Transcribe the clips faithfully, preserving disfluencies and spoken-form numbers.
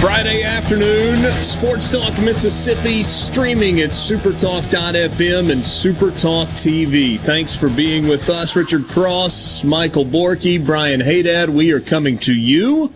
Friday afternoon, Sports Talk Mississippi, streaming at supertalk dot f m and Supertalk T V. Thanks for being with us. Richard Cross, Michael Borky, Brian Haydad. We are coming to you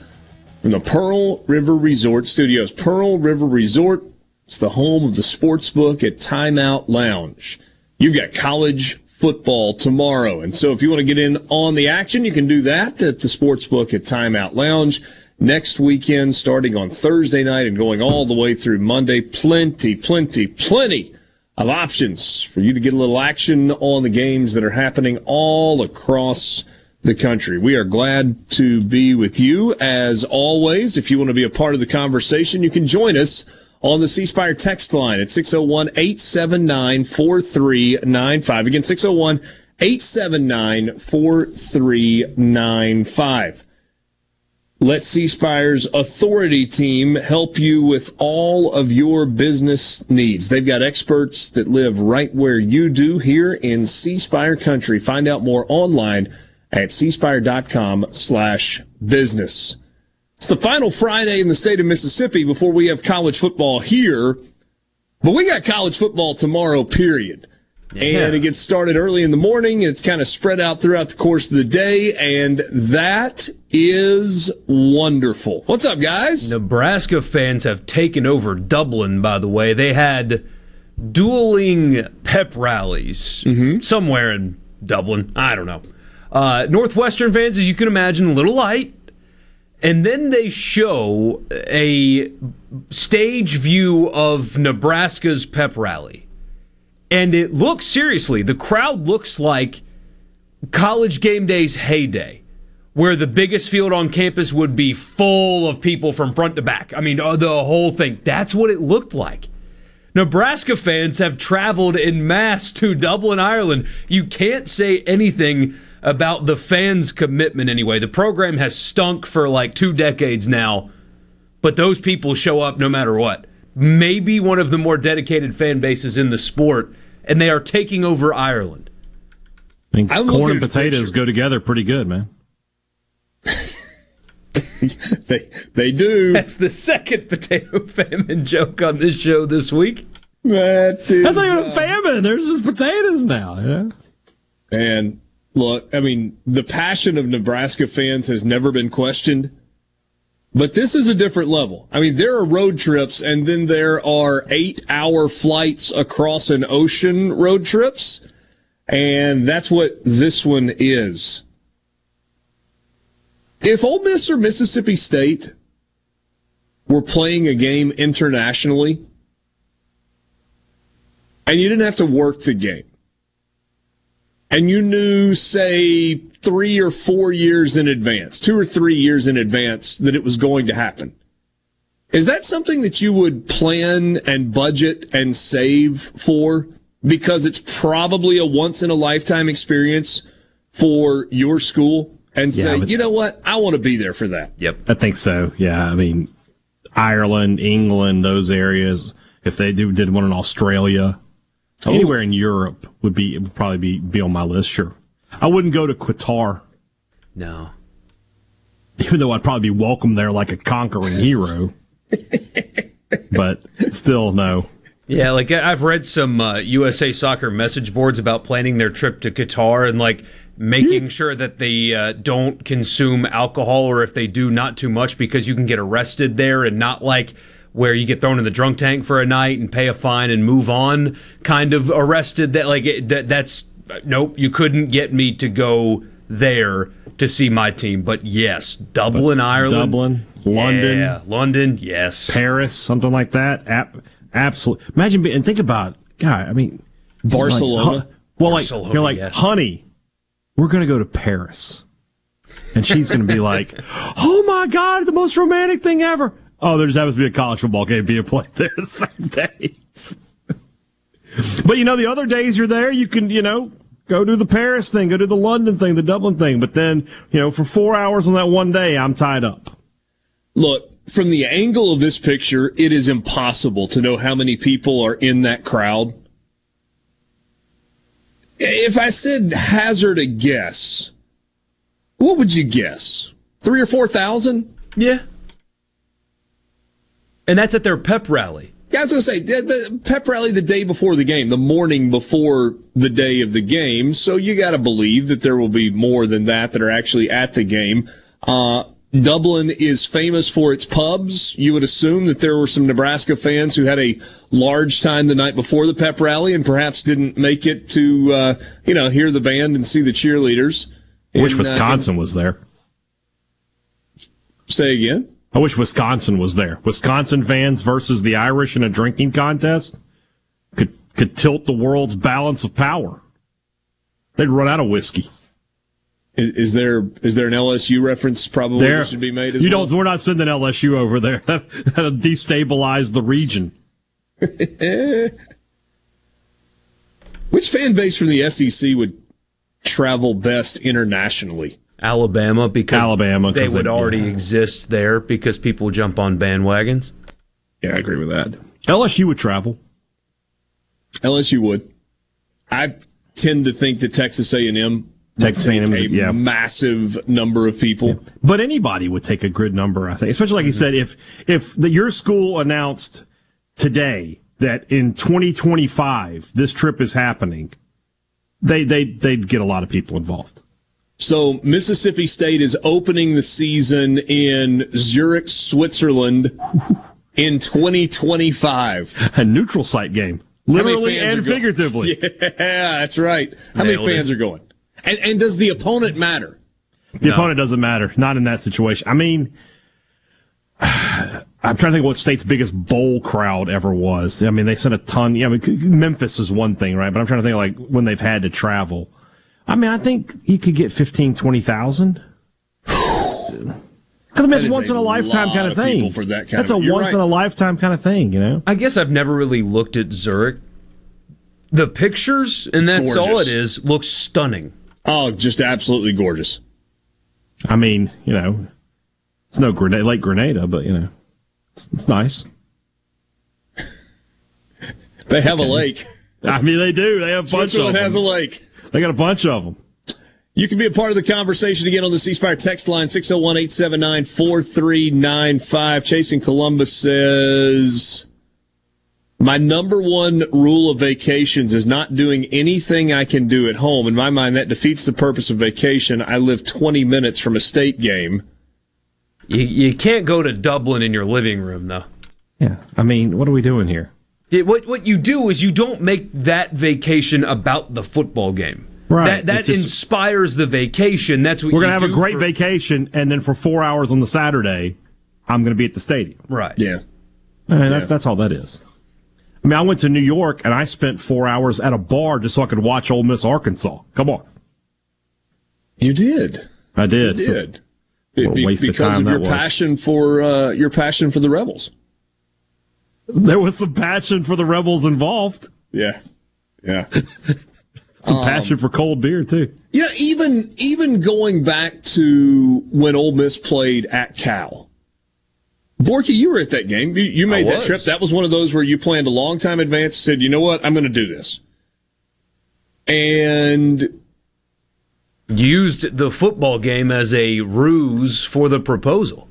from the Pearl River Resort Studios. Pearl River Resort, it's the home of the sports book at Timeout Lounge. You've got college football tomorrow, and so if you want to get in on the action, you can do that at the sports book at Timeout Lounge. Next weekend, starting on Thursday night and going all the way through Monday, plenty, plenty, plenty of options for you to get a little action on the games that are happening all across the country. We are glad to be with you. As always, if you want to be a part of the conversation, you can join us on the C Spire text line at six oh one, eight seven nine, four three nine five. Again, six oh one, eight seven nine, four three nine five. Let C Spire's authority team help you with all of your business needs. They've got experts that live right where you do here in C Spire country. Find out more online at c spire dot com slash business. It's the final Friday in the state of Mississippi before we have college football here, but we got college football tomorrow, period. Yeah. And it gets started early in the morning. It's kind of spread out throughout the course of the day, and that is wonderful. What's up, guys? Nebraska fans have taken over Dublin, by the way. They had dueling pep rallies mm-hmm. somewhere in Dublin. I don't know. Uh, Northwestern fans, as you can imagine, a little light. And then they show a stage view of Nebraska's pep rally. And it looks, seriously, the crowd looks like College Game Day's heyday, where the biggest field on campus would be full of people from front to back. I mean, the whole thing. That's what it looked like. Nebraska fans have traveled en masse to Dublin, Ireland. You can't say anything about the fans' commitment anyway. The program has stunk for like two decades now, but those people show up no matter what. Maybe one of the more dedicated fan bases in the sport, and they are taking over Ireland. I think I corn and potatoes go together pretty good, man. they they do. That's the second potato famine joke on this show this week. That is, That's not even uh, a famine. There's just potatoes now. You know? And look, I mean, the passion of Nebraska fans has never been questioned. But this is a different level. I mean, there are road trips, and then there are eight-hour flights across an ocean road trips, and that's what this one is. If Ole Miss or Mississippi State were playing a game internationally, and you didn't have to work the game, and you knew, say, three or four years in advance, two or three years in advance, that it was going to happen, is that something that you would plan and budget and save for? Because it's probably a once-in-a-lifetime experience for your school, and yeah, say, you know what, I want to be there for that. Yep, I think so, yeah. I mean, Ireland, England, those areas, if they do, did one in Australia, oh. anywhere in Europe would be it would probably be, be on my list, sure. I wouldn't go to Qatar. No. even though I'd probably be welcomed there like a conquering hero. But still, no. Yeah, like I've read some uh, U S A Soccer message boards about planning their trip to Qatar and like making sure that they uh, don't consume alcohol, or if they do, not too much, because you can get arrested there, and not like where you get thrown in the drunk tank for a night and pay a fine and move on kind of arrested. That like it, that, that's nope, you couldn't get me to go there to see my team. But yes, Dublin, but Ireland. Dublin, London. Yeah, London, yes. Paris, something like that. Ap- Absolutely. Imagine being, and think about, God, I mean. Barcelona. Like, well, like, Barcelona, you're like, yes. Honey, we're going to go to Paris. And she's going to be like, oh my God, the most romantic thing ever. Oh, there just happens to be a college football game being played there the same days. But, you know, the other days you're there, you can, you know, go do the Paris thing, go do the London thing, the Dublin thing. But then, you know, for four hours on that one day, I'm tied up. Look. From the angle of this picture, it is impossible to know how many people are in that crowd. If I said hazard a guess, what would you guess? Three or four thousand? Yeah. And that's at their pep rally. Yeah, I was going to say, the pep rally the day before the game, the morning before the day of the game. So you got to believe that there will be more than that that are actually at the game. Uh, Dublin is famous for its pubs. You would assume that there were some Nebraska fans who had a large time the night before the pep rally and perhaps didn't make it to, uh, you know, hear the band and see the cheerleaders. I wish and, Wisconsin uh, and, was there. Say again? I wish Wisconsin was there. Wisconsin fans versus the Irish in a drinking contest could, could tilt the world's balance of power. They'd run out of whiskey. Is there is there an L S U reference probably there, that should be made as you well? Don't, we're not sending L S U over there. That'll destabilize the region. Which fan base from the S E C would travel best internationally? Alabama, because Alabama, they would they, already yeah. exist there because people jump on bandwagons. Yeah, I agree with that. L S U would travel. L S U would. I tend to think that Texas A and M Texas A and M is a yeah. massive number of people. Yeah. But anybody would take a good number, I think. Especially, like you mm-hmm. said, if if the, your school announced today that in twenty twenty-five this trip is happening, they, they, they'd get a lot of people involved. So Mississippi State is opening the season in Zurich, Switzerland in twenty twenty-five. A neutral site game. Literally and figuratively. Yeah, that's right. How Nailed many fans it. Are going? And, and does the opponent matter? The no. opponent doesn't matter. Not in that situation. I mean, I'm trying to think what state's biggest bowl crowd ever was. I mean, they sent a ton. Yeah, I mean, Memphis is one thing, right? But I'm trying to think like when they've had to travel. I mean, I think you could get fifteen, twenty thousand. Because I mean, it's once in a lifetime kind of thing. For that kind That's of, a once right. in a lifetime kind of thing, you know? I guess I've never really looked at Zurich. The pictures, and that's gorgeous. All it is, looks stunning. Oh, just absolutely gorgeous. I mean, you know, it's no Grenada, Lake Grenada, but, you know, it's, it's nice. They have okay. a lake. I mean, they do. They have a bunch Switzerland of them. Has a lake. They got a bunch of them. You can be a part of the conversation again on the C Spire text line, six oh one, eight seven nine, four three nine five. Chasing Columbus says, my number one rule of vacations is not doing anything I can do at home. In my mind, that defeats the purpose of vacation. I live twenty minutes from a state game. You, you can't go to Dublin in your living room, though. Yeah, I mean, what are we doing here? It, what what you do is you don't make that vacation about the football game. Right. That, that just inspires the vacation. That's what we're gonna you have do a great for, vacation, and then for four hours on the Saturday, I'm gonna be at the stadium. Right. Yeah. I mean, yeah. That's, that's all that is. I mean, I went to New York, and I spent four hours at a bar just so I could watch Ole Miss, Arkansas. Come on. You did. I did. You did. What a waste of time that was. Because of your passion for, uh, your passion for the Rebels. There was some passion for the Rebels involved. Yeah. Yeah. Some um, passion for cold beer, too. Yeah, even, even going back to when Ole Miss played at Cal. Borky, you were at that game. You, you made that trip. That was one of those where you planned a long time in advance, said, you know what, I'm going to do this. And used the football game as a ruse for the proposal.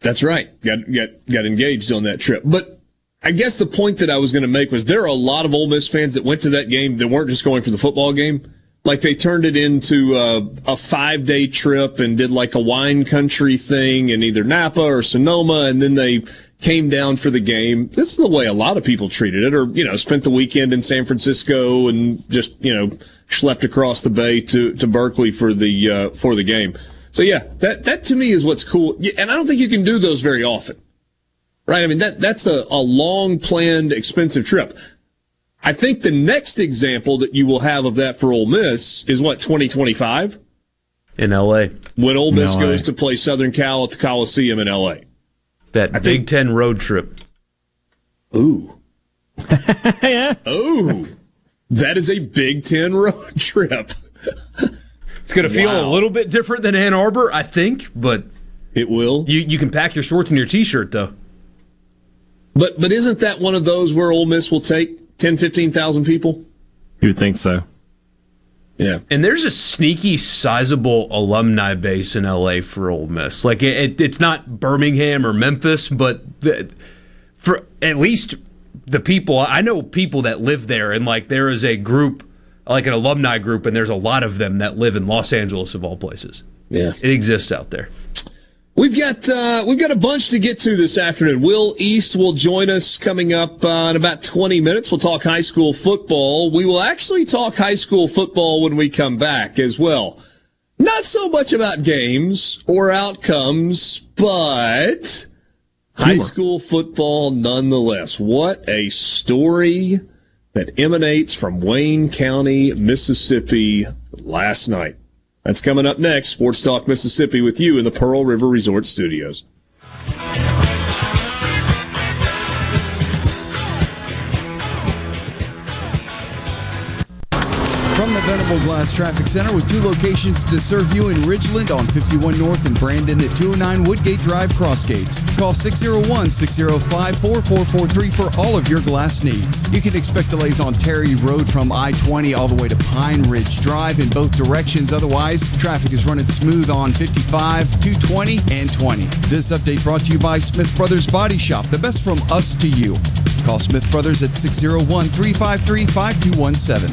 That's right. Got got got engaged on that trip. But I guess the point that I was going to make was there are a lot of Ole Miss fans that went to that game that weren't just going for the football game. Like they turned it into a, a five-day trip and did like a wine country thing in either Napa or Sonoma, and then they came down for the game. This is the way a lot of people treated it, or, you know, spent the weekend in San Francisco and just, you know, schlepped across the bay to, to Berkeley for the uh, for the game. So, yeah, that, that to me is what's cool. And I don't think you can do those very often, right? I mean, that that's a, a long-planned, expensive trip. I think the next example that you will have of that for Ole Miss is, what, twenty twenty-five? In L A. When Ole Miss goes to play Southern Cal at the Coliseum in L A. That Big Ten road trip. Ooh. Yeah. Ooh. That is a Big Ten road trip. It's going to feel wow. a little bit different than Ann Arbor, I think, but... It will. You, you can pack your shorts and your T-shirt, though. But but isn't that one of those where Ole Miss will take ten, fifteen thousand people? You would think so. Yeah. And there's a sneaky, sizable alumni base in L A for Ole Miss. Like, it, it's not Birmingham or Memphis, but the, for at least the people, I know people that live there, and, like, there is a group, like an alumni group, and there's a lot of them that live in Los Angeles, of all places. Yeah. It exists out there. We've got uh, we've got a bunch to get to this afternoon. Will East will join us coming up uh, in about twenty minutes. We'll talk high school football. We will actually talk high school football when we come back as well. Not so much about games or outcomes, but humor. High school football nonetheless. What a story that emanates from Wayne County, Mississippi last night. That's coming up next. Sports Talk Mississippi with you in the Pearl River Resort Studios. From the Venable Glass Traffic Center with two locations to serve you in Ridgeland on fifty-one North and Brandon at two oh nine Woodgate Drive, Crossgates. Call six oh one, six oh five, four four four three for all of your glass needs. You can expect delays on Terry Road from I twenty all the way to Pine Ridge Drive in both directions. Otherwise, traffic is running smooth on fifty-five, two twenty, and twenty. This update brought to you by Smith Brothers Body Shop, the best from us to you. Call Smith Brothers at six oh one, three five three, five two one seven.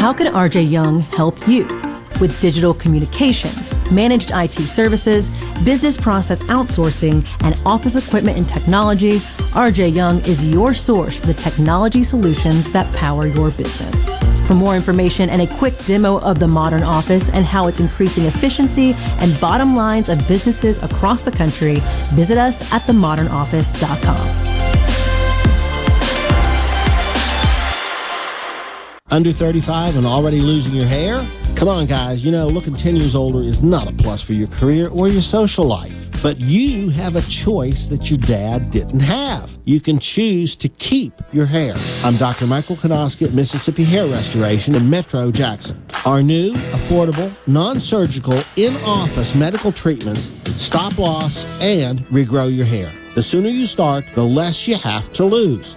How can R J Young help you? With digital communications, managed I T services, business process outsourcing, and office equipment and technology, R J Young is your source for the technology solutions that power your business. For more information and a quick demo of the modern office and how it's increasing efficiency and bottom lines of businesses across the country, visit us at the modern office dot com. Under thirty-five and already losing your hair? Come on, guys. You know, looking ten years older is not a plus for your career or your social life. But you have a choice that your dad didn't have. You can choose to keep your hair. I'm Doctor Michael Konoski at Mississippi Hair Restoration in Metro Jackson. Our new, affordable, non-surgical, in-office medical treatments stop loss and regrow your hair. The sooner you start, the less you have to lose.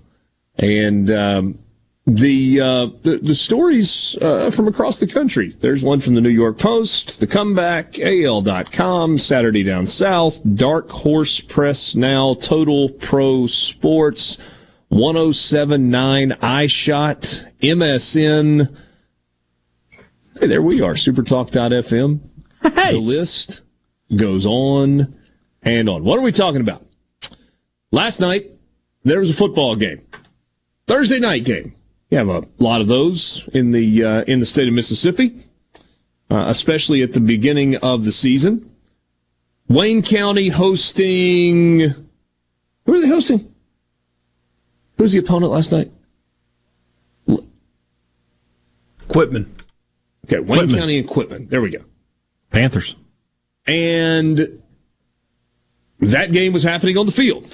and um, the, uh, the the stories uh, from across the country. There's one from the New York Post, The Comeback, A L dot com, Saturday Down South, Dark Horse Press Now, Total Pro Sports, one oh seven point nine iShot, M S N. Hey, there we are, super talk dot f m. Hey. The list goes on and on. What are we talking about? Last night, there was a football game. Thursday night game. You have a lot of those in the uh, in the state of Mississippi, uh, especially at the beginning of the season. Wayne County hosting... Who are they hosting? Who's the opponent last night? Quitman. Okay, Wayne Quitman. County and Quitman. There we go. Panthers. And that game was happening on the field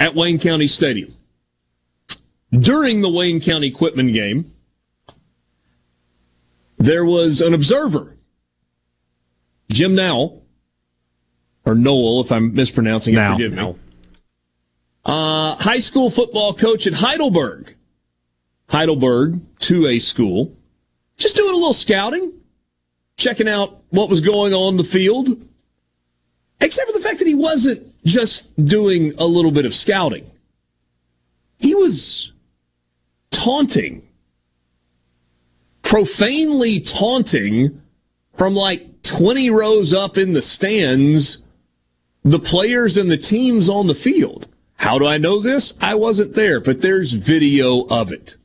at Wayne County Stadium. During the Wayne County-Quitman game, there was an observer, Jim Nowell, or Noel, if I'm mispronouncing it, forgive me. Uh, high school football coach at Heidelberg. Heidelberg, two A school. Just doing a little scouting, checking out what was going on in the field, except for the fact that he wasn't just doing a little bit of scouting. He was taunting, profanely taunting from like twenty rows up in the stands, the players and the teams on the field. How do I know this? I wasn't there, but there's video of it.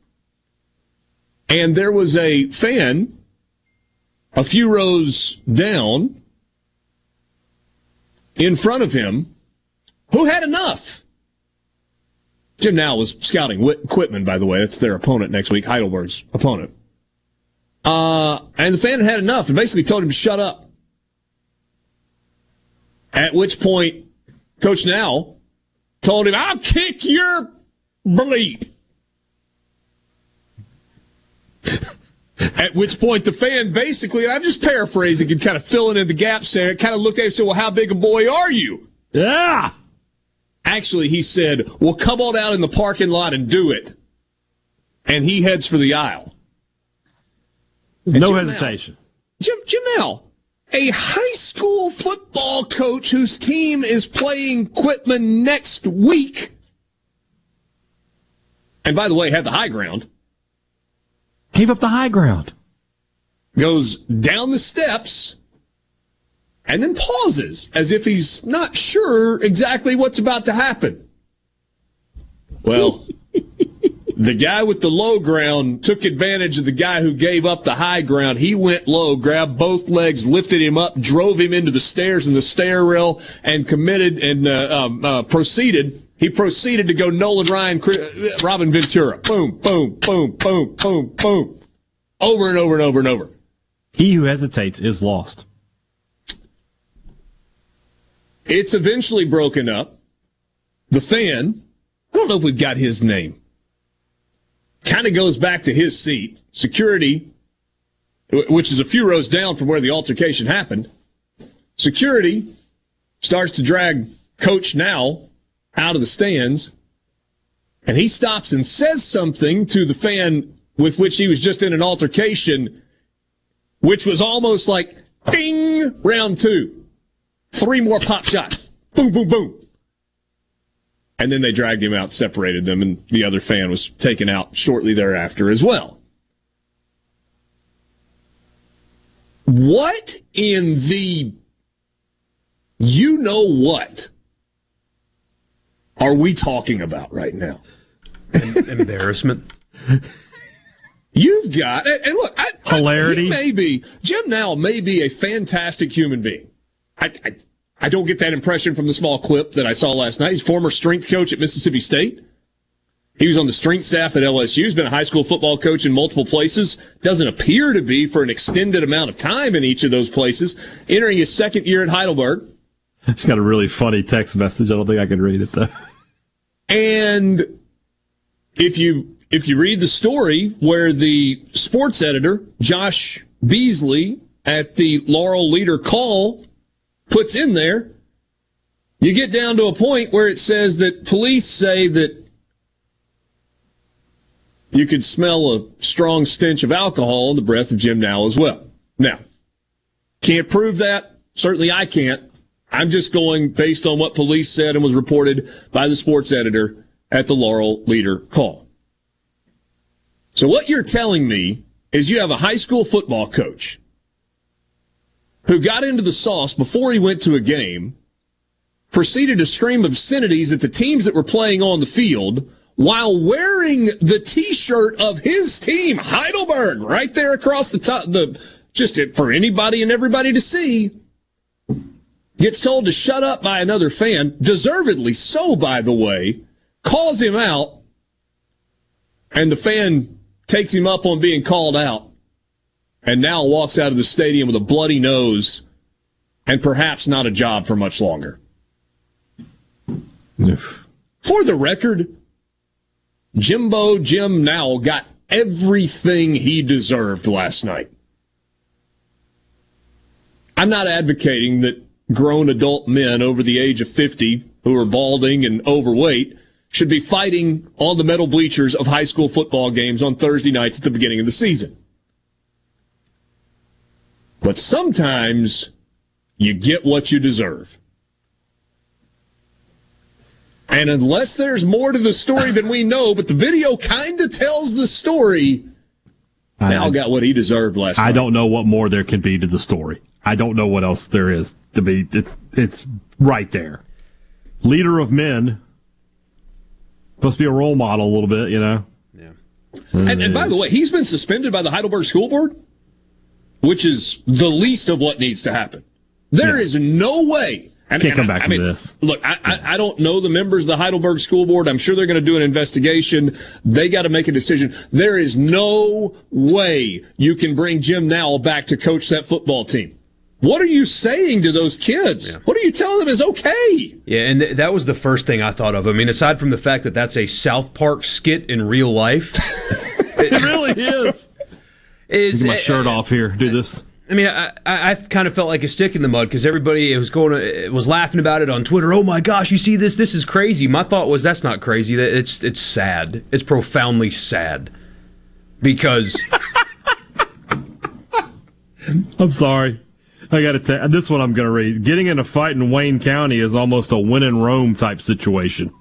And there was a fan a few rows down in front of him who had enough. Jim Nowell was scouting Quitman, by the way. That's their opponent next week, Heidelberg's opponent. Uh, and the fan had enough and basically told him to shut up. At which point, Coach Nowell told him, I'll kick your bleep. At which point the fan basically, and I'm just paraphrasing and kind of filling in the gaps there, kind of looked at him and said, well, how big a boy are you? Yeah. Actually, he said, well, come on out in the parking lot and do it. And he heads for the aisle. And no Jim hesitation. Jim, Jim Nowell, a high school football coach whose team is playing Quitman next week, and by the way, had the high ground. Gave up the high ground. Goes down the steps and then pauses as if he's not sure exactly what's about to happen. Well, the guy with the low ground took advantage of the guy who gave up the high ground. He went low, grabbed both legs, lifted him up, drove him into the stairs and the stair rail, and committed and uh, um, uh, proceeded. He proceeded to go Nolan Ryan, Robin Ventura. Boom, boom, boom, boom, boom, boom. Over and over and over and over. He who hesitates is lost. It's eventually broken up. The fan, I don't know if we've got his name, kind of goes back to his seat. Security, which is a few rows down from where the altercation happened, security starts to drag Coach Nowell out of the stands, and he stops and says something to the fan with which he was just in an altercation, which was almost like, ding, round two. Three more pop shots. Boom, boom, boom. And then they dragged him out, separated them, and the other fan was taken out shortly thereafter as well. What in the you-know-what are we talking about right now? Em- embarrassment. You've got, and look, I, hilarity. I, he may be, Jim Nowell may be a fantastic human being. I, I I don't get that impression from the small clip that I saw last night. He's former strength coach at Mississippi State. He was on the strength staff at L S U. He's been a high school football coach in multiple places. Doesn't appear to be for an extended amount of time in each of those places. Entering his second year at Heidelberg. He's got a really funny text message. I don't think I can read it, though. And if you... If you read the story where the sports editor, Josh Beasley, at the Laurel Leader Call puts in there, you get down to a point where it says that police say that you could smell a strong stench of alcohol in the breath of Jim Nowell as well. Now, can't prove that. Certainly I can't. I'm just going based on what police said and was reported by the sports editor at the Laurel Leader Call. So what you're telling me is you have a high school football coach who got into the sauce before he went to a game, proceeded to scream obscenities at the teams that were playing on the field while wearing the T-shirt of his team, Heidelberg, right there across the top, the just for anybody and everybody to see, gets told to shut up by another fan, deservedly so, by the way, calls him out, and the fan takes him up on being called out and now walks out of the stadium with a bloody nose and perhaps not a job for much longer. Oof. For the record, Jimbo Jim Nowell got everything he deserved last night. I'm not advocating that grown adult men over the age of fifty who are balding and overweight should be fighting on the metal bleachers of high school football games on Thursday nights at the beginning of the season. But sometimes you get what you deserve. And unless there's more to the story than we know, but the video kind of tells the story, I, Nowell got what he deserved last I night. I don't know what more there can be to the story. I don't know what else there is to be. It's, it's right there. Leader of men. Supposed to be a role model a little bit, you know? Yeah. And, and by the way, he's been suspended by the Heidelberg School Board, which is the least of what needs to happen. There yeah. is no way. I Can't mean, come back I, from I mean, this. Look, I, yeah. I, I don't know the members of the Heidelberg School Board. I'm sure they're going to do an investigation. They got to make a decision. There is no way you can bring Jim Nowell back to coach that football team. What are you saying to those kids? Yeah. What are you telling them is okay? Yeah, and th- that was the first thing I thought of. I mean, aside from the fact that that's a South Park skit in real life. It really is. is Get my shirt uh, off here. Do this. I mean, I, I, I kind of felt like a stick in the mud because everybody was going to, was laughing about it on Twitter. Oh, my gosh, you see this? This is crazy. My thought was that's not crazy. It's, it's sad. It's profoundly sad because... I'm sorry. I got to tell this one I'm going to read. Getting in a fight in Wayne County is almost a win in Rome type situation.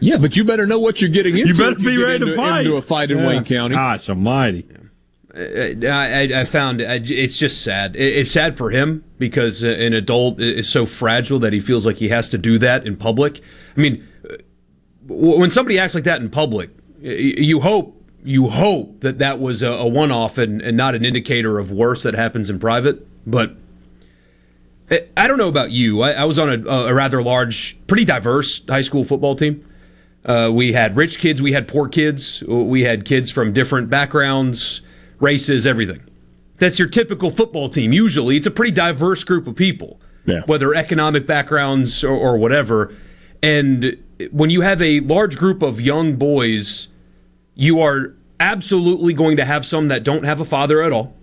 Yeah, but you better know what you're getting into. You better be you ready into, to fight. Into a fight in yeah. Wayne County. Gosh almighty. I, I, I found I, it's just sad. It, it's sad for him because an adult is so fragile that he feels like he has to do that in public. I mean, when somebody acts like that in public, you hope You hope that that was a one-off and, and not an indicator of worse that happens in private. But I don't know about you. I, I was on a, a rather large, pretty diverse high school football team. Uh, we had rich kids. We had poor kids. We had kids from different backgrounds, races, everything. that's your typical football team. Usually, it's a pretty diverse group of people, yeah. whether economic backgrounds or, or whatever. And when you have a large group of young boys, you are absolutely going to have some that don't have a father at all,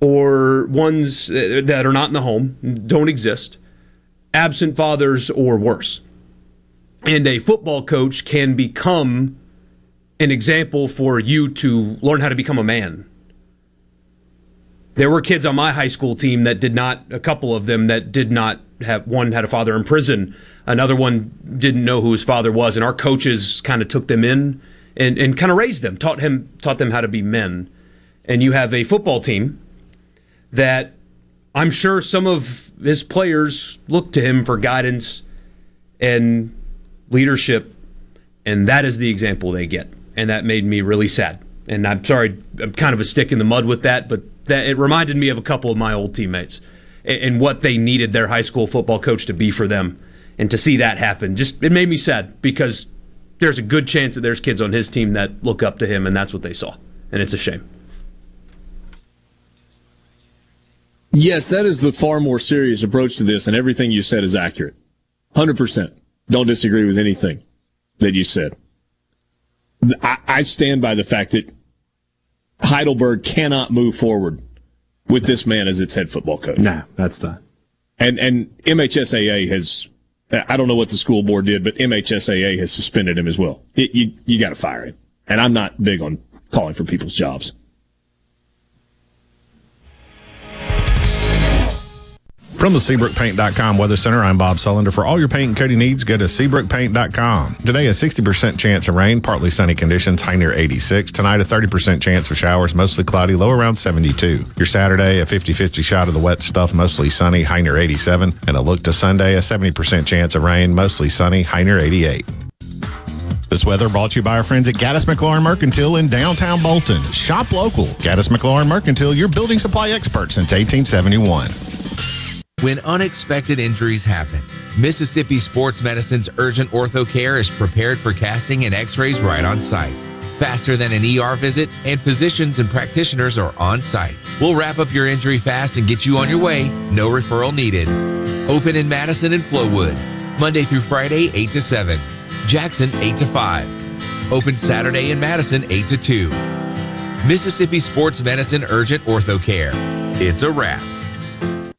or ones that are not in the home, don't exist, absent fathers or worse. And a football coach can become an example for you to learn how to become a man. There were kids on my high school team that did not, a couple of them that did not have, one had a father in prison, another one didn't know who his father was, and our coaches kind of took them in and, and kind of raised them, taught him, taught them how to be men. And you have a football team that I'm sure some of his players look to him for guidance and leadership, and that is the example they get. And that made me really sad. And I'm sorry, I'm kind of a stick in the mud with that, but that it reminded me of a couple of my old teammates and, and what they needed their high school football coach to be for them. And to see that happen, just it made me sad, because there's a good chance that there's kids on his team that look up to him, and that's what they saw. And it's a shame. Yes, that is the far more serious approach to this, and everything you said is accurate. one hundred percent. Don't disagree with anything that you said. I, I stand by the fact that Heidelberg cannot move forward with this man as its head football coach. No, that's not. And and M H S A A has, I don't know what the school board did, but M H S A A has suspended him as well. It, you you got to fire him. And I'm not big on calling for people's jobs. From the Seabrook Paint dot com Weather Center, I'm Bob Sullender. For all your paint and coating needs, go to Seabrook Paint dot com. Today, a sixty percent chance of rain, partly sunny conditions, high near eighty-six. Tonight, a thirty percent chance of showers, mostly cloudy, low around seventy-two. Your Saturday, a fifty-fifty shot of the wet stuff, mostly sunny, high near eighty-seven. And a look to Sunday, a seventy percent chance of rain, mostly sunny, high near eighty-eight. This weather brought to you by our friends at Gaddis McLaurin Mercantile in downtown Bolton. Shop local. Gaddis McLaurin Mercantile, your building supply expert since eighteen seventy-one. When unexpected injuries happen, Mississippi Sports Medicine's Urgent Ortho Care is prepared for casting and x-rays right on site. Faster than an E R visit, and physicians and practitioners are on site. We'll wrap up your injury fast and get you on your way. No referral needed. Open in Madison and Flowood, Monday through Friday, eight to seven. Jackson, eight to five. Open Saturday in Madison, eight to two. Mississippi Sports Medicine Urgent Ortho Care. It's a wrap.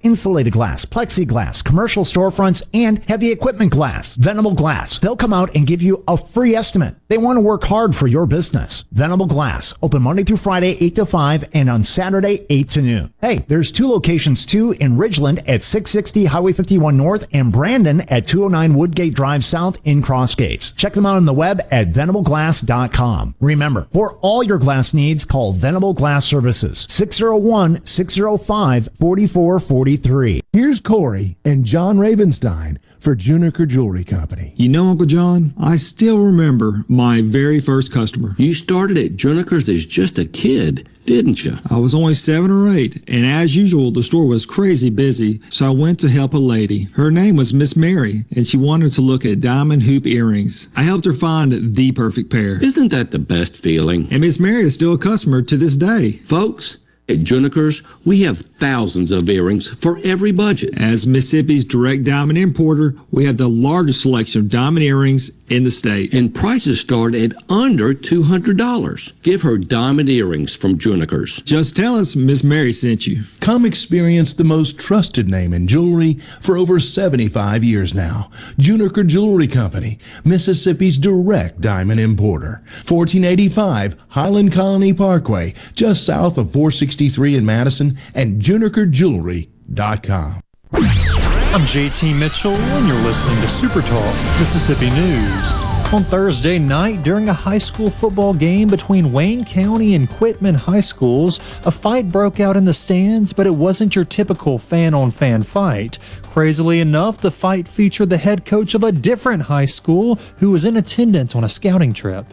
insulated glass, plexiglass, commercial storefronts, and heavy equipment glass. Venable Glass. They'll come out and give you a free estimate. They want to work hard for your business. Venable Glass. Open Monday through Friday, eight to five, and on Saturday, eight to noon. Hey, there's two locations, too, in Ridgeland at six sixty Highway fifty-one North and Brandon at two oh nine Woodgate Drive South in Crossgates. Check them out on the web at venable glass dot com. Remember, for all your glass needs, call Venable Glass Services, six oh one, six oh five, four four four four. forty-three. Here's Corey and John Ravenstein for Juniker Jewelry Company. You know, Uncle John, I still remember my very first customer. You started at Juniker's as just a kid, didn't you? I was only seven or eight, and as usual, the store was crazy busy, so I went to help a lady. Her name was Miss Mary, and she wanted to look at diamond hoop earrings. I helped her find the perfect pair. Isn't that the best feeling? And Miss Mary is still a customer to this day. Folks, at Juniker's, we have thousands of earrings for every budget. As Mississippi's direct diamond importer, we have the largest selection of diamond earrings in the state. And prices start at under two hundred dollars. Give her diamond earrings from Juniker's. Just tell us Miss Mary sent you. Come experience the most trusted name in jewelry for over seventy-five years now. Juniker Jewelry Company, Mississippi's direct diamond importer. fourteen eighty-five Highland Colony Parkway, just south of four sixty-three in Madison, and juniker jewelry dot com. I'm J T Mitchell, and you're listening to Super Talk Mississippi News. On Thursday night, during a high school football game between Wayne County and Quitman high schools, a fight broke out in the stands, but it wasn't your typical fan-on-fan fight. Crazily enough, the fight featured the head coach of a different high school who was in attendance on a scouting trip.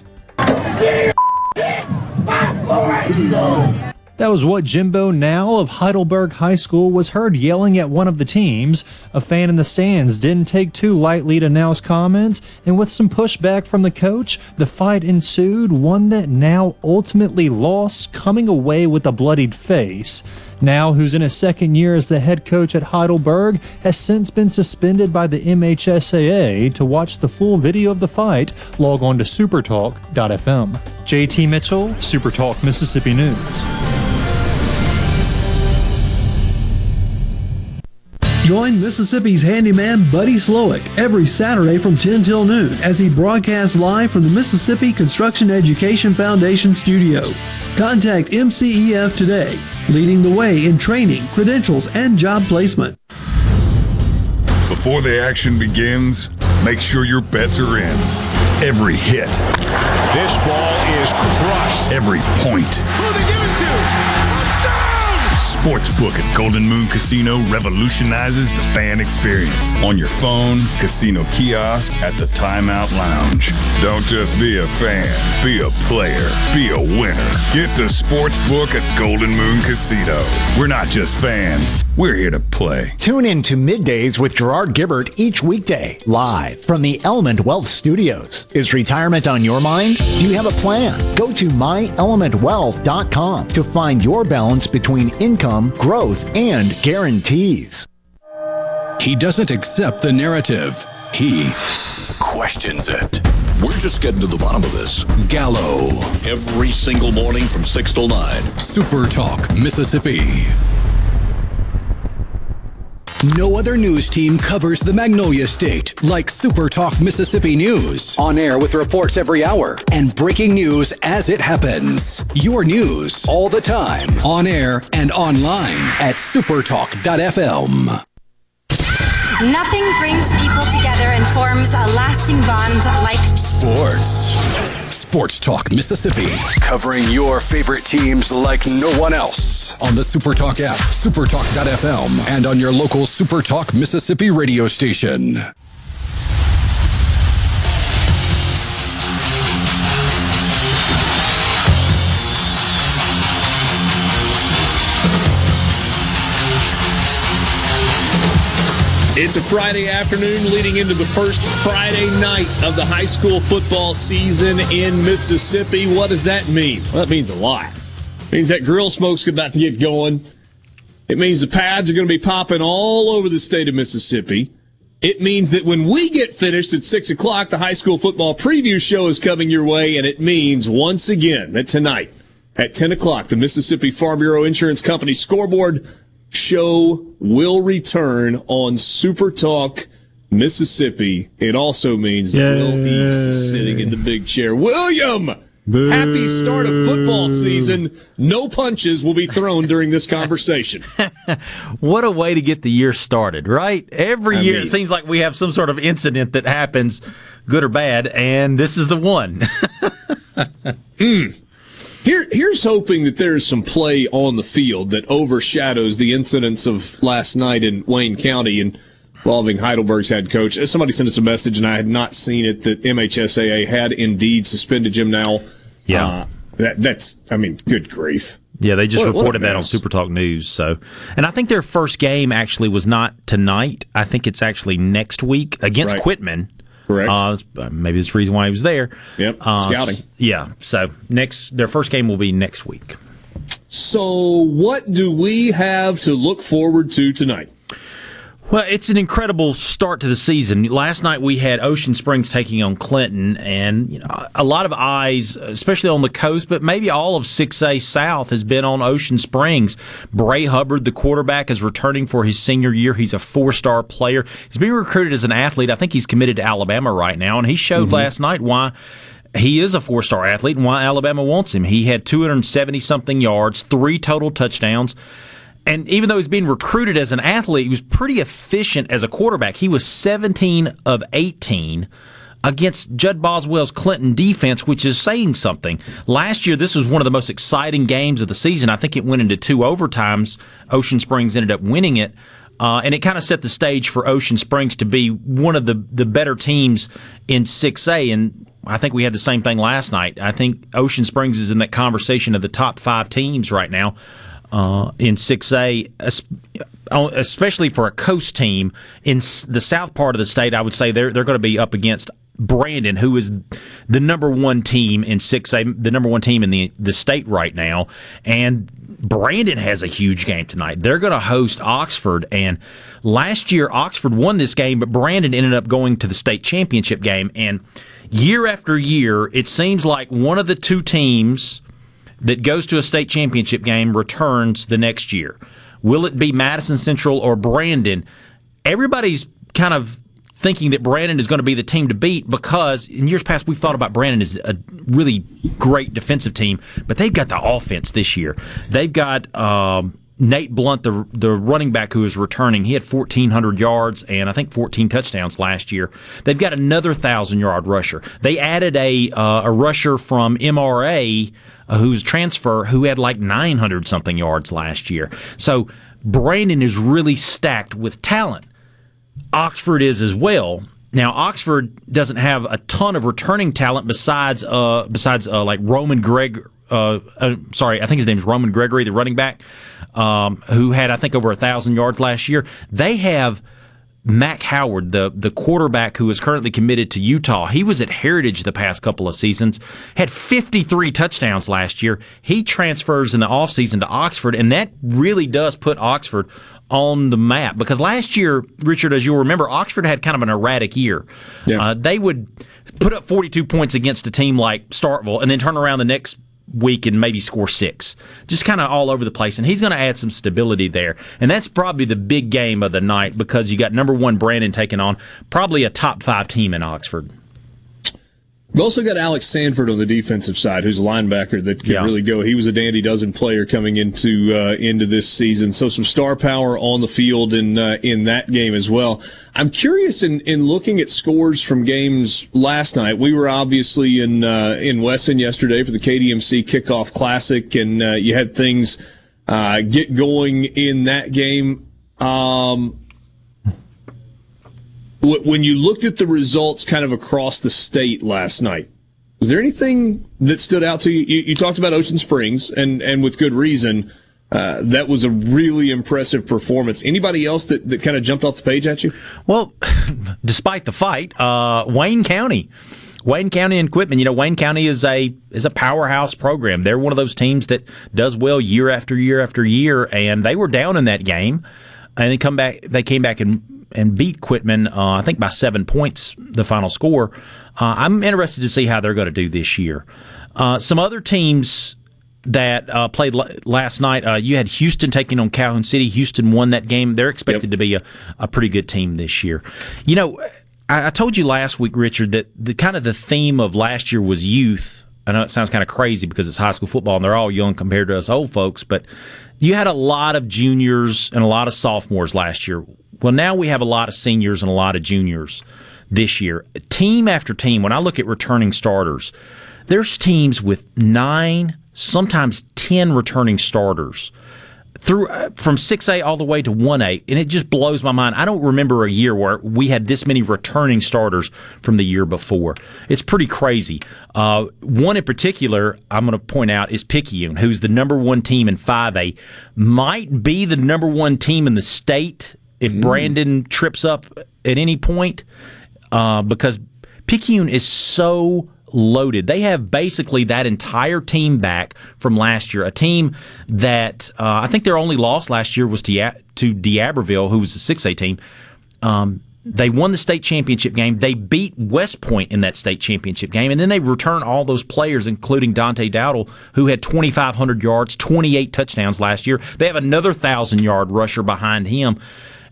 That was what Jimbo Nowell of Heidelberg High School was heard yelling at one of the teams. A fan in the stands didn't take too lightly to Nowell's comments, and with some pushback from the coach, the fight ensued, one that Nowell ultimately lost, coming away with a bloodied face. Nowell, who's in his second year as the head coach at Heidelberg, has since been suspended by the M H S A A. To watch the full video of the fight, log on to supertalk dot F M. J T Mitchell, Supertalk Mississippi News. Join Mississippi's handyman Buddy Slowick every Saturday from ten till noon as he broadcasts live from the Mississippi Construction Education Foundation studio. Contact M C E F today, leading the way in training, credentials, and job placement. Before the action begins, make sure your bets are in. Every hit. This ball is crushed. Every point. Who are they giving to? Touchdown! Sportsbook at Golden Moon Casino revolutionizes the fan experience. On your phone, casino kiosk, at the Timeout Lounge. Don't just be a fan, be a player, be a winner. Get to Sportsbook at Golden Moon Casino. We're not just fans, we're here to play. Tune in to Middays with Gerard Gibbert each weekday, live from the Element Wealth Studios. Is retirement on your mind? Do you have a plan? Go to my element wealth dot com to find your balance between income, growth, and guarantees. He doesn't accept the narrative. He questions it. We're just getting to the bottom of this. Gallo, every single morning from six till nine. Super Talk Mississippi. No other news team covers the Magnolia State like Super Talk Mississippi News. On air with reports every hour and breaking news as it happens. Your news all the time. On air and online at super talk dot F M. Nothing brings people together and forms a lasting bond like sports. Sports Talk Mississippi. Covering your favorite teams like no one else. On the SuperTalk app, super talk dot F M, and on your local SuperTalk Mississippi radio station. It's a Friday afternoon leading into the first Friday night of the high school football season in Mississippi. What does that mean? Well, that means a lot. It means that grill smoke's about to get going. It means the pads are going to be popping all over the state of Mississippi. It means that when we get finished at six o'clock, the high school football preview show is coming your way, and it means, once again, that tonight at ten o'clock, the Mississippi Farm Bureau Insurance Company scoreboard show will return on Super Talk Mississippi. It also means that Will East is sitting in the big chair. William, Boo. Happy start of football season. No punches will be thrown during this conversation. What a way to get the year started, right? Every I year mean, it seems like we have some sort of incident that happens, good or bad, and this is the one. mm. Here, here's hoping that there is some play on the field that overshadows the incidents of last night in Wayne County involving Heidelberg's head coach. Somebody sent us a message, and I had not seen it, that M H S A A had indeed suspended Jim Nowell. Yeah. Uh, that, that's, I mean, good grief. Yeah, they just what, reported what that on SuperTalk News. So, and I think their first game actually was not tonight. I think it's actually next week against right. Quitman. Correct. Uh, maybe it's the reason why he was there. Yep, uh, scouting. Yeah, so next, their first game will be next week. So what do we have to look forward to tonight? Well, it's an incredible start to the season. Last night we had Ocean Springs taking on Clinton, and you know, a lot of eyes, especially on the coast, but maybe all of six A South has been on Ocean Springs. Bray Hubbard, the quarterback, is returning for his senior year. He's a four-star player. He's being recruited as an athlete. I think he's committed to Alabama right now, and he showed mm-hmm. last night why he is a four-star athlete and why Alabama wants him. He had two hundred seventy something yards, three total touchdowns. And even though he's being recruited as an athlete, he was pretty efficient as a quarterback. He was seventeen of eighteen against Judd Boswell's Clinton defense, which is saying something. Last year, this was one of the most exciting games of the season. I think it went into two overtimes. Ocean Springs ended up winning it. Uh, and it kind of set the stage for Ocean Springs to be one of the, the better teams in six A. And I think we had the same thing last night. I think Ocean Springs is in that conversation of the top five teams right now uh, in six A, especially for a coast team. In the south part of the state, I would say they're, they're going to be up against Brandon, who is the number one team in six A, the number one team in the, the state right now. And Brandon has a huge game tonight. They're going to host Oxford. And last year, Oxford won this game, but Brandon ended up going to the state championship game. And year after year, it seems like one of the two teams that goes to a state championship game returns the next year. Will it be Madison Central or Brandon? Everybody's kind of thinking that Brandon is going to be the team to beat because in years past we've thought about Brandon as a really great defensive team, but they've got the offense this year. They've got um, Nate Blunt, the the running back who is returning. He had fourteen hundred yards and I think fourteen touchdowns last year. They've got another one thousand yard rusher. They added a uh, a rusher from M R A uh, who's transfer who had like nine hundred something yards last year. So Brandon is really stacked with talent. Oxford is as well. Now, Oxford doesn't have a ton of returning talent besides, uh, besides uh, like Roman Greg. Uh, uh, sorry, I think his name's Roman Gregory, the running back, um, who had I think over a thousand yards last year. They have Mack Howard, the the quarterback who is currently committed to Utah. He was at Heritage the past couple of seasons, had fifty-three touchdowns last year. He transfers in the offseason to Oxford, and that really does put Oxford on the map. Because last year, Richard, as you'll remember, Oxford had kind of an erratic year. Yeah. Uh, they would put up forty-two points against a team like Starkville and then turn around the next week and maybe score six. Just kind of all over the place. And he's going to add some stability there. And that's probably the big game of the night because you got number one Brandon taking on probably a top five team in Oxford. We've also got Alex Sanford on the defensive side, who's a linebacker that can yeah. really go. He was a dandy dozen player coming into uh, into this season. So some star power on the field in uh, in that game as well. I'm curious in, in looking at scores from games last night. We were obviously in uh, in Wesson yesterday for the K D M C Kickoff Classic, and uh, you had things uh, get going in that game. Um, When you looked at the results kind of across the state last night, was there anything that stood out to you? You, you talked about Ocean Springs, and, and with good reason. Uh, that was a really impressive performance. Anybody else that, that kind of jumped off the page at you? Well, despite the fight, uh, Wayne County. Wayne County and Quitman. You know, Wayne County is a is a powerhouse program. They're one of those teams that does well year after year after year, and they were down in that game. And they come back. They came back and and beat Quitman, uh, I think, by seven points, the final score. Uh, I'm interested to see how they're going to do this year. Uh, some other teams that uh, played l- last night, uh, you had Houston taking on Calhoun City. Houston won that game. They're expected yep. to be a, a pretty good team this year. You know, I, I told you last week, Richard, that the kind of the theme of last year was youth. I know it sounds kind of crazy because it's high school football and they're all young compared to us old folks, but you had a lot of juniors and a lot of sophomores last year. Well, now we have a lot of seniors and a lot of juniors this year. Team after team, when I look at returning starters, there's teams with nine, sometimes ten returning starters through from six A all the way to one A, and it just blows my mind. I don't remember a year where we had this many returning starters from the year before. It's pretty crazy. Uh, one in particular I'm going to point out is Picayune, who's the number one team in five A, might be the number one team in the state if Brandon trips up at any point, uh, because Picayune is so loaded. They have basically that entire team back from last year, a team that uh, I think their only loss last year was to, to D'Aberville, who was a six A team. Um, they won the state championship game. They beat West Point in that state championship game, and then they return all those players, including Dante Dowdle, who had twenty-five hundred yards, twenty-eight touchdowns last year. They have another one thousand yard rusher behind him.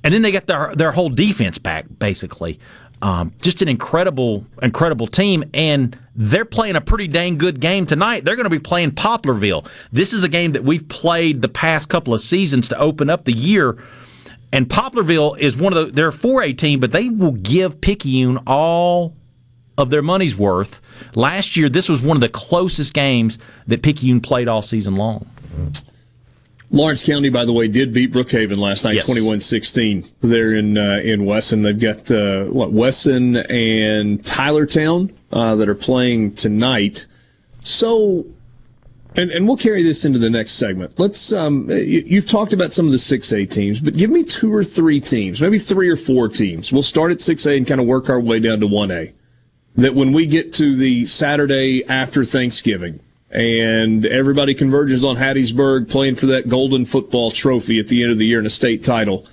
And then they got their their whole defense back, basically. Um, just an incredible, incredible team. And they're playing a pretty dang good game tonight. They're going to be playing Poplarville. This is a game that we've played the past couple of seasons to open up the year. And Poplarville is one of the, they're a four A team, but they will give Picayune all of their money's worth. Last year, this was one of the closest games that Picayune played all season long. Lawrence County, by the way, did beat Brookhaven last night, yes. twenty-one sixteen there in uh, in Wesson. They've got, uh, what, Wesson and Tylertown uh, that are playing tonight. So, and, and we'll carry this into the next segment. Let's, um, you've talked about some of the six A teams, but give me two or three teams, maybe three or four teams. We'll start at six A and kind of work our way down to one A. That when we get to the Saturday after Thanksgiving, and everybody converges on Hattiesburg playing for that golden football trophy at the end of the year and a state title.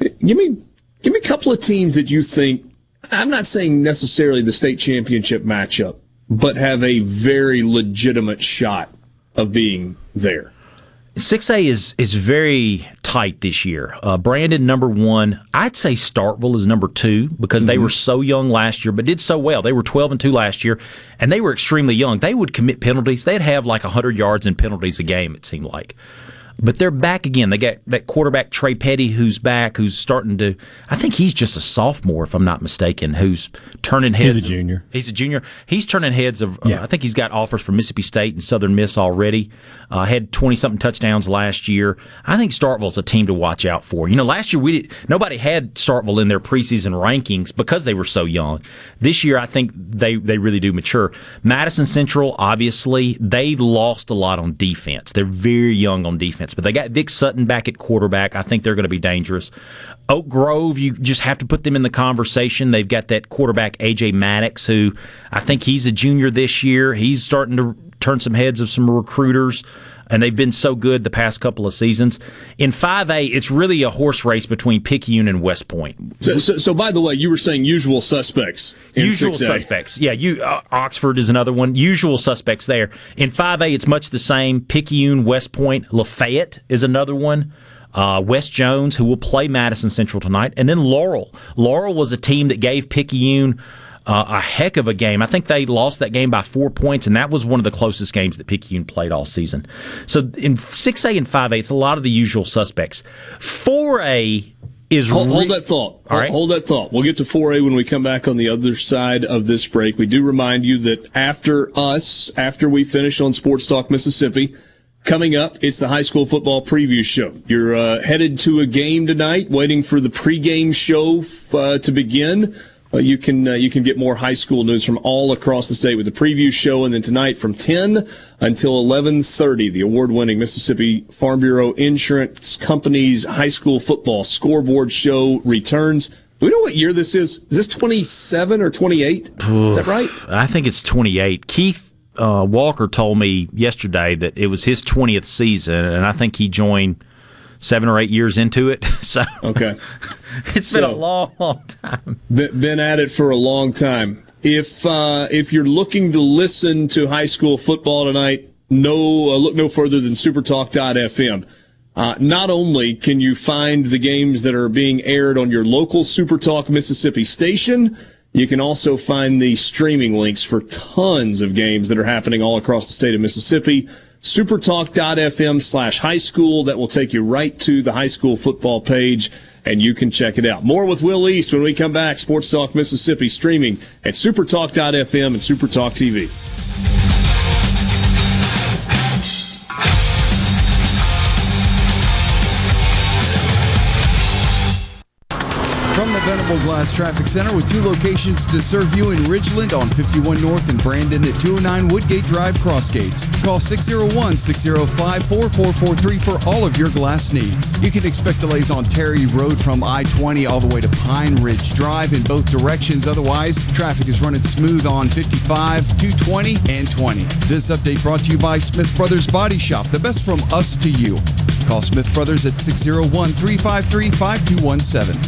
Give me, give me a couple of teams that you think, I'm not saying necessarily the state championship matchup, but have a very legitimate shot of being there. six A is, is very tight this year. Uh, Brandon, number one. I'd say Starkville is number two because they mm-hmm. were so young last year, but did so well. They were twelve and two last year, and they were extremely young. They would commit penalties. They'd have like one hundred yards in penalties a game, it seemed like. But they're back again. They got that quarterback, Trey Petty, who's back, who's starting to – I think he's just a sophomore, if I'm not mistaken, who's turning heads. He's a junior. He's a junior. He's turning heads of yeah. – uh, I think he's got offers from Mississippi State and Southern Miss already. Uh, had twenty-something touchdowns last year. I think Starkville's a team to watch out for. You know, last year we did, nobody had Starkville in their preseason rankings because they were so young. This year I think they, they really do mature. Madison Central, obviously, they lost a lot on defense. They're very young on defense. But they got Vic Sutton back at quarterback. I think they're going to be dangerous. Oak Grove, you just have to put them in the conversation. They've got that quarterback, A J Maddox, who I think he's a junior this year. He's starting to turn some heads of some recruiters, and they've been so good the past couple of seasons. In five A, it's really a horse race between Picayune and West Point. So, so, so by the way, you were saying usual suspects in usual six A. Suspects. Yeah, you, uh, Oxford is another one. Usual suspects there. In five A, it's much the same. Picayune, West Point, Lafayette is another one. Uh, Wes Jones, who will play Madison Central tonight. And then Laurel. Laurel was a team that gave Picayune Uh, a heck of a game. I think they lost that game by four points, and that was one of the closest games that Picayune played all season. So in six A and five A, it's a lot of the usual suspects. four A is... Hold, re- hold that thought. All right. Hold that thought. We'll get to four A when we come back on the other side of this break. We do remind you that after us, after we finish on Sports Talk Mississippi, coming up, it's the high school football preview show. You're uh, headed to a game tonight, waiting for the pregame show uh, to begin. Uh, you can uh, you can get more high school news from all across the state with the preview show, and then tonight from ten until eleven thirty, the award-winning Mississippi Farm Bureau Insurance Company's high school football scoreboard show returns. Do we know what year this is? Is this twenty-seven or twenty-eight? Oof, is that right? I think it's twenty-eight. Keith uh, Walker told me yesterday that it was his twentieth season, and I think he joined seven or eight years into it. So okay. It's been so, a long, long time. Been at it for a long time. If uh, if you're looking to listen to high school football tonight, no uh, look no further than supertalk dot f m. Uh, not only can you find the games that are being aired on your local Supertalk Mississippi station, you can also find the streaming links for tons of games that are happening all across the state of Mississippi. supertalk dot f m slash high school. That will take you right to the high school football page, and you can check it out. More with Will East when we come back. Sports Talk Mississippi streaming at supertalk dot f m and Supertalk T V. From the Venable Glass Traffic Center with two locations to serve you in Ridgeland on fifty-one North and Brandon at two oh nine Woodgate Drive, Crossgates. Call six oh one, six oh five, four four four three for all of your glass needs. You can expect delays on Terry Road from I twenty all the way to Pine Ridge Drive in both directions. Otherwise, traffic is running smooth on fifty-five, two twenty, and twenty. This update brought to you by Smith Brothers Body Shop, the best from us to you. Call Smith Brothers at six oh one, three five three, five two one seven.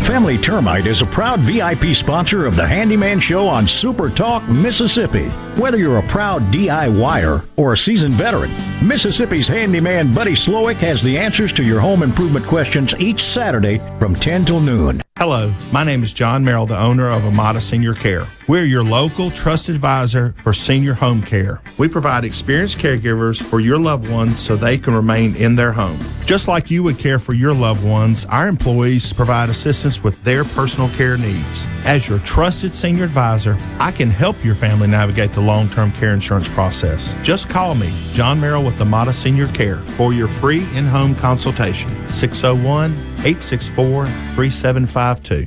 Family Termite is a proud V I P sponsor of the Handyman Show on Super Talk Mississippi. Whether you're a proud DIYer or a seasoned veteran, Mississippi's handyman Buddy Slowick has the answers to your home improvement questions each Saturday from ten till noon. Hello, my name is John Merrill, the owner of Amada Senior Care. We're your local trusted advisor for senior home care. We provide experienced caregivers for your loved ones so they can remain in their home. Just like you would care for your loved ones, our employees provide assistance with their personal care needs. As your trusted senior advisor, I can help your family navigate the long-term care insurance process. Just call me, John Merrill with Amada Senior Care, for your free in-home consultation, six oh one, eight six four, three seven five two.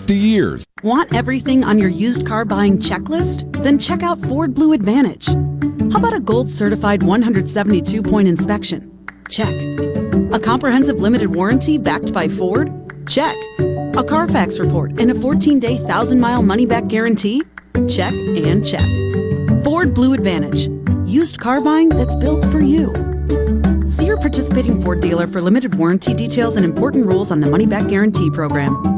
years. Want everything on your used car buying checklist? Then check out Ford Blue Advantage. How about a gold certified one hundred seventy-two point inspection? Check. A comprehensive limited warranty backed by Ford? Check. A Carfax report and a fourteen-day thousand-mile money-back guarantee? Check and check. Ford Blue Advantage. Used car buying that's built for you. See your participating Ford dealer for limited warranty details and important rules on the money-back guarantee program.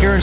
Here in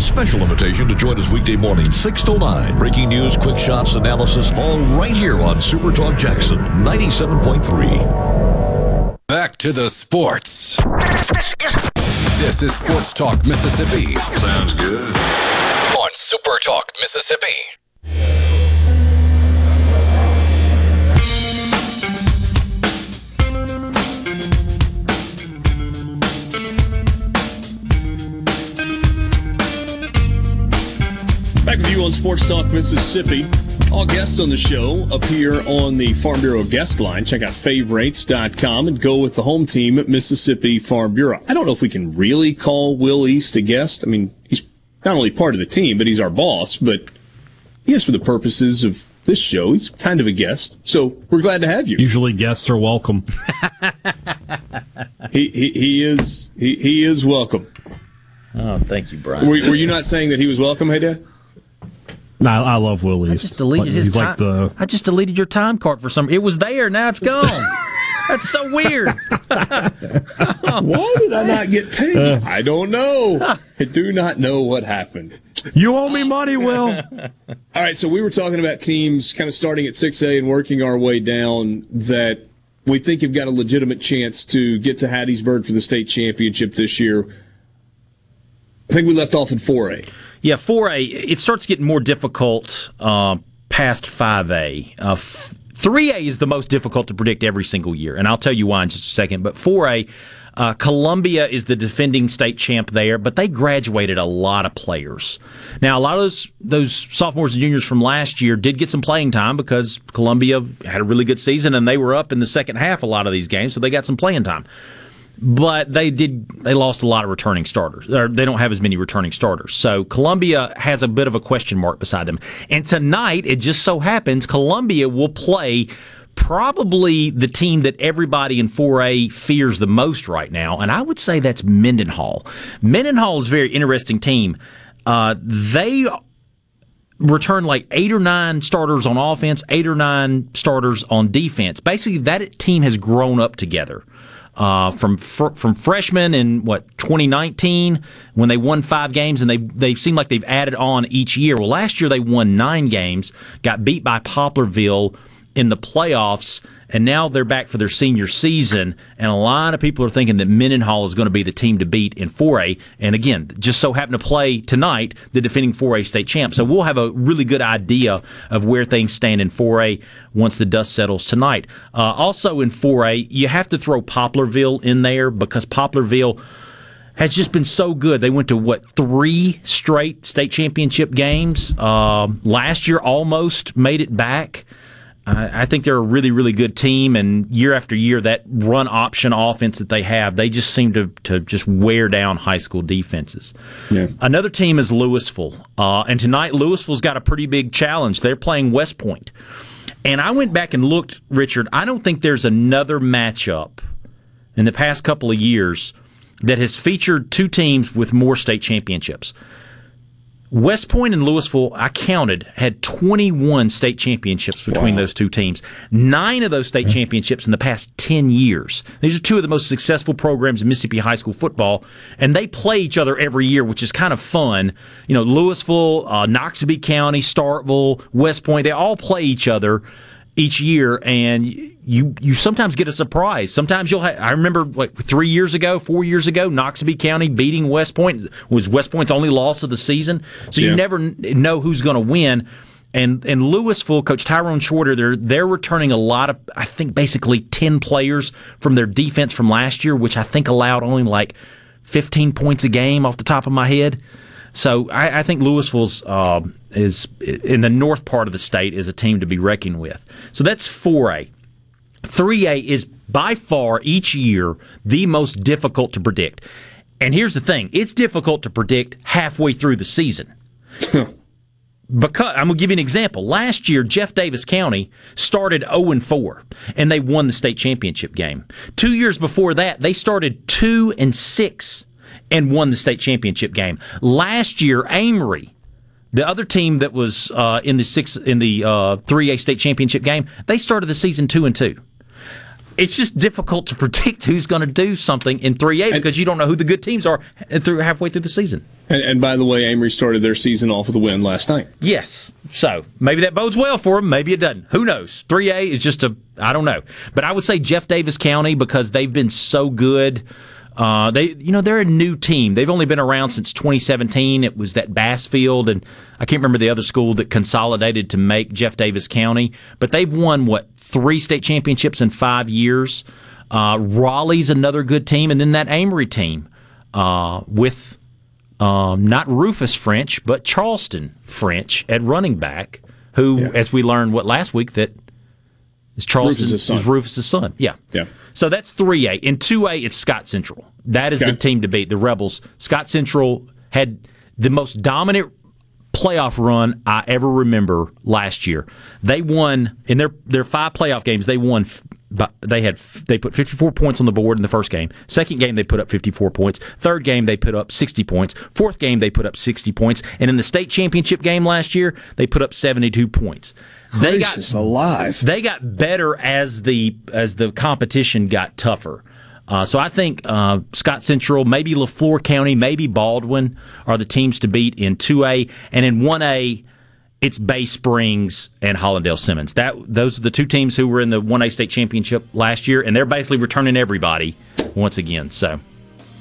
Special invitation to join us weekday morning, six to nine. Breaking news, quick shots, analysis, all right here on Super Talk Jackson ninety-seven point three. Back to the sports. This is, this is Sports Talk Mississippi. Sounds good. On Super Talk Mississippi. Back with you on Sports Talk Mississippi. All guests on the show appear on the Farm Bureau guest line. Check out favorites dot com and go with the home team at Mississippi Farm Bureau. I don't know if we can really call Will East a guest. I mean, he's not only part of the team, but he's our boss. But he is, for the purposes of this show, he's kind of a guest. So we're glad to have you. Usually guests are welcome. he, he he is he, he is welcome. Oh, thank you, Brian. Were, were you not saying that he was welcome, hey, Dad? No, I love Will East. I just deleted like, his time. Like the... I just deleted your time card for some. It was there, now it's gone. That's so weird. Why did I not get paid? Uh, I don't know. I do not know what happened. You owe me money, Will. All right, so we were talking about teams kind of starting at six A and working our way down that we think have got a legitimate chance to get to Hattiesburg for the state championship this year. I think we left off in four A. Yeah, four A, it starts getting more difficult uh, past five A. Uh, f- three A is the most difficult to predict every single year, and I'll tell you why in just a second. But four A, uh, Columbia is the defending state champ there, but they graduated a lot of players. Now, a lot of those, those sophomores and juniors from last year did get some playing time because Columbia had a really good season, and they were up in the second half a lot of these games, so they got some playing time. But they did. They lost a lot of returning starters. They don't have as many returning starters. So Columbia has a bit of a question mark beside them. And tonight, it just so happens, Columbia will play probably the team that everybody in four A fears the most right now. And I would say that's Mendenhall. Mendenhall is a very interesting team. Uh, they return like eight or nine starters on offense, eight or nine starters on defense. Basically, that team has grown up together. Uh, from fr- from freshmen in, what, twenty nineteen, when they won five games, and they they seem like they've added on each year. Well, last year they won nine games, got beat by Poplarville in the playoffs, and now they're back for their senior season, and a lot of people are thinking that Mendenhall is going to be the team to beat in four A, and again, just so happen to play tonight the defending four A state champ. So we'll have a really good idea of where things stand in four A once the dust settles tonight. Uh, also in four A, you have to throw Poplarville in there because Poplarville has just been so good. They went to, what, three straight state championship games. Uh, last year almost made it back. I think they're a really, really good team, and year after year, that run option offense that they have, they just seem to, to just wear down high school defenses. Yeah. Another team is Louisville, uh, and tonight Louisville's got a pretty big challenge. They're playing West Point. And I went back and looked, Richard, I don't think there's another matchup in the past couple of years that has featured two teams with more state championships. West Point and Louisville, I counted, had twenty-one state championships between wow. those two teams. Nine of those state championships in the past ten years. These are two of the most successful programs in Mississippi high school football, and they play each other every year, which is kind of fun. You know, Louisville, uh, Noxubee County, Starkville, West Point, they all play each other each year, and you you sometimes get a surprise. Sometimes you'll have, I remember like three years ago, four years ago, Noxubee County beating West Point was West Point's only loss of the season. So yeah. you never know who's going to win. And and Louisville, Coach Tyrone Shorter, they're, they're returning a lot of, I think, basically ten players from their defense from last year, which I think allowed only like fifteen points a game off the top of my head. So I, I think Louisville's uh, is in the north part of the state is a team to be reckoned with. So that's four A. three A is by far each year the most difficult to predict. And here's the thing. It's difficult to predict halfway through the season. Because I'm going to give you an example. Last year, Jeff Davis County started oh and four, and they won the state championship game. Two years before that, they started two and six. And won the state championship game. Last year, Amory, the other team that was uh, in the six in the uh, three A state championship game, they started the season two and two. It's just difficult to predict who's going to do something in three A because and, you don't know who the good teams are through halfway through the season. And, and by the way, Amory started their season off with a win last night. Yes. So maybe that bodes well for them. Maybe it doesn't. Who knows? three A is just a, I don't know. But I would say Jeff Davis County because they've been so good. Uh, they, you know, they're a new team. They've only been around since twenty seventeen. It was that Bassfield, and I can't remember the other school that consolidated to make Jeff Davis County. But they've won, what, three state championships in five years. Uh, Raleigh's another good team, and then that Amory team uh, with um, not Rufus French, but Charleston French at running back, who, yeah. as we learned what last week, that is Charleston Rufus is Rufus's son. Yeah. Yeah. So that's three A. In two A, it's Scott Central. That is okay. the team to beat, the Rebels. Scott Central had the most dominant playoff run I ever remember last year. They won, in their their five playoff games, they won. They had they put fifty-four points on the board in the first game. Second game, they put up fifty-four points. Third game, they put up sixty points. Fourth game, they put up sixty points. And in the state championship game last year, they put up seventy-two points. They Gracious got alive. They got better as the as the competition got tougher. Uh, so I think uh, Scott Central, maybe LaFleur County, maybe Baldwin are the teams to beat in two A, and in one A, it's Bay Springs and Hollandale Simmons. That those are the two teams who were in the one A state championship last year, and they're basically returning everybody once again. So.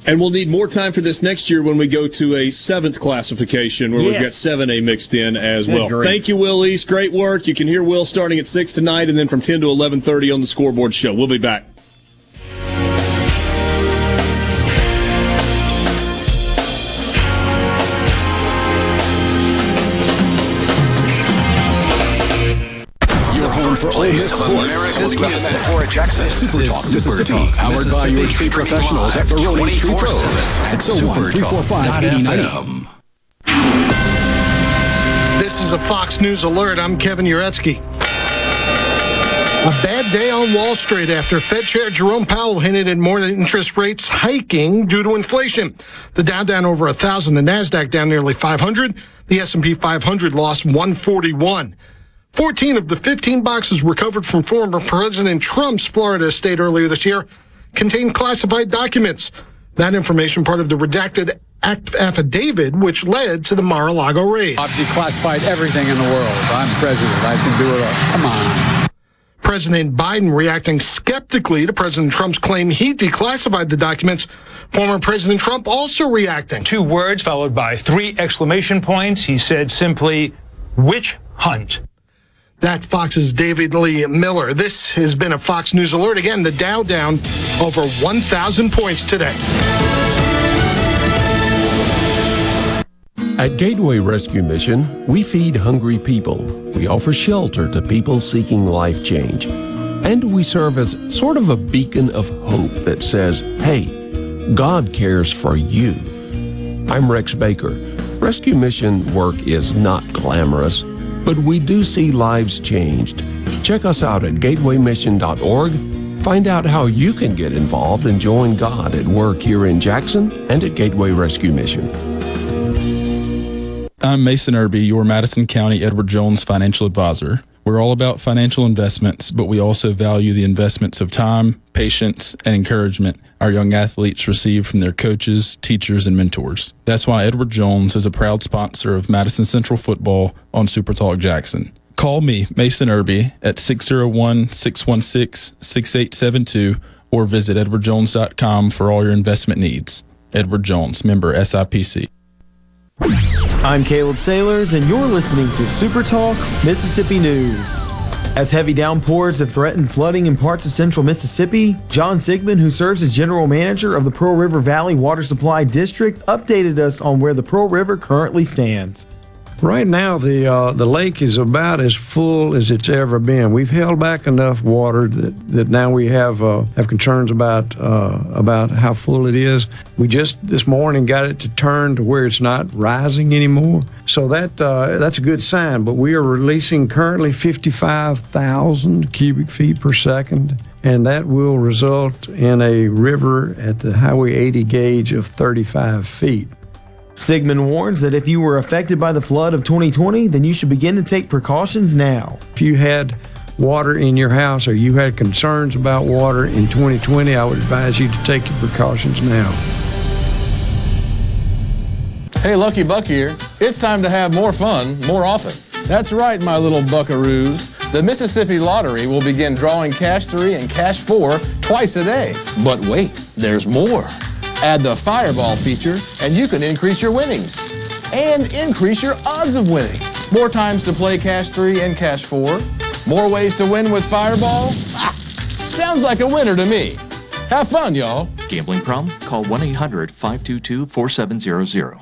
And we'll need more time for this next year when we go to a seventh classification where yes. we've got seven A mixed in as well. Agreed. Thank you, Will East. Great work. You can hear Will starting at six tonight and then from ten to eleven thirty on the Scoreboard Show. We'll be back. for Ole Miss sports. America's music for Jackson. Super Talk Mississippi, powered by your tree professionals at Baroni's Tree Pros. six oh one, three four five, eight oh nine oh. This is a Fox News alert. I'm Kevin Uretzky. A bad day on Wall Street after Fed Chair Jerome Powell hinted at more than interest rates hiking due to inflation. The Dow down over one thousand, the NASDAQ down nearly five hundred, the S and P five hundred lost one forty-one. fourteen of the fifteen boxes recovered from former President Trump's Florida estate earlier this year contained classified documents. That information part of the redacted affidavit which led to the Mar-a-Lago raid. I've declassified everything in the world. I'm president. I can do it all. Come on. President Biden reacting skeptically to President Trump's claim he declassified the documents. Former President Trump also reacting. Two words followed by three exclamation points. He said simply, witch hunt. That Fox's David Lee Miller. This has been a Fox News alert. Again, the Dow down over one thousand points today. At Gateway Rescue Mission, we feed hungry people. We offer shelter to people seeking life change. And we serve as sort of a beacon of hope that says, hey, God cares for you. I'm Rex Baker. Rescue Mission work is not glamorous, but we do see lives changed. Check us out at gateway mission dot org. Find out how you can get involved and join God at work here in Jackson and at Gateway Rescue Mission. I'm Mason Irby, your Madison County Edward Jones financial advisor. We're all about financial investments, but we also value the investments of time, patience, and encouragement our young athletes receive from their coaches, teachers, and mentors. That's why Edward Jones is a proud sponsor of Madison Central football on SuperTalk Jackson. Call me, Mason Irby, at six oh one, six one six, six eight seven two or visit edward jones dot com for all your investment needs. Edward Jones, member S I P C. I'm Caleb Sailors, and you're listening to Super Talk Mississippi News. As heavy downpours have threatened flooding in parts of central Mississippi, John Sigmund, who serves as general manager of the Pearl River Valley Water Supply District, updated us on where the Pearl River currently stands. Right now, the uh, the lake is about as full as it's ever been. We've held back enough water that, that now we have uh, have concerns about uh, about how full it is. We just this morning got it to turn to where it's not rising anymore. So that uh, that's a good sign. But we are releasing currently fifty-five thousand cubic feet per second, and that will result in a river at the Highway eighty gauge of thirty-five feet. Sigmund warns that if you were affected by the flood of twenty twenty, then you should begin to take precautions now. If you had water in your house or you had concerns about water in twenty twenty, I would advise you to take your precautions now. Hey, Lucky Buck here. It's time to have more fun more often. That's right, my little buckaroos. The Mississippi Lottery will begin drawing Cash three and Cash four twice a day. But wait, there's more. Add the Fireball feature, and you can increase your winnings and increase your odds of winning. More times to play Cash three and Cash four. More ways to win with Fireball. Ah, sounds like a winner to me. Have fun, y'all. Gambling problem? Call one eight hundred, five two two, four seven zero zero.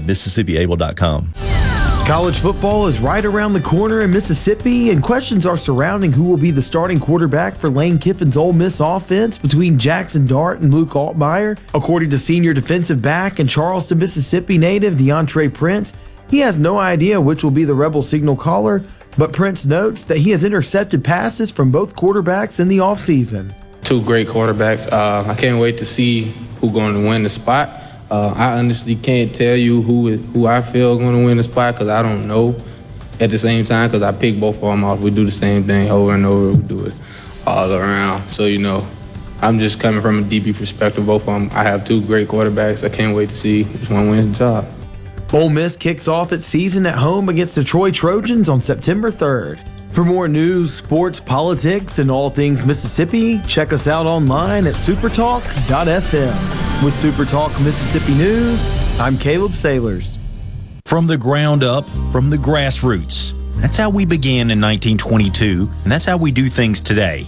Mississippi Able dot com. College football is right around the corner in Mississippi, and questions are surrounding who will be the starting quarterback for Lane Kiffin's Ole Miss offense between Jackson Dart and Luke Altmaier. According to senior defensive back and Charleston, Mississippi native DeAndre Prince, he has no idea which will be the Rebel signal caller, but Prince notes that he has intercepted passes from both quarterbacks in the offseason. Two great quarterbacks. Uh, I can't wait to see who's going to win the spot. Uh, I honestly can't tell you who who I feel going to win the spot because I don't know at the same time because I pick both of them off. We do the same thing over and over. We do it all around. So, you know, I'm just coming from a D B perspective. Both of them, I have two great quarterbacks. I can't wait to see which one wins the job. Ole Miss kicks off its season at home against the Troy Trojans on September third. For more news, sports, politics, and all things Mississippi, check us out online at supertalk dot f m. With Supertalk Mississippi News, I'm Caleb Sailors. From the ground up, from the grassroots. That's how we began in nineteen twenty-two, and that's how we do things today.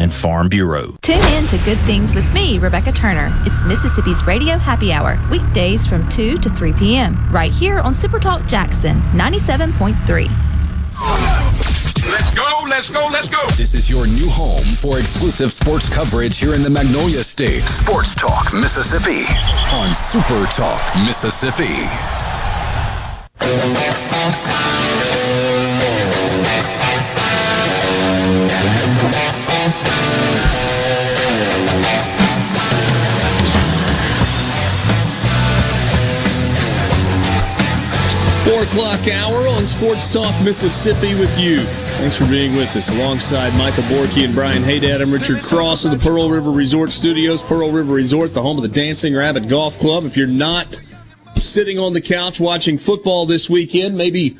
and Farm Bureau. Tune in to Good Things with me, Rebecca Turner. It's Mississippi's Radio Happy Hour, weekdays from two to three p m, right here on Supertalk Jackson ninety-seven point three. Let's go, let's go, let's go. This is your new home for exclusive sports coverage here in the Magnolia State. Sports Talk Mississippi on Super Talk Mississippi. Four o'clock hour on Sports Talk Mississippi with you. Thanks for being with us alongside Michael Borky and Brian Haydad. I'm Richard Cross of the Pearl River Resort Studios. Pearl River Resort, the home of the Dancing Rabbit Golf Club. If you're not sitting on the couch watching football this weekend, maybe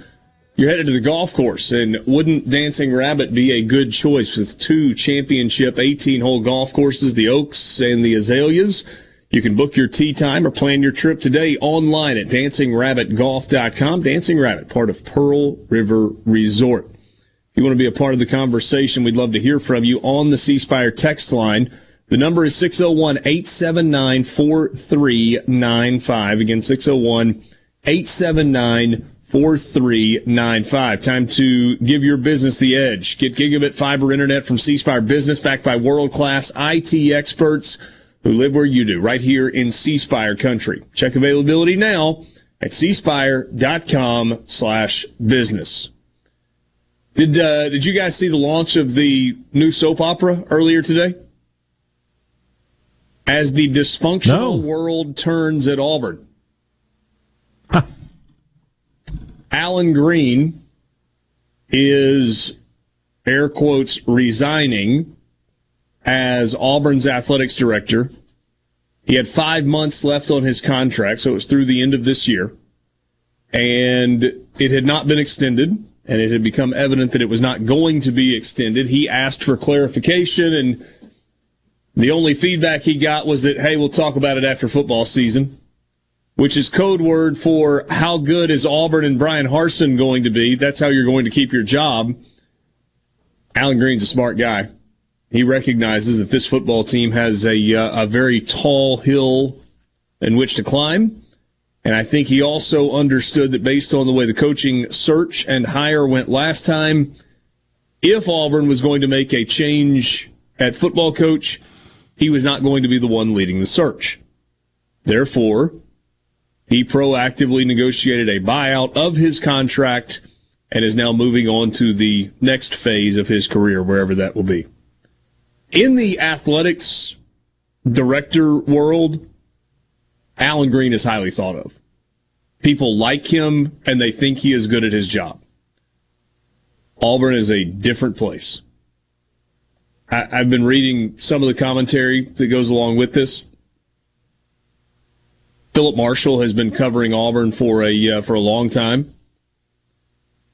you're headed to the golf course. And wouldn't Dancing Rabbit be a good choice with two championship eighteen-hole golf courses, the Oaks and the Azaleas? You can book your tee time or plan your trip today online at dancing rabbit golf dot com. Dancing Rabbit, part of Pearl River Resort. You want to be a part of the conversation, we'd love to hear from you on the C Spire text line. The number is six oh one, eight seven nine, four three nine five. Again, six oh one, eight seven nine, four three nine five. Time to give your business the edge. Get gigabit fiber internet from C Spire Business, backed by world-class I T experts who live where you do, right here in C Spire country. Check availability now at c spire dot com slash business. Did uh, did you guys see the launch of the new soap opera earlier today? As the dysfunctional no. world turns at Auburn. Huh. Allen Greene is, air quotes, resigning as Auburn's athletics director. He had five months left on his contract, so it was through the end of this year. And it had not been extended. And it had become evident that it was not going to be extended. He asked for clarification, and the only feedback he got was that, hey, we'll talk about it after football season, which is code word for how good is Auburn and Bryan Harsin going to be? That's how you're going to keep your job. Allen Green's a smart guy. He recognizes that this football team has a, uh, a very tall hill in which to climb. And I think he also understood that based on the way the coaching search and hire went last time, if Auburn was going to make a change at football coach, he was not going to be the one leading the search. Therefore, he proactively negotiated a buyout of his contract and is now moving on to the next phase of his career, wherever that will be. In the athletics director world, Allen Greene is highly thought of. People like him, and they think he is good at his job. Auburn is a different place. I, I've been reading some of the commentary that goes along with this. Philip Marshall has been covering Auburn for a uh, for a long time,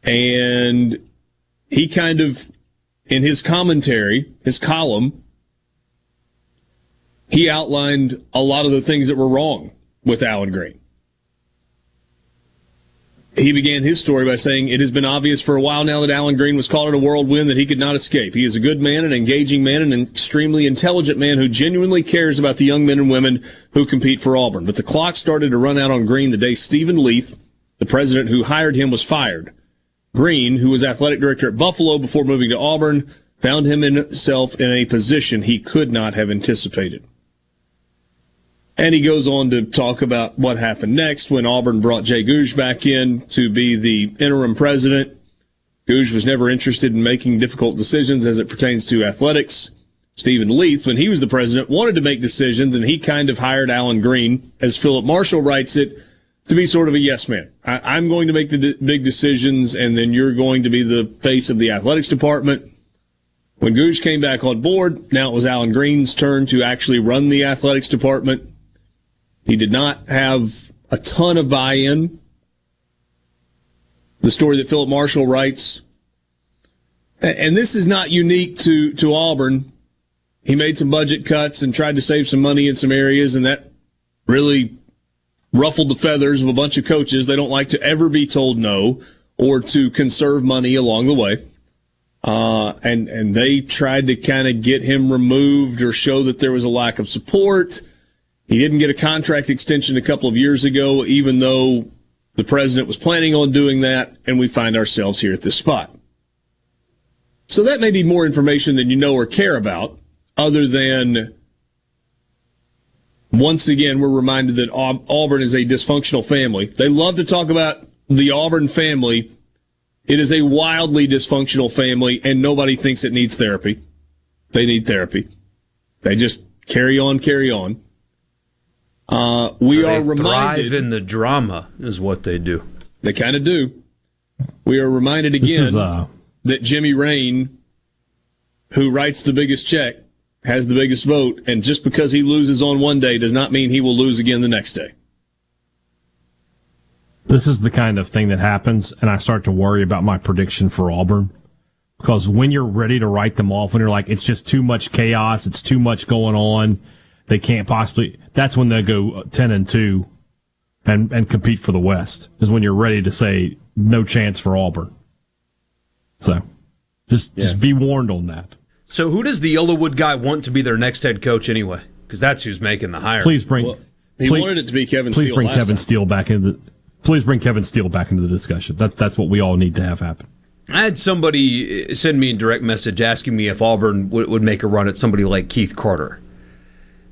and he kind of, in his commentary, his column, he outlined a lot of the things that were wrong with Allen Greene. He began his story by saying, "It has been obvious for a while now that Allen Greene was caught in a whirlwind that he could not escape. He is a good man, an engaging man, an extremely intelligent man who genuinely cares about the young men and women who compete for Auburn." But the clock started to run out on Greene the day Stephen Leith, the president who hired him, was fired. Greene, who was athletic director at Buffalo before moving to Auburn, found himself in a position he could not have anticipated. And he goes on to talk about what happened next when Auburn brought Jay Gouge back in to be the interim president. Gouge was never interested in making difficult decisions as it pertains to athletics. Stephen Leith, when he was the president, wanted to make decisions, and he kind of hired Allen Greene, as Philip Marshall writes it, to be sort of a yes man. I, I'm going to make the d- big decisions, and then you're going to be the face of the athletics department. When Gouge came back on board, now it was Allen Greene's turn to actually run the athletics department. He did not have a ton of buy-in. The story that Philip Marshall writes, and this is not unique to, to Auburn. He made some budget cuts and tried to save some money in some areas, and that really ruffled the feathers of a bunch of coaches. They don't like to ever be told no or to conserve money along the way. Uh, and, and they tried to kind of get him removed or show that there was a lack of support. He didn't get a contract extension a couple of years ago, even though the president was planning on doing that, and we find ourselves here at this spot. So that may be more information than you know or care about, other than, once again, we're reminded that Auburn is a dysfunctional family. They love to talk about the Auburn family. It is a wildly dysfunctional family, and nobody thinks it needs therapy. They need therapy. They just carry on, carry on. Uh, we they are reminded. Thrive in the drama is what they do. They kind of do. We are reminded again is, uh... that Jimmy Raine, who writes the biggest check, has the biggest vote, and just because he loses on one day does not mean he will lose again the next day. This is the kind of thing that happens, and I start to worry about my prediction for Auburn. Because when you're ready to write them off, when you're like, it's just too much chaos, it's too much going on, they can't possibly, that's when they go ten and two and, and compete for the West, is when you're ready to say no chance for Auburn. So just yeah. just be warned on that. So who does the Yellowwood guy want to be their next head coach anyway? Because that's who's making the hire. Please bring well, he please, wanted it to be Kevin please Steele. Bring last Kevin time. Steele back into the, please bring Kevin Steele back into the discussion. That's that's what we all need to have happen. I had somebody send me a direct message asking me if Auburn would, would make a run at somebody like Keith Carter.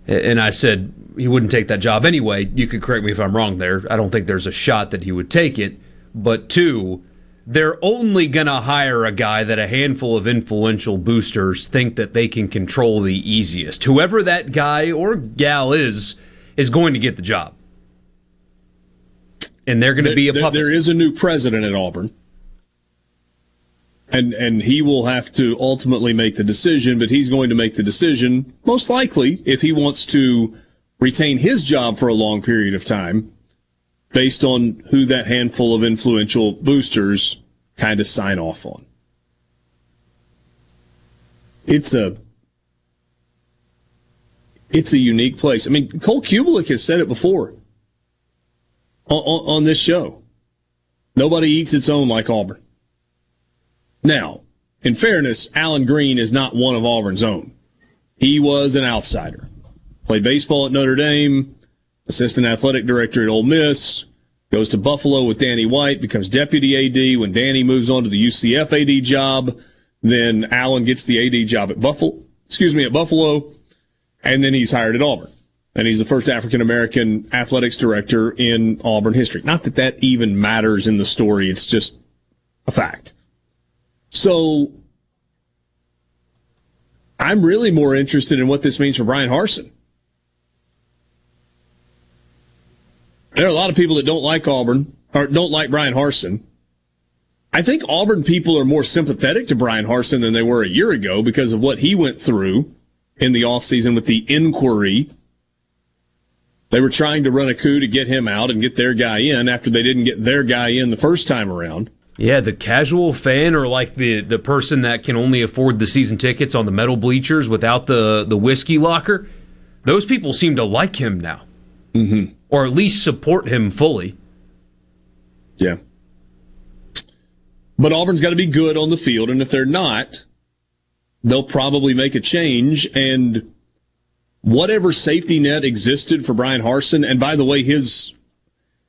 And I said, he wouldn't take that job anyway. You could correct me if I'm wrong there. I don't think there's a shot that he would take it. But two, they're only going to hire a guy that a handful of influential boosters think that they can control the easiest. Whoever that guy or gal is, is going to get the job. And they're going to be a puppet. There is a new president at Auburn. And and he will have to ultimately make the decision, but he's going to make the decision, most likely, if he wants to retain his job for a long period of time, based on who that handful of influential boosters kind of sign off on. It's a it's a unique place. I mean, Cole Kubelik has said it before on, on, on this show. Nobody eats its own like Auburn. Now, in fairness, Allen Greene is not one of Auburn's own. He was an outsider. Played baseball at Notre Dame, assistant athletic director at Ole Miss, goes to Buffalo with Danny White, becomes deputy A D. When Danny moves on to the U C F A D job, then Allen gets the A D job at Buffalo, excuse me, at Buffalo, and then he's hired at Auburn. And he's the first African-American athletics director in Auburn history. Not that that even matters in the story. It's just a fact. So, I'm really more interested in what this means for Bryan Harsin. There are a lot of people that don't like Auburn, or don't like Bryan Harsin. I think Auburn people are more sympathetic to Bryan Harsin than they were a year ago because of what he went through in the offseason with the inquiry. They were trying to run a coup to get him out and get their guy in after they didn't get their guy in the first time around. Yeah, the casual fan or like the, the person that can only afford the season tickets on the metal bleachers without the, the whiskey locker, those people seem to like him now. Mm-hmm. Or at least support him fully. Yeah. But Auburn's got to be good on the field, and if they're not, they'll probably make a change. And whatever safety net existed for Bryan Harsin, and by the way, his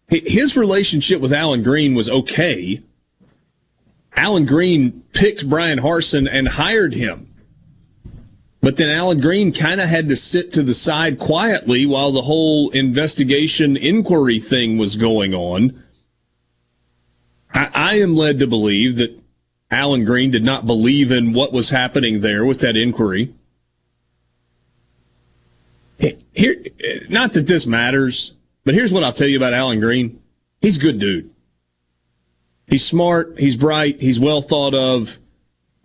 his relationship with Allen Greene was okay. Allen Greene picked Bryan Harsin and hired him. But then Allen Greene kind of had to sit to the side quietly while the whole investigation inquiry thing was going on. I, I am led to believe that Allen Greene did not believe in what was happening there with that inquiry. Here, not that this matters, but here's what I'll tell you about Allen Greene. He's a good dude. He's smart, he's bright, he's well thought of.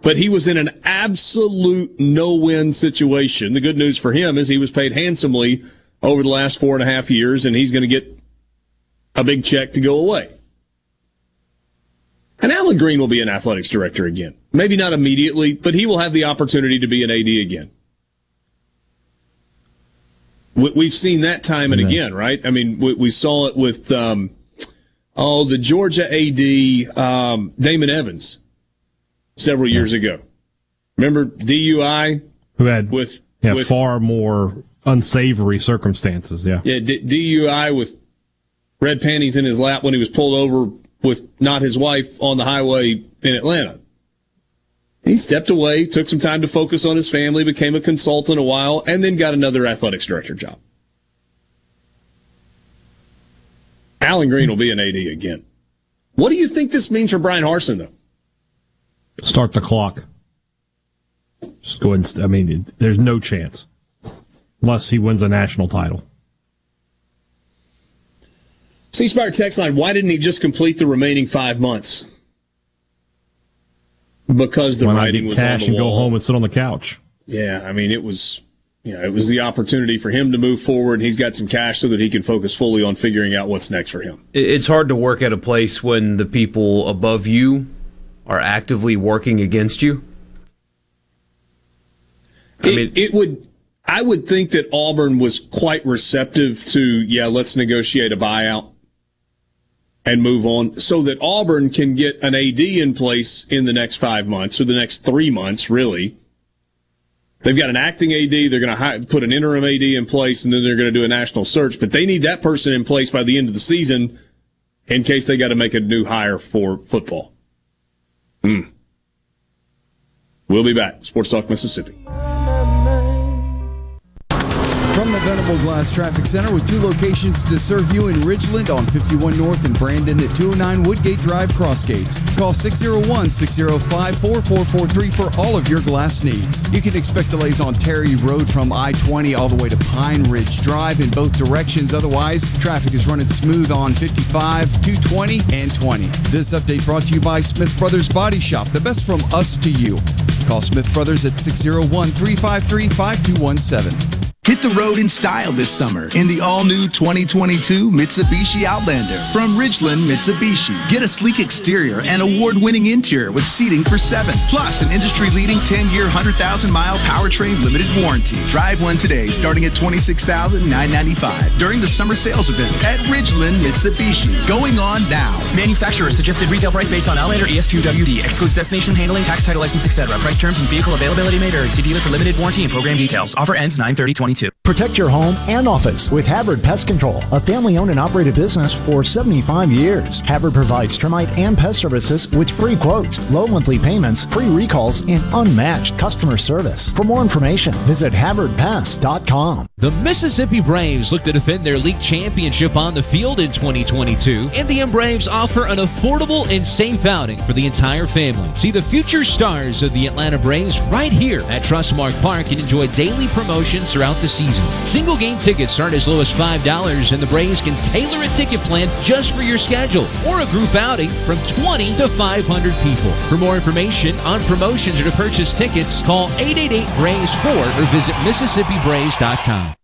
But he was in an absolute no-win situation. The good news for him is he was paid handsomely over the last four and a half years, and he's going to get a big check to go away. And Allen Greene will be an athletics director again. Maybe not immediately, but he will have the opportunity to be an A D again. We've seen that time and again, right? I mean, we saw it with, um, oh, the Georgia A D, um, Damon Evans. Several years yeah. ago, remember D U I, who had with, yeah, with far more unsavory circumstances. Yeah, yeah, D- DUI with red panties in his lap when he was pulled over with not his wife on the highway in Atlanta. He stepped away, took some time to focus on his family, became a consultant a while, and then got another athletics director job. Allen Greene will be an A D again. What do you think this means for Bryan Harsin, though? Start the clock. Just go ahead and, I mean, there's no chance. Unless he wins a national title. C Spire text line, why didn't he just complete the remaining five months? Because the why writing was on the wall. And go home and sit on the couch. Yeah, I mean, it was, you know, it was the opportunity for him to move forward. He's got some cash so that he can focus fully on figuring out what's next for him. It's hard to work at a place when the people above you are actively working against you? I mean, it, it would. I would think that Auburn was quite receptive to, yeah, let's negotiate a buyout and move on, so that Auburn can get an A D in place in the next five months, or the next three months, really. They've got an acting A D, they're going to put an interim A D in place, and then they're going to do a national search, but they need that person in place by the end of the season in case they got to make a new hire for football. Hmm. We'll be back. Sports Talk Mississippi. From the Venable Glass Traffic Center, with two locations to serve you in Ridgeland on fifty-one North and Brandon at two oh nine Woodgate Drive, Crossgates. Call six oh one, six oh five, four four four three for all of your glass needs. You can expect delays on Terry Road from I twenty all the way to Pine Ridge Drive in both directions. Otherwise, traffic is running smooth on fifty-five, two twenty, and twenty. This update brought to you by Smith Brothers Body Shop, the best from us to you. Call Smith Brothers at six oh one, three five three, five two one seven. Hit the road in style this summer in the all-new twenty twenty-two Mitsubishi Outlander from Ridgeland Mitsubishi. Get a sleek exterior and award-winning interior with seating for seven, plus an industry-leading ten-year, one hundred thousand mile powertrain limited warranty. Drive one today, starting at twenty-six thousand nine hundred ninety-five dollars during the summer sales event at Ridgeland Mitsubishi. Going on now. Manufacturer suggested retail price based on Outlander E S two W D. Excludes destination handling, tax, title, license, et cetera. Price terms and vehicle availability may vary. See dealer for limited warranty and program details. Offer ends nine thirty twenty-two. Protect your home and office with Havard Pest Control, a family-owned and operated business for seventy-five years. Havard provides termite and pest services with free quotes, low monthly payments, free recalls, and unmatched customer service. For more information, visit Havard Pest dot com. The Mississippi Braves look to defend their league championship on the field in twenty twenty-two. Indian Braves offer an affordable and safe outing for the entire family. See the future stars of the Atlanta Braves right here at Trustmark Park and enjoy daily promotions throughout the season. Single game tickets start as low as five dollars, and the Braves can tailor a ticket plan just for your schedule, or a group outing from twenty to five hundred people. For more information on promotions or to purchase tickets, call eight eight eight, BRAVES four or visit Mississippi Braves dot com.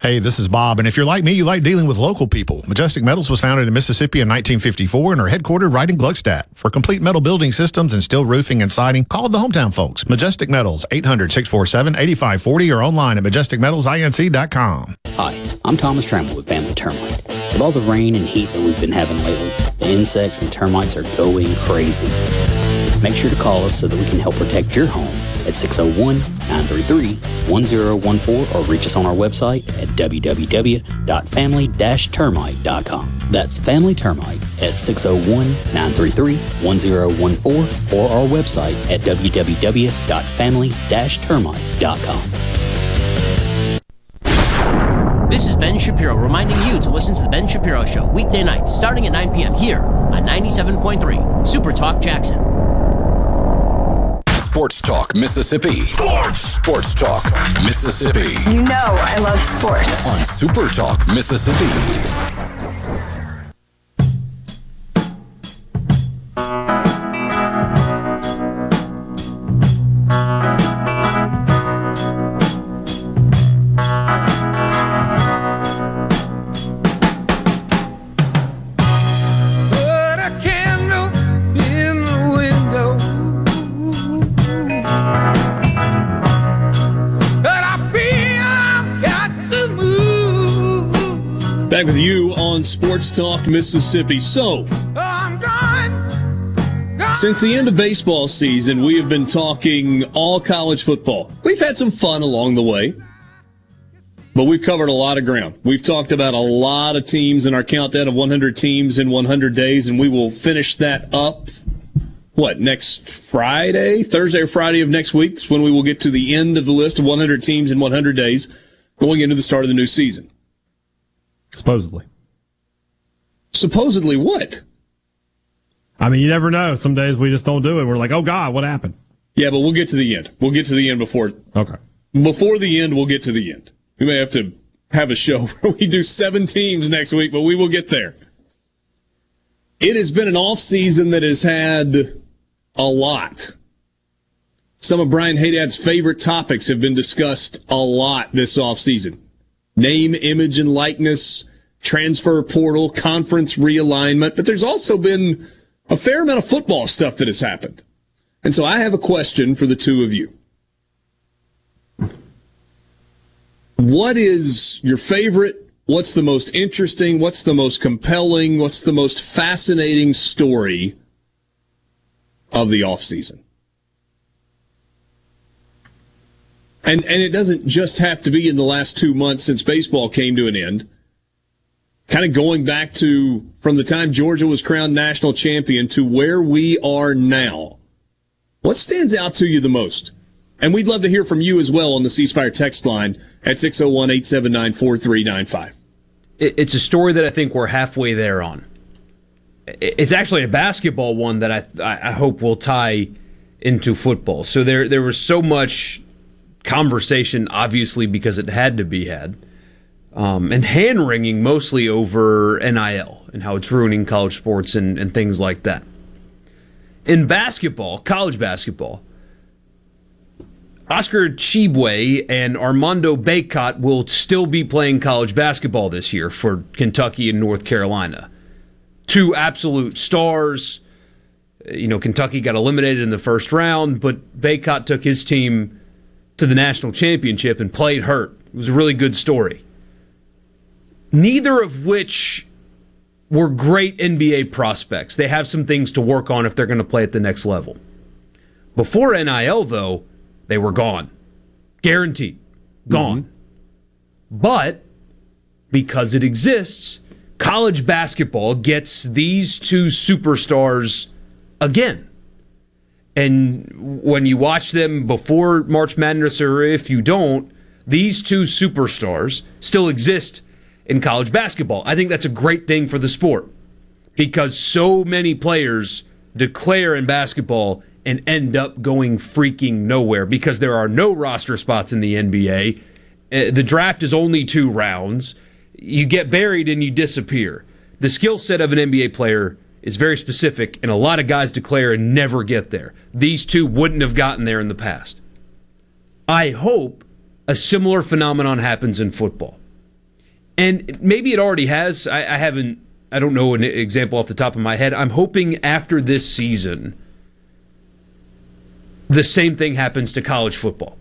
Hey, this is Bob, and if you're like me, you like dealing with local people. Majestic Metals was founded in Mississippi in nineteen fifty-four and are headquartered right in Gluckstadt. For complete metal building systems and steel roofing and siding, call the hometown folks. Majestic Metals, eight hundred, six four seven, eight five four zero or online at majestic metals inc dot com. Hi, I'm Thomas Trammell with Family Termite. With all the rain and heat that we've been having lately, the insects and termites are going crazy. Make sure to call us so that we can help protect your home at six oh one, nine three three, one oh one four or reach us on our website at w w w dot family dash termite dot com. That's Family Termite at six oh one, nine three three, one oh one four or our website at w w w dot family dash termite dot com. This is Ben Shapiro reminding you to listen to The Ben Shapiro Show weekday nights starting at nine p m here on ninety-seven point three Super Talk Jackson. Sports Talk Mississippi. Sports. Sports Talk Mississippi. You know I love sports. On Super Talk Mississippi. Back with you on Sports Talk Mississippi. So, since the end of baseball season, we have been talking all college football. We've had some fun along the way, but we've covered a lot of ground. We've talked about a lot of teams in our countdown of one hundred teams in one hundred days, and we will finish that up, what, next Friday? Thursday or Friday of next week is when we will get to the end of the list of one hundred teams in one hundred days going into the start of the new season. Supposedly. Supposedly what? I mean, you never know. Some days we just don't do it. We're like, oh, God, what happened? Yeah, but we'll get to the end. We'll get to the end before. Okay. Before the end, we'll get to the end. We may have to have a show where we do seven teams next week, but we will get there. It has been an offseason that has had a lot. Some of Brian Haydad's favorite topics have been discussed a lot this offseason. Name, image, and likeness, transfer portal, conference realignment. But there's also been a fair amount of football stuff that has happened. And so I have a question for the two of you. What is your favorite? What's the most interesting? What's the most compelling? What's the most fascinating story of the offseason? And and it doesn't just have to be in the last two months since baseball came to an end. Kind of going back to from the time Georgia was crowned national champion to where we are now. What stands out to you the most? And we'd love to hear from you as well on the C Spire text line at six oh one, eight seven nine, four three nine five. It's a story that I think we're halfway there on. It's actually a basketball one that I I hope will tie into football. So there there was so much conversation, obviously, because it had to be had, um, and hand-wringing mostly over N I L and how it's ruining college sports and, and things like that. In basketball, college basketball, Oscar Tshiebwe and Armando Bacot will still be playing college basketball this year for Kentucky and North Carolina. Two absolute stars. You know, Kentucky got eliminated in the first round, but Bacot took his team to the national championship and played hurt. It was a really good story. Neither of which were great N B A prospects. They have some things to work on if they're going to play at the next level. Before N I L, though, they were gone. Guaranteed. Gone. Mm-hmm. But because it exists, college basketball gets these two superstars again. And when you watch them before March Madness, or if you don't, these two superstars still exist in college basketball. I think that's a great thing for the sport because so many players declare in basketball and end up going freaking nowhere because there are no roster spots in the N B A. The draft is only two rounds. You get buried and you disappear. The skill set of an N B A player is very specific, and a lot of guys declare and never get there. These two wouldn't have gotten there in the past. I hope a similar phenomenon happens in football. And maybe it already has. I, I haven't, I don't know an example off the top of my head. I'm hoping after this season, the same thing happens to college football.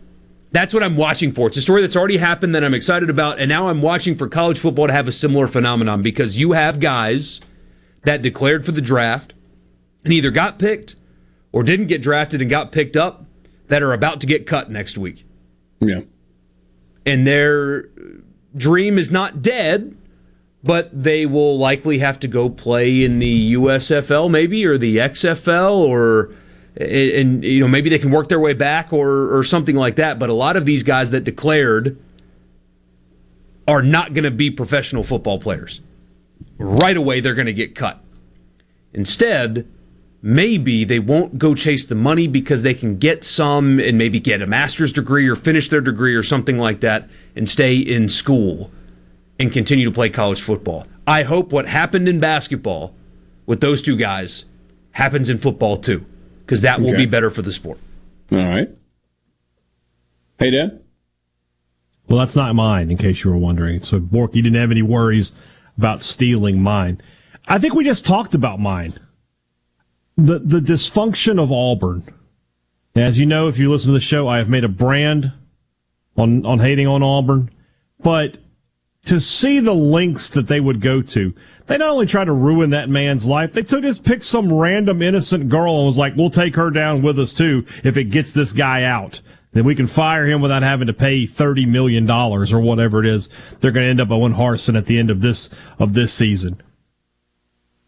That's what I'm watching for. It's a story that's already happened that I'm excited about, and now I'm watching for college football to have a similar phenomenon, because you have guys that declared for the draft and either got picked or didn't get drafted and got picked up that are about to get cut next week. Yeah. And their dream is not dead, but they will likely have to go play in the U S F L maybe, or the X F L, or and you know maybe they can work their way back or or something like that. But a lot of these guys that declared are not going to be professional football players. Right away, they're going to get cut. Instead, maybe they won't go chase the money because they can get some and maybe get a master's degree or finish their degree or something like that and stay in school and continue to play college football. I hope what happened in basketball with those two guys happens in football too, because that will okay. be better for the sport. All right. Hey, Dan? Well, that's not mine, in case you were wondering. So, Bork, you didn't have any worries about stealing mine. I think we just talked about mine. The the dysfunction of Auburn. As you know, if you listen to the show, I have made a brand on, on hating on Auburn. But to see the lengths that they would go to, they not only tried to ruin that man's life, they took just picked some random innocent girl and was like, we'll take her down with us too if it gets this guy out. Then we can fire him without having to pay thirty million dollars or whatever it is. They're going to end up owing Harsin at the end of this of this season.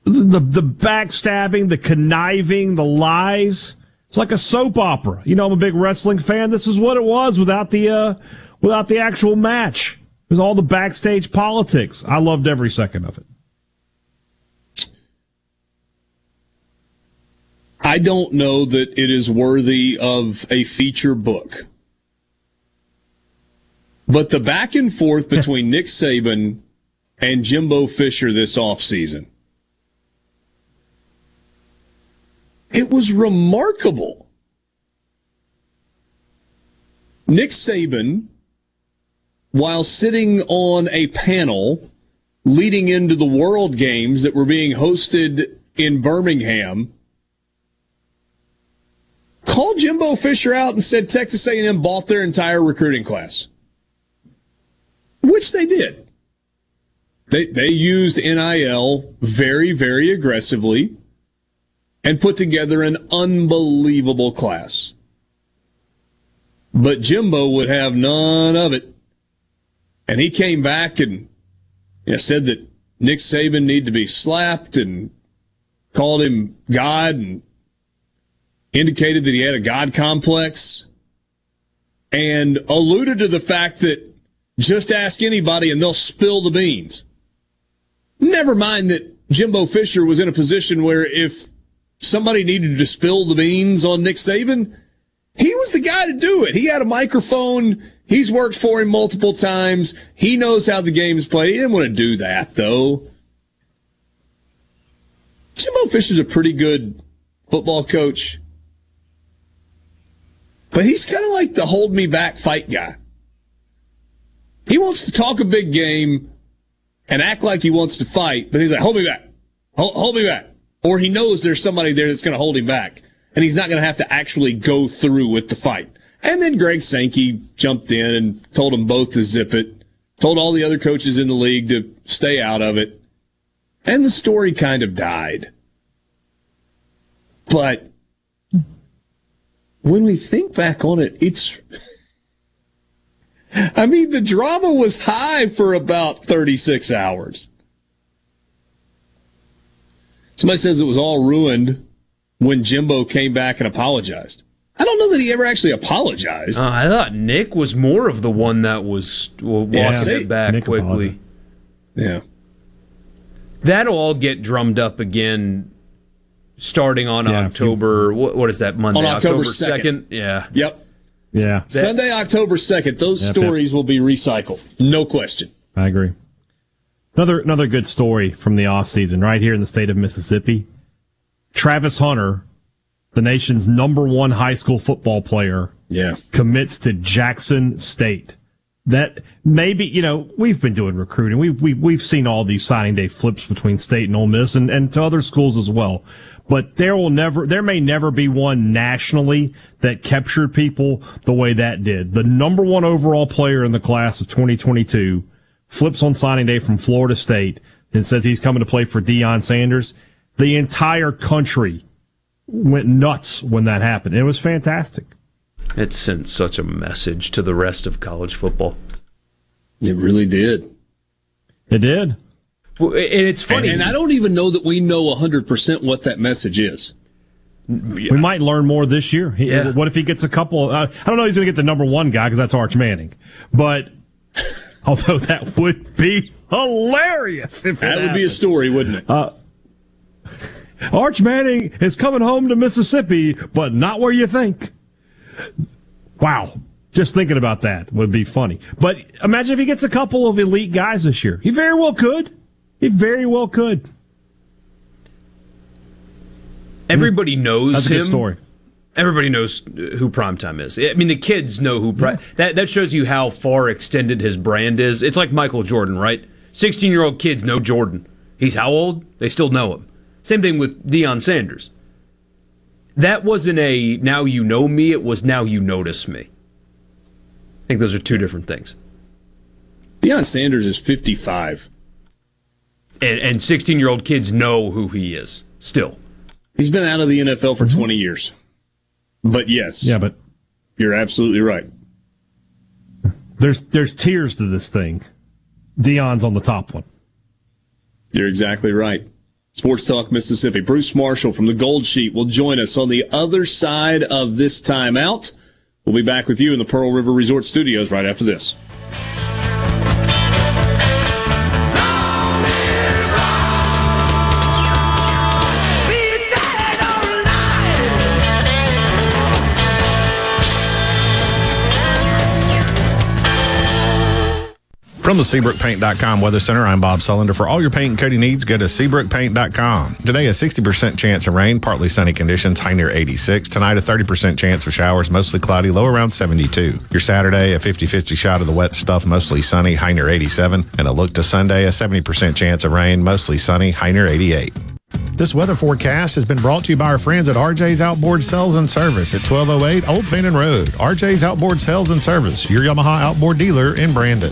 The, the backstabbing, the conniving, the lies. It's like a soap opera. You know, I'm a big wrestling fan. This is what it was without the uh, without the actual match. It was all the backstage politics. I loved every second of it. I don't know that it is worthy of a feature book. But the back and forth between Nick Saban and Jimbo Fisher this offseason, it was remarkable. Nick Saban, while sitting on a panel leading into the World Games that were being hosted in Birmingham, called Jimbo Fisher out and said Texas A and M bought their entire recruiting class, which they did. They they used N I L very, very aggressively and put together an unbelievable class. But Jimbo would have none of it. And he came back and you know, said that Nick Saban needed to be slapped and called him God and indicated that he had a God complex and alluded to the fact that just ask anybody and they'll spill the beans. Never mind that Jimbo Fisher was in a position where if somebody needed to spill the beans on Nick Saban, he was the guy to do it. He had a microphone. He's worked for him multiple times. He knows how the game's played. He didn't want to do that, though. Jimbo Fisher's a pretty good football coach. But he's kind of like the hold me back fight guy. He wants to talk a big game and act like he wants to fight, but he's like, hold me back. Hold, hold me back. Or he knows there's somebody there that's going to hold him back, and he's not going to have to actually go through with the fight. And then Greg Sankey jumped in and told them both to zip it, told all the other coaches in the league to stay out of it, and the story kind of died. But when we think back on it, it's... I mean, the drama was high for about thirty-six hours. Somebody says it was all ruined when Jimbo came back and apologized. I don't know that he ever actually apologized. Uh, I thought Nick was more of the one that was well, yeah, walking they, it back Nick quickly. Yeah. That'll all get drummed up again starting on yeah, October, what, what is that, Monday? On October second. Yeah. Yep. Yeah. That, Sunday, October second, those yep, stories yep. will be recycled. No question. I agree. Another another good story from the offseason right here in the state of Mississippi. Travis Hunter, the nation's number one high school football player, yeah. commits to Jackson State. That maybe, you know, we've been doing recruiting. We've, we, we've seen all these signing day flips between State and Ole Miss and, and to other schools as well. But there will never, there may never be one nationally that captured people the way that did. The number one overall player in the class of twenty twenty-two flips on signing day from Florida State and says he's coming to play for Deion Sanders. The entire country went nuts when that happened. It was fantastic. It sent such a message to the rest of college football. It really did. It did. Well, and it's funny. And, and I don't even know that we know one hundred percent what that message is. We might learn more this year. Yeah. What if he gets a couple? Uh, I don't know he's going to get the number one guy because that's Arch Manning. But although that would be hilarious. If that happened. Would be a story, wouldn't it? Uh, Arch Manning is coming home to Mississippi, but not where you think. Wow. Just thinking about that would be funny. But imagine if he gets a couple of elite guys this year. He very well could. He very well could. Everybody knows That's a him. Good story. Everybody knows who Primetime is. I mean, the kids know who Primetime yeah. that, that shows you how far extended his brand is. It's like Michael Jordan, right? sixteen-year-old kids know Jordan. He's how old? They still know him. Same thing with Deion Sanders. That wasn't a now you know me, it was now you notice me. I think those are two different things. Deion Sanders is fifty-five. And, and sixteen-year-old kids know who he is still. He's been out of the N F L for twenty years. But yes. Yeah, but you're absolutely right. There's there's tiers to this thing. Deion's on the top one. You're exactly right. Sports Talk Mississippi. Bruce Marshall from the Gold Sheet will join us on the other side of this timeout. We'll be back with you in the Pearl River Resort Studios right after this. From the Seabrook Paint dot com Weather Center, I'm Bob Sullender. For all your paint and coating needs, go to Seabrook Paint dot com. Today, a sixty percent chance of rain, partly sunny conditions, high near eighty-six. Tonight, a thirty percent chance of showers, mostly cloudy, low around seventy-two. Your Saturday, a fifty-fifty shot of the wet stuff, mostly sunny, high near eighty-seven. And a look to Sunday, a seventy percent chance of rain, mostly sunny, high near eighty-eight. This weather forecast has been brought to you by our friends at R J's Outboard Sales and Service at twelve oh eight Old Fannin Road. R J's Outboard Sales and Service, your Yamaha outboard dealer in Brandon.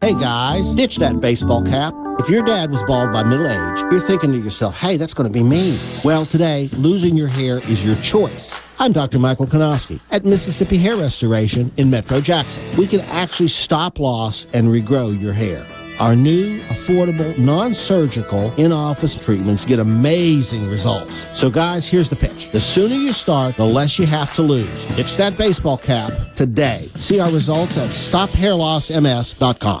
Hey guys, ditch that baseball cap. If your dad was bald by middle age, you're thinking to yourself, hey, that's going to be me. Well, today, losing your hair is your choice. I'm Doctor Michael Konoski at Mississippi Hair Restoration in Metro Jackson. We can actually stop loss and regrow your hair. Our new, affordable, non-surgical, in-office treatments get amazing results. So guys, here's the pitch. The sooner you start, the less you have to lose. Ditch that baseball cap today. See our results at stop hair loss m s dot com.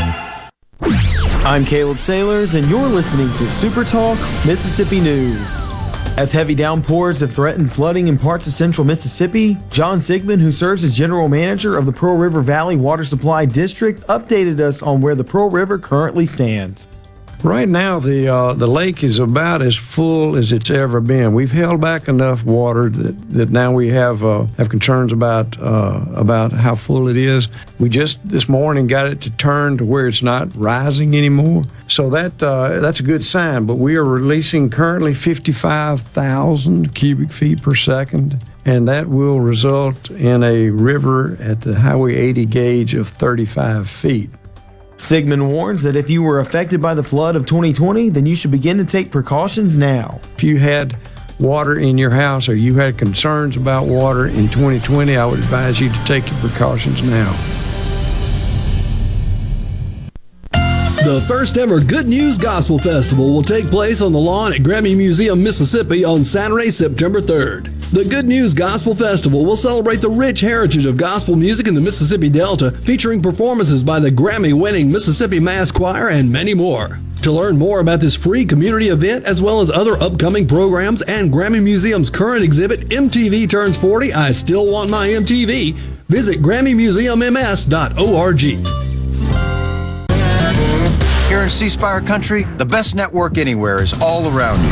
I'm Caleb Sailors, and you're listening to Super Talk Mississippi News. As heavy downpours have threatened flooding in parts of central Mississippi, John Sigmund, who serves as general manager of the Pearl River Valley Water Supply District, updated us on where the Pearl River currently stands. Right now, the uh, the lake is about as full as it's ever been. We've held back enough water that, that now we have uh, have concerns about uh, about how full it is. We just this morning got it to turn to where it's not rising anymore. So that uh, that's a good sign. But we are releasing currently fifty-five thousand cubic feet per second, and that will result in a river at the Highway eighty gauge of thirty-five feet. Sigmund warns that if you were affected by the flood of twenty twenty, then you should begin to take precautions now. If you had water in your house or you had concerns about water in twenty twenty, I would advise you to take your precautions now. The first ever Good News Gospel Festival will take place on the lawn at Grammy Museum, Mississippi on Saturday, September third. The Good News Gospel Festival will celebrate the rich heritage of gospel music in the Mississippi Delta, featuring performances by the Grammy-winning Mississippi Mass Choir and many more. To learn more about this free community event, as well as other upcoming programs and Grammy Museum's current exhibit, M T V Turns forty, I Still Want My M T V, visit Grammy Museum M S dot org. Here in C Spire Country, the best network anywhere is all around you.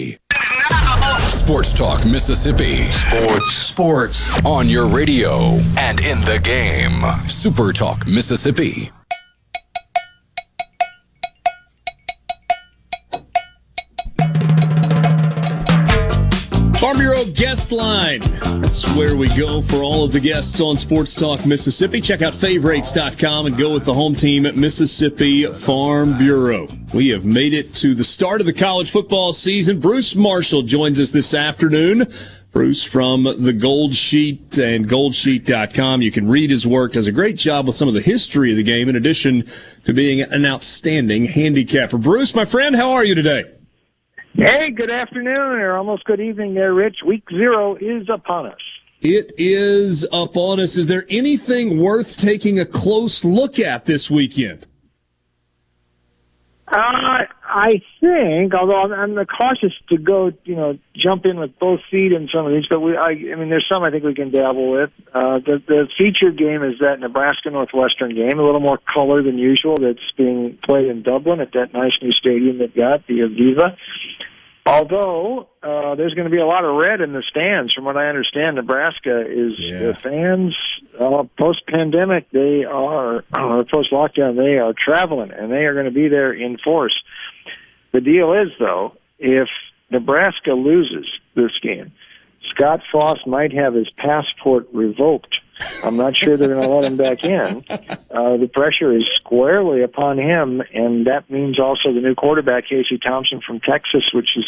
Sports Talk Mississippi. Sports. Sports. On your radio and in the game. Super Talk Mississippi. Farm Bureau Guest Line. That's where we go for all of the guests on Sports Talk Mississippi. Check out favorites dot com and go with the home team at Mississippi Farm Bureau. We have made it to the start of the college football season. Bruce Marshall joins us this afternoon. Bruce from the Gold Sheet and gold sheet dot com. You can read his work. Does a great job with some of the history of the game in addition to being an outstanding handicapper. Bruce, my friend, how are you today? Hey, good afternoon, or almost good evening there, Rich. Week zero is upon us. It is upon us. Is there anything worth taking a close look at this weekend? Uh, I think, although I'm, I'm cautious to go, you know, jump in with both feet in some of these, but we, I, I mean, there's some I think we can dabble with. Uh, the, the featured game is that Nebraska-Northwestern game, a little more color than usual, that's being played in Dublin at that nice new stadium they've got, the Aviva. Although uh, there's going to be a lot of red in the stands, from what I understand. Nebraska is yeah. the fans uh, post-pandemic. They are uh, post-lockdown. They are traveling, and they are going to be there in force. The deal is, though, if Nebraska loses this game, Scott Frost might have his passport revoked. I'm not sure they're going to let him back in. Uh, the pressure is squarely upon him, and that means also the new quarterback, Casey Thompson from Texas, which is,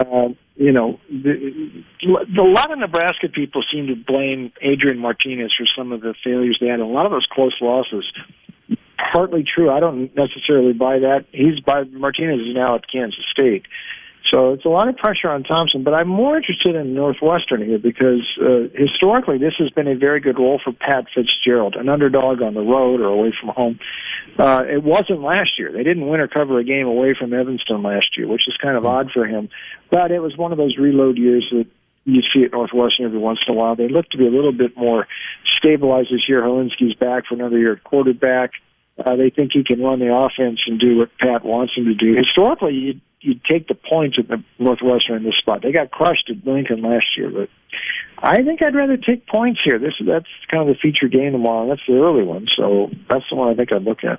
uh, you know, the, the, a lot of Nebraska people seem to blame Adrian Martinez for some of the failures they had, and a lot of those close losses. Partly true. I don't necessarily buy that. He's by Martinez is now at Kansas State. So it's a lot of pressure on Thompson, but I'm more interested in Northwestern here because uh, historically this has been a very good role for Pat Fitzgerald, an underdog on the road or away from home. Uh, it wasn't last year. They didn't win or cover a game away from Evanston last year, which is kind of odd for him. But it was one of those reload years that you see at Northwestern every once in a while. They look to be a little bit more stabilized this year. Holinsky's back for another year at quarterback. Uh, they think he can run the offense and do what Pat wants him to do. Historically, you you'd take the points at the Northwestern in this spot. They got crushed at Lincoln last year, but I think I'd rather take points here. This That's kind of the feature game tomorrow. That's the early one, so that's the one I think I'd look at.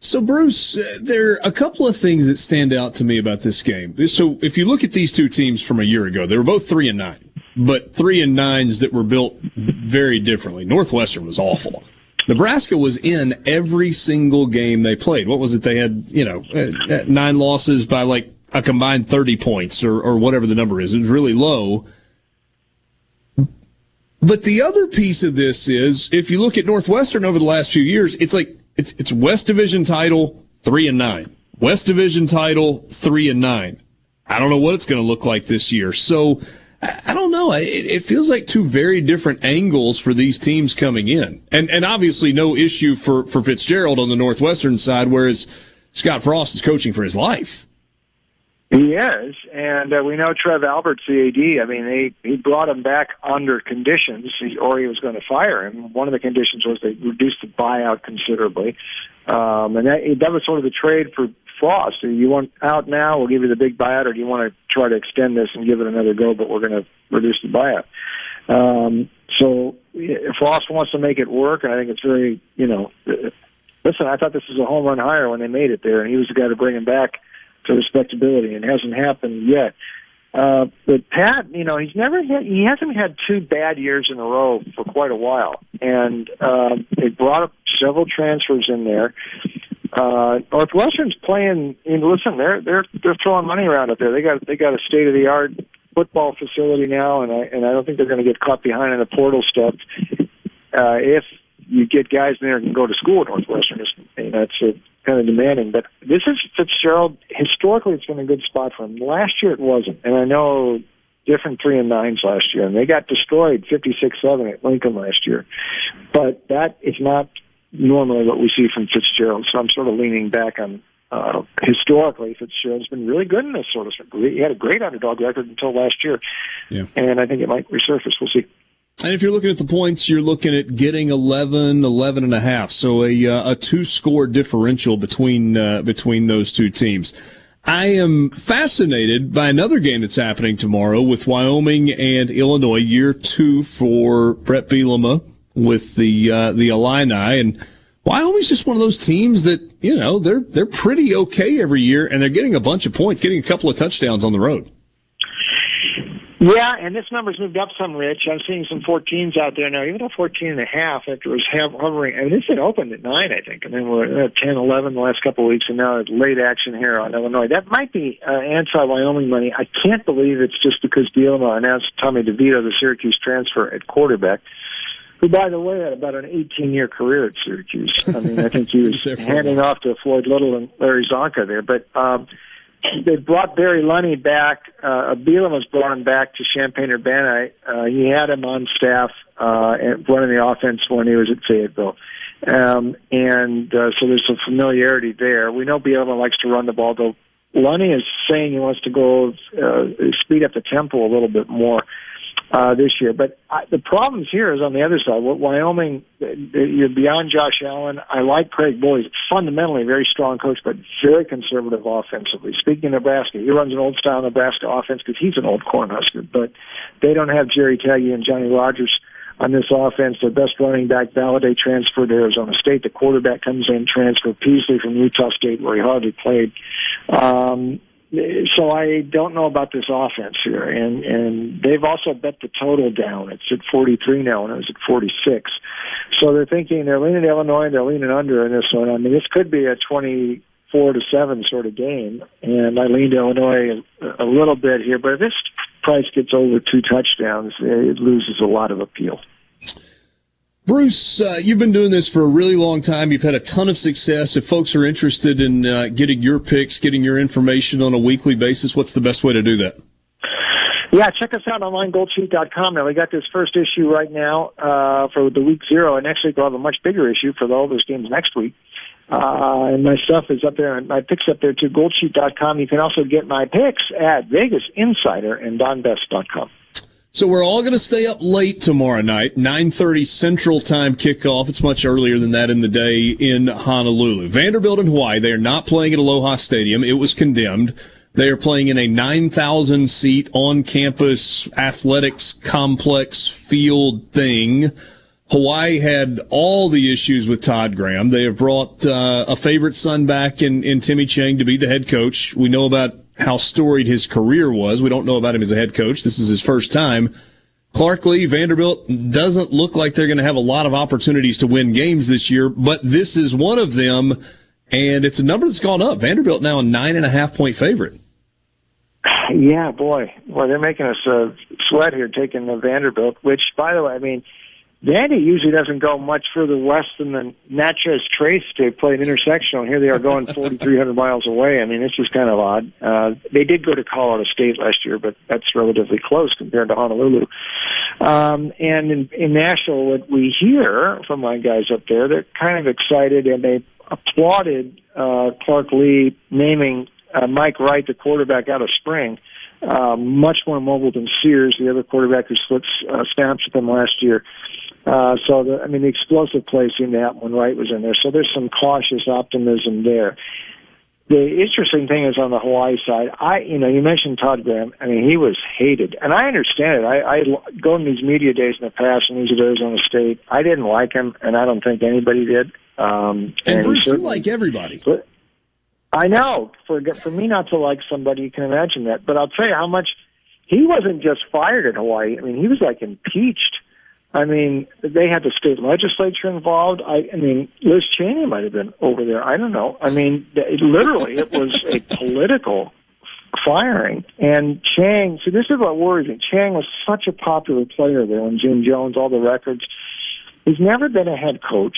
So, Bruce, there are a couple of things that stand out to me about this game. So if you look at these two teams from a year ago, they were both three and nine, but three and nines that were built very differently. Northwestern was awful. Nebraska was in every single game they played. What was it? They had, you know, nine losses by like a combined thirty points or, or whatever the number is. It was really low. But the other piece of this is, if you look at Northwestern over the last few years, it's like it's it's West Division title, three and nine. West Division title, three and nine. I don't know what it's going to look like this year. So I don't know. It, it feels like two very different angles for these teams coming in. And and obviously no issue for, for Fitzgerald on the Northwestern side, whereas Scott Frost is coaching for his life. He is, and uh, we know Trev Albert, C A D, I mean, they, he brought him back under conditions, or he was going to fire him. One of the conditions was they reduced the buyout considerably. Um, and that, that was sort of the trade for Frost. Do you want out now? We'll give you the big buyout, or do you want to try to extend this and give it another go, but we're going to reduce the buyout? Um, so Frost wants to make it work, and I think it's very, you know, listen, I thought this was a home run hire when they made it there, and he was the guy to bring him back to respectability, and it hasn't happened yet. Uh, but Pat, you know, he's never had, he hasn't had two bad years in a row for quite a while, and uh, they brought up several transfers in there. Uh, Northwestern's playing. And listen, they're they're they're throwing money around up there. They got they got a state of the art football facility now, and I and I don't think they're going to get caught behind in the portal stuff. Uh, if you get guys in there and can go to school at Northwestern, you know, it's a kind of demanding. But this is Fitzgerald. Historically, it's been a good spot for him. Last year, it wasn't. And I know different three and nines last year, and they got destroyed fifty-six seven at Lincoln last year. But that is not normally what we see from Fitzgerald. So I'm sort of leaning back on uh, historically, Fitzgerald's been really good in this sort of thing. He had a great underdog record until last year. Yeah. And I think it might resurface. We'll see. And if you're looking at the points, you're looking at getting eleven, eleven and a half. So a uh, a two-score differential between uh, between those two teams. I am fascinated by another game that's happening tomorrow with Wyoming and Illinois, year two for Brett Bielema with the uh, the Illini. And Wyoming's just one of those teams that, you know, they're they're pretty okay every year, and they're getting a bunch of points, getting a couple of touchdowns on the road. Yeah, and this number's moved up some, Rich. I'm seeing some fourteens out there now, even a fourteen and a half after it was hovering. I mean, this had opened at nine, I think, and then we're at ten, eleven the last couple of weeks, and now it's late action here on Illinois. That might be uh, anti-Wyoming money. I can't believe it's just because Bielema announced Tommy DeVito, the Syracuse transfer at quarterback, who, by the way, had about an eighteen-year career at Syracuse. I mean, I think he was handing off to Floyd Little and Larry Zonka there, but um, they brought Barry Lunny back. Uh, Bielema's brought him back to Champaign-Urbana. Uh, he had him on staff uh, running the offense when he was at Fayetteville. Um, and uh, so there's some familiarity there. We know Bielema likes to run the ball, though. Lunny is saying he wants to go uh, speed up the tempo a little bit more uh, this year. But I, the problems here is on the other side. What Wyoming, you're beyond Josh Allen. I like Craig Bull. He's fundamentally a very strong coach, but very conservative offensively. Speaking of Nebraska, he runs an old-style Nebraska offense because he's an old Cornhusker, but they don't have Jerry Tagge and Johnny Rogers on this offense. Their best running back, Valaday, transferred to Arizona State. The quarterback comes in, transfer Peasley from Utah State, where he hardly played. Um, so I don't know about this offense here. And, and they've also bet the total down. It's at forty-three now, and it was at forty-six. So they're thinking they're leaning Illinois, they're leaning under in this one. I mean, this could be a twenty-four to seven sort of game. And I leaned Illinois a, a little bit here. But if this price gets over two touchdowns, it loses a lot of appeal. Bruce, uh, you've been doing this for a really long time. You've had a ton of success. If folks are interested in uh, getting your picks, getting your information on a weekly basis, what's the best way to do that? Yeah, check us out online, gold sheet dot com. Now, we got this first issue right now uh, for the week zero, and actually we'll have a much bigger issue for all those games next week. Uh, and my stuff is up there, and my picks up there, too, gold sheet dot com. You can also get my picks at Vegas Insider and don best dot com. So we're all going to stay up late tomorrow night, nine thirty Central Time kickoff. It's much earlier than that in the day in Honolulu. Vanderbilt and Hawaii, they are not playing at Aloha Stadium. It was condemned. They are playing in a nine thousand seat on-campus athletics complex field thing. Hawaii had all the issues with Todd Graham. They have brought uh, a favorite son back in, in Timmy Chang to be the head coach. We know about how storied his career was. We don't know about him as a head coach. This is his first time. Clark Lee, Vanderbilt doesn't look like they're going to have a lot of opportunities to win games this year, but this is one of them. And it's a number that's gone up. Vanderbilt now a nine and a half point favorite. Yeah, boy, well, they're making us uh, sweat here taking the Vanderbilt. Which, by the way, I mean, Vandy usually doesn't go much further west than the Natchez Trace to play an intersectional. Here they are going forty-three hundred miles away. I mean, this is kind of odd. Uh, they did go to Colorado State last year, but that's relatively close compared to Honolulu. Um, and in, in Nashville, what we hear from my guys up there, they're kind of excited and they applauded uh, Clark Lee naming uh, Mike Wright the quarterback out of spring, uh, much more mobile than Sears, the other quarterback who slipped uh, snaps with them last year. Uh, so, the, I mean, the explosive play seemed to happen when Wright was in there. So there's some cautious optimism there. The interesting thing is on the Hawaii side, I, you know, you mentioned Todd Graham. I mean, he was hated. And I understand it. I, I go to these media days in the past and these days on the state. I didn't like him, and I don't think anybody did. Um, and, and Bruce, you like everybody. I know. For for me not to like somebody, you can imagine that. But I'll tell you how much he wasn't just fired at Hawaii. I mean, he was like impeached. I mean, they had the state legislature involved. I, I mean, Liz Cheney might have been over there. I don't know. I mean, it, literally, it was a political firing. And Chang, see, this is what worries me. Chang was such a popular player there when Jim Jones, all the records. He's never been a head coach.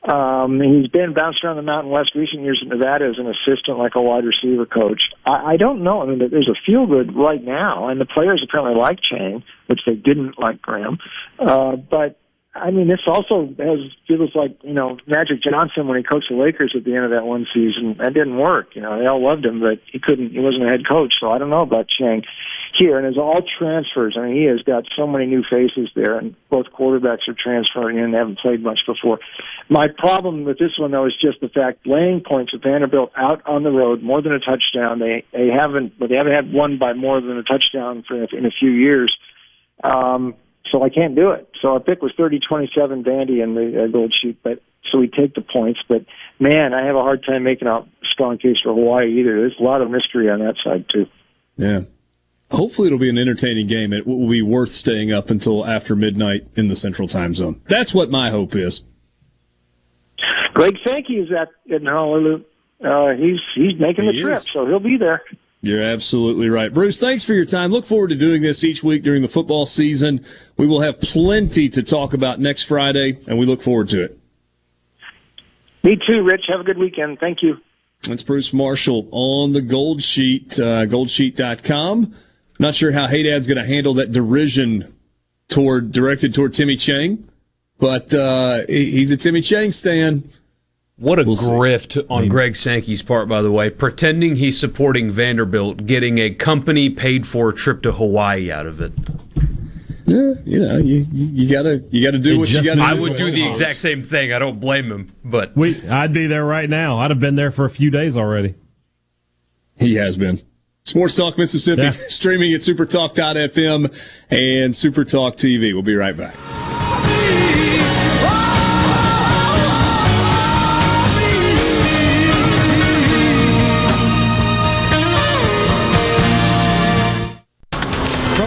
Um, he's been bounced around the Mountain West recent years in Nevada as an assistant, like a wide receiver coach. I, I don't know. I mean, there's a feel good right now, and the players apparently like Chang, which they didn't like Graham. Uh, but I mean, this also has feels like, you know, Magic Johnson when he coached the Lakers at the end of that one season. That didn't work. You know, they all loved him, but he couldn't. He wasn't a head coach, so I don't know about Chang here. And it's all transfers. I mean, he has got so many new faces there, and both quarterbacks are transferring in and haven't played much before. My problem with this one, though, is just the fact laying points with Vanderbilt out on the road, more than a touchdown. They they haven't, but they haven't had one by more than a touchdown for in a few years. Um, so I can't do it. So our pick was thirty twenty-seven Vandy in the uh, Gold Sheet, but so we take the points. But man, I have a hard time making a strong case for Hawaii either. There's a lot of mystery on that side too. Yeah. Hopefully it'll be an entertaining game. It will be worth staying up until after midnight in the Central Time Zone. That's what my hope is. Greg Sankey is at in Honolulu. Uh, he's he's making the he trip, is. So he'll be there. You're absolutely right. Bruce, thanks for your time. Look forward to doing this each week during the football season. We will have plenty to talk about next Friday, and we look forward to it. Me too, Rich. Have a good weekend. Thank you. That's Bruce Marshall on the Gold Sheet, uh, gold sheet dot com. Not sure how Haydad's going to handle that derision toward directed toward Timmy Chang, but uh, he's a Timmy Chang stan. What a we'll grift see. on I mean, Greg Sankey's part, by the way, pretending he's supporting Vanderbilt, getting a company-paid-for trip to Hawaii out of it. Yeah, you know, you, you gotta you gotta do it what you gotta do. I would do the exact same thing. I don't blame him, but we, I'd be there right now. I'd have been there for a few days already. He has been. Sports Talk Mississippi, yeah. Streaming at super talk dot f m and SuperTalk T V. We'll be right back.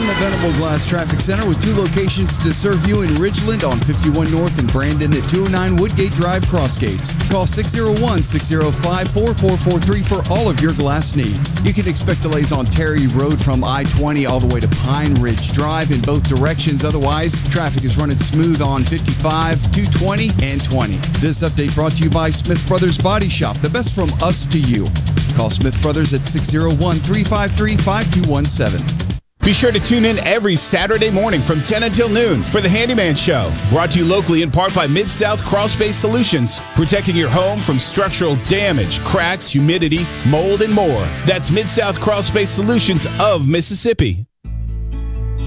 from the Venable Glass Traffic Center with two locations to serve you in Ridgeland on fifty-one North and Brandon at two oh nine Woodgate Drive, Crossgates. Call six oh one, six oh five, four four four three for all of your glass needs. You can expect delays on Terry Road from I twenty all the way to Pine Ridge Drive in both directions. Otherwise, traffic is running smooth on fifty-five, two twenty, and twenty. This update brought to you by Smith Brothers Body Shop, the best from us to you. Call Smith Brothers at six oh one, three five three, five two one seven. Be sure to tune in every Saturday morning from ten until noon for The Handyman Show. Brought to you locally in part by Mid-South Crawl Space Solutions, protecting your home from structural damage, cracks, humidity, mold, and more. That's Mid-South Crawl Space Solutions of Mississippi.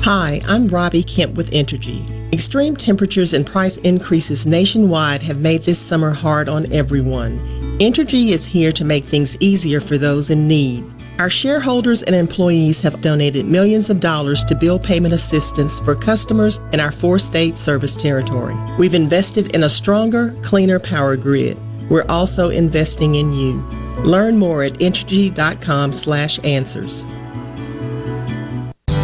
Hi, I'm Robbie Kemp with Entergy. Extreme temperatures and price increases nationwide have made this summer hard on everyone. Entergy is here to make things easier for those in need. Our shareholders and employees have donated millions of dollars to bill payment assistance for customers in our four-state service territory. We've invested in a stronger, cleaner power grid. We're also investing in you. Learn more at entergy dot com slash answers.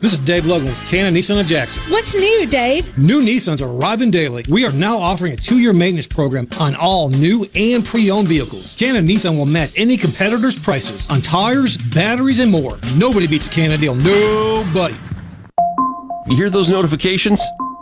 This is Dave Logan with Canon Nissan of Jackson. What's new, Dave? New Nissans are arriving daily. We are now offering a two-year maintenance program on all new and pre-owned vehicles. Canon Nissan will match any competitor's prices on tires, batteries, and more. Nobody beats Canon deal. Nobody. You hear those notifications?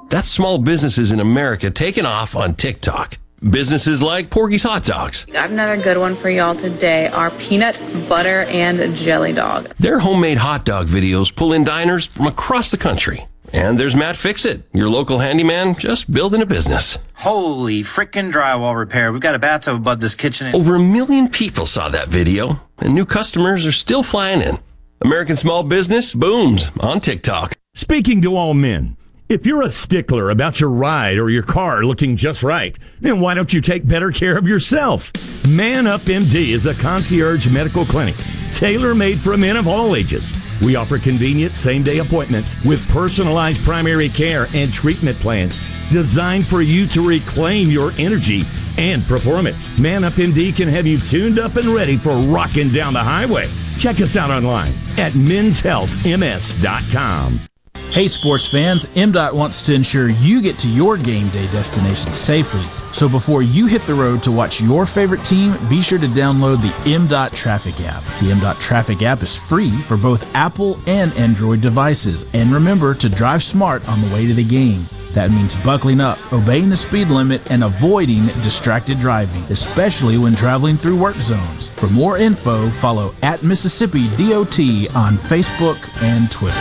That's small businesses in America taking off on TikTok. Businesses like Porky's Hot Dogs. Got another good one for y'all today, our peanut butter and jelly dog. Their homemade hot dog videos pull in diners from across the country. And there's Matt Fixit, your local handyman, just building a business. Holy frickin' drywall repair. We've got a bathtub above this kitchen. Over a million people saw that video, and new customers are still flying in. American small business booms on TikTok. Speaking to all men, if you're a stickler about your ride or your car looking just right, then why don't you take better care of yourself? Man Up M D is a concierge medical clinic tailor-made for men of all ages. We offer convenient same-day appointments with personalized primary care and treatment plans designed for you to reclaim your energy and performance. Man Up M D can have you tuned up and ready for rocking down the highway. Check us out online at mens health m s dot com. Hey sports fans, M DOT wants to ensure you get to your game day destination safely. So before you hit the road to watch your favorite team, be sure to download the M DOT Traffic app. The M DOT Traffic app is free for both Apple and Android devices. And remember to drive smart on the way to the game. That means buckling up, obeying the speed limit, and avoiding distracted driving, especially when traveling through work zones. For more info, follow at Mississippi D O T on Facebook and Twitter.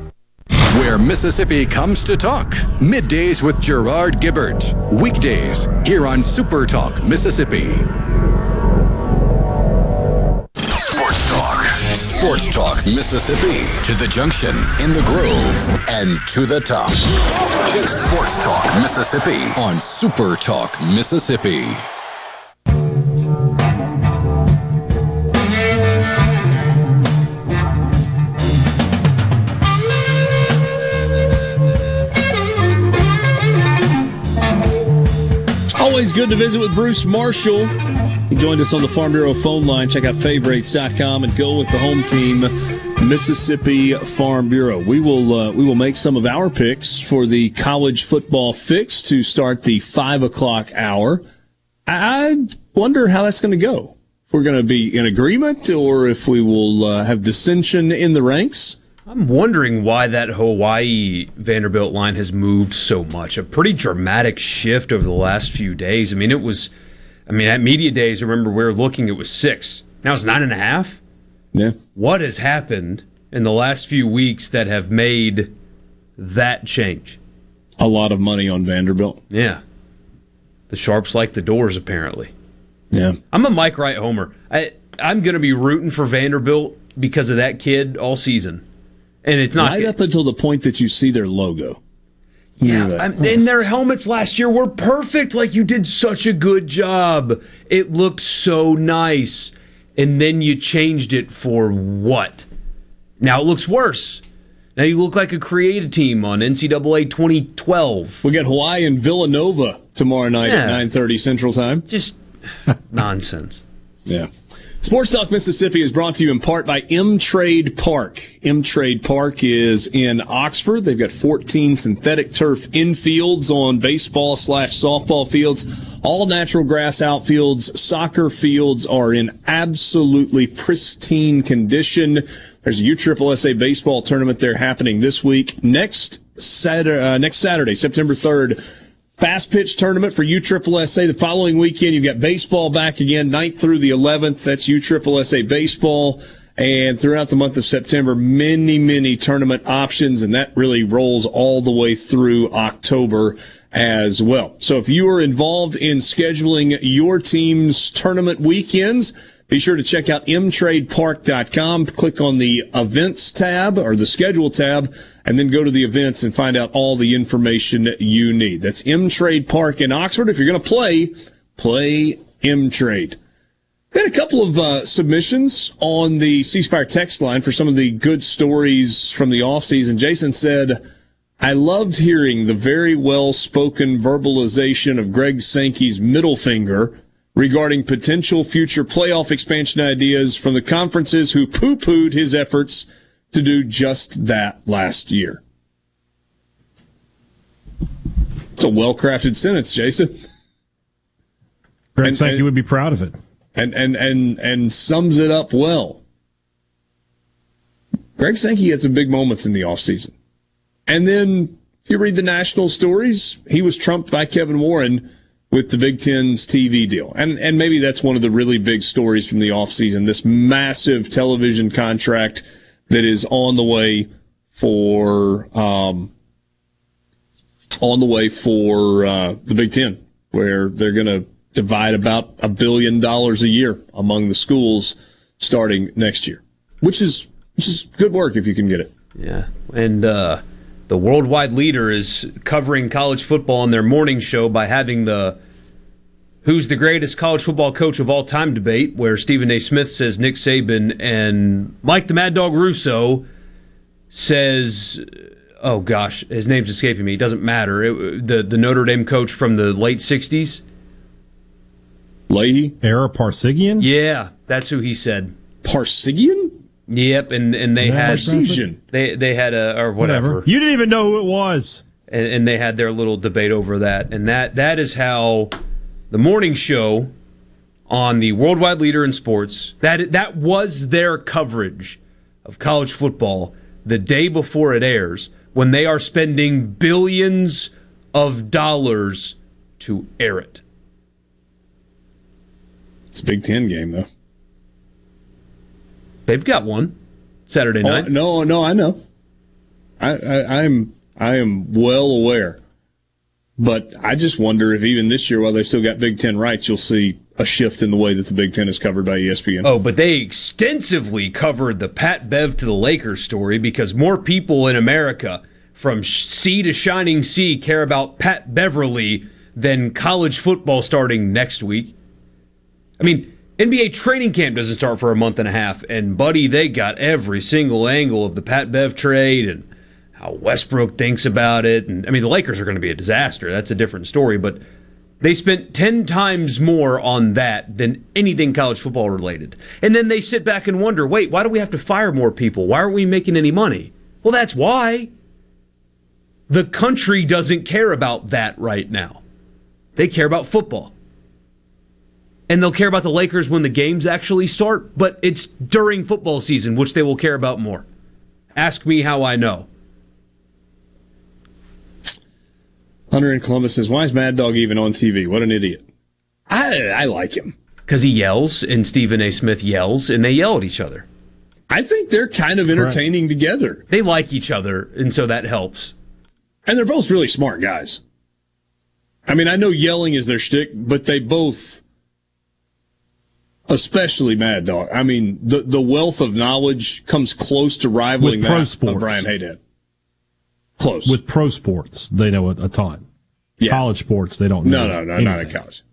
Where Mississippi comes to talk. Middays with Gerard Gibbert. Weekdays here on Super Talk Mississippi. Sports Talk. Sports Talk Mississippi. To the junction, in the groove, and to the top. Sports Talk Mississippi on Super Talk Mississippi. Always good to visit with Bruce Marshall. He joined us on the Farm Bureau phone line. Check out favorites dot com and go with the home team, Mississippi Farm Bureau. We will uh, we will make some of our picks for the college football fix to start the five o'clock hour. I wonder how that's going to go. If we're going to be in agreement or if we will uh, have dissension in the ranks. I'm wondering why that Hawaii-Vanderbilt line has moved so much. A pretty dramatic shift over the last few days. I mean, it was, I mean, at media days, remember, we were looking, it was six. Now it's nine and a half. Yeah. What has happened in the last few weeks that have made that change? A lot of money on Vanderbilt. Yeah. The Sharps like the doors, apparently. Yeah. I'm a Mike Wright homer. I, I'm going to be rooting for Vanderbilt because of that kid all season. And it's not right up until the point that you see their logo. Yeah, anyway. I'm, and their helmets last year were perfect. Like, you did such a good job. It looked so nice. And then you changed it for what? Now it looks worse. Now you look like a creative team on N C double A twenty twelve. We got Hawaii and Villanova tomorrow night yeah. at nine thirty Central Time. Just nonsense. Yeah. Sports Talk Mississippi is brought to you in part by M-Trade Park. M-Trade Park is in Oxford. They've got fourteen synthetic turf infields on baseball slash softball fields. All natural grass outfields, soccer fields are in absolutely pristine condition. There's a U triple S A baseball tournament there happening this week. Next Saturday, uh, next Saturday, September third. Fast pitch tournament for U triple S A. The following weekend, you've got baseball back again, ninth through the eleventh. That's U triple S A baseball. And throughout the month of September, many, many tournament options. And that really rolls all the way through October as well. So if you are involved in scheduling your team's tournament weekends, be sure to check out m trade park dot com, click on the events tab or the schedule tab, and then go to the events and find out all the information you need. That's M-Trade Park in Oxford. If you're going to play, play M-Trade. We had a couple of uh, submissions on the C Spire text line for some of the good stories from the offseason. Jason said, I loved hearing the very well-spoken verbalization of Greg Sankey's middle finger regarding potential future playoff expansion ideas from the conferences who poo-pooed his efforts to do just that last year. It's a well-crafted sentence, Jason. Greg Sankey would be proud of it. And, and, and, and sums it up well. Greg Sankey had some big moments in the offseason. And then, if you read the national stories, he was trumped by Kevin Warren with the Big Ten's T V deal. And and maybe that's one of the really big stories from the offseason, this massive television contract that is on the way for um, on the way for uh, the Big Ten, where they're going to divide about a billion dollars a year among the schools starting next year, which is which is good work if you can get it. Yeah, and uh the worldwide leader is covering college football on their morning show by having the who's the greatest college football coach of all time debate, where Stephen A. Smith says Nick Saban and Mike the Mad Dog Russo says, oh gosh, his name's escaping me. It doesn't matter. It, the, the Notre Dame coach from the late sixties. Leahy? Era Parsegian? Yeah, that's who he said. Parsegian? Yep, and, and they had they they had a or whatever. whatever. You didn't even know who it was, and, and they had their little debate over that, and that that is how the morning show on the worldwide leader in sports that that was their coverage of college football the day before it airs, when they are spending billions of dollars to air it. It's a Big Ten game though. They've got one Saturday night. Oh, no, no, I know. I, I, I'm, I am well aware, but I just wonder if even this year, while they've still got Big Ten rights, you'll see a shift in the way that the Big Ten is covered by E S P N. Oh, but they extensively covered the Pat Bev to the Lakers story because more people in America, from sea to shining sea, care about Pat Beverly than college football starting next week. I mean, N B A training camp doesn't start for a month and a half, and, buddy, they got every single angle of the Pat Bev trade and how Westbrook thinks about it. And I mean, the Lakers are going to be a disaster. That's a different story, but they spent ten times more on that than anything college football related. And then they sit back and wonder, wait, why do we have to fire more people? Why aren't we making any money? Well, that's why. The country doesn't care about that right now. They care about football. And they'll care about the Lakers when the games actually start, but it's during football season, which they will care about more. Ask me how I know. Hunter in Columbus says, why is Mad Dog even on T V? What an idiot. I, I like him. Because he yells, and Stephen A. Smith yells, and they yell at each other. I think they're kind of entertaining right. together. They like each other, and so that helps. And they're both really smart guys. I mean, I know yelling is their shtick, but they both, especially Mad Dog, I mean, the, the wealth of knowledge comes close to rivaling that of Brian Haydad. Close. With pro sports, they know a ton. Yeah. College sports, they don't know. No, no, no, anything. Not at college.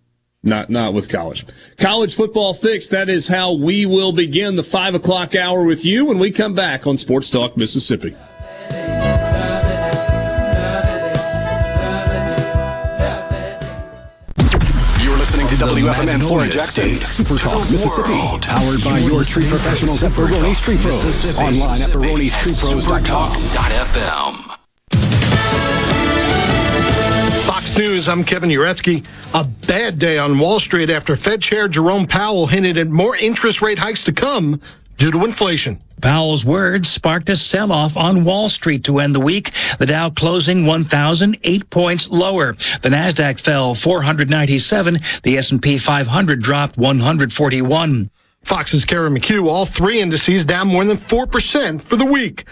Not not with college. College Football Fix, that is how we will begin the five o'clock hour with you when we come back on Sports Talk Mississippi. W F M N Florida Jackson, Super Talk, Mississippi. Powered by your tree professionals at Baroni's Tree Pros. Online at Baroni's Tree Pros dot com dot f m. Fox News, I'm Kevin Uretsky. A bad day on Wall Street after Fed Chair Jerome Powell hinted at more interest rate hikes to come due to inflation. Powell's words sparked a sell-off on Wall Street to end the week, the Dow closing one thousand eight points lower. The Nasdaq fell four hundred ninety-seven, the S and P five hundred dropped one hundred forty-one. Fox's Karen McHugh, all three indices down more than four percent for the week.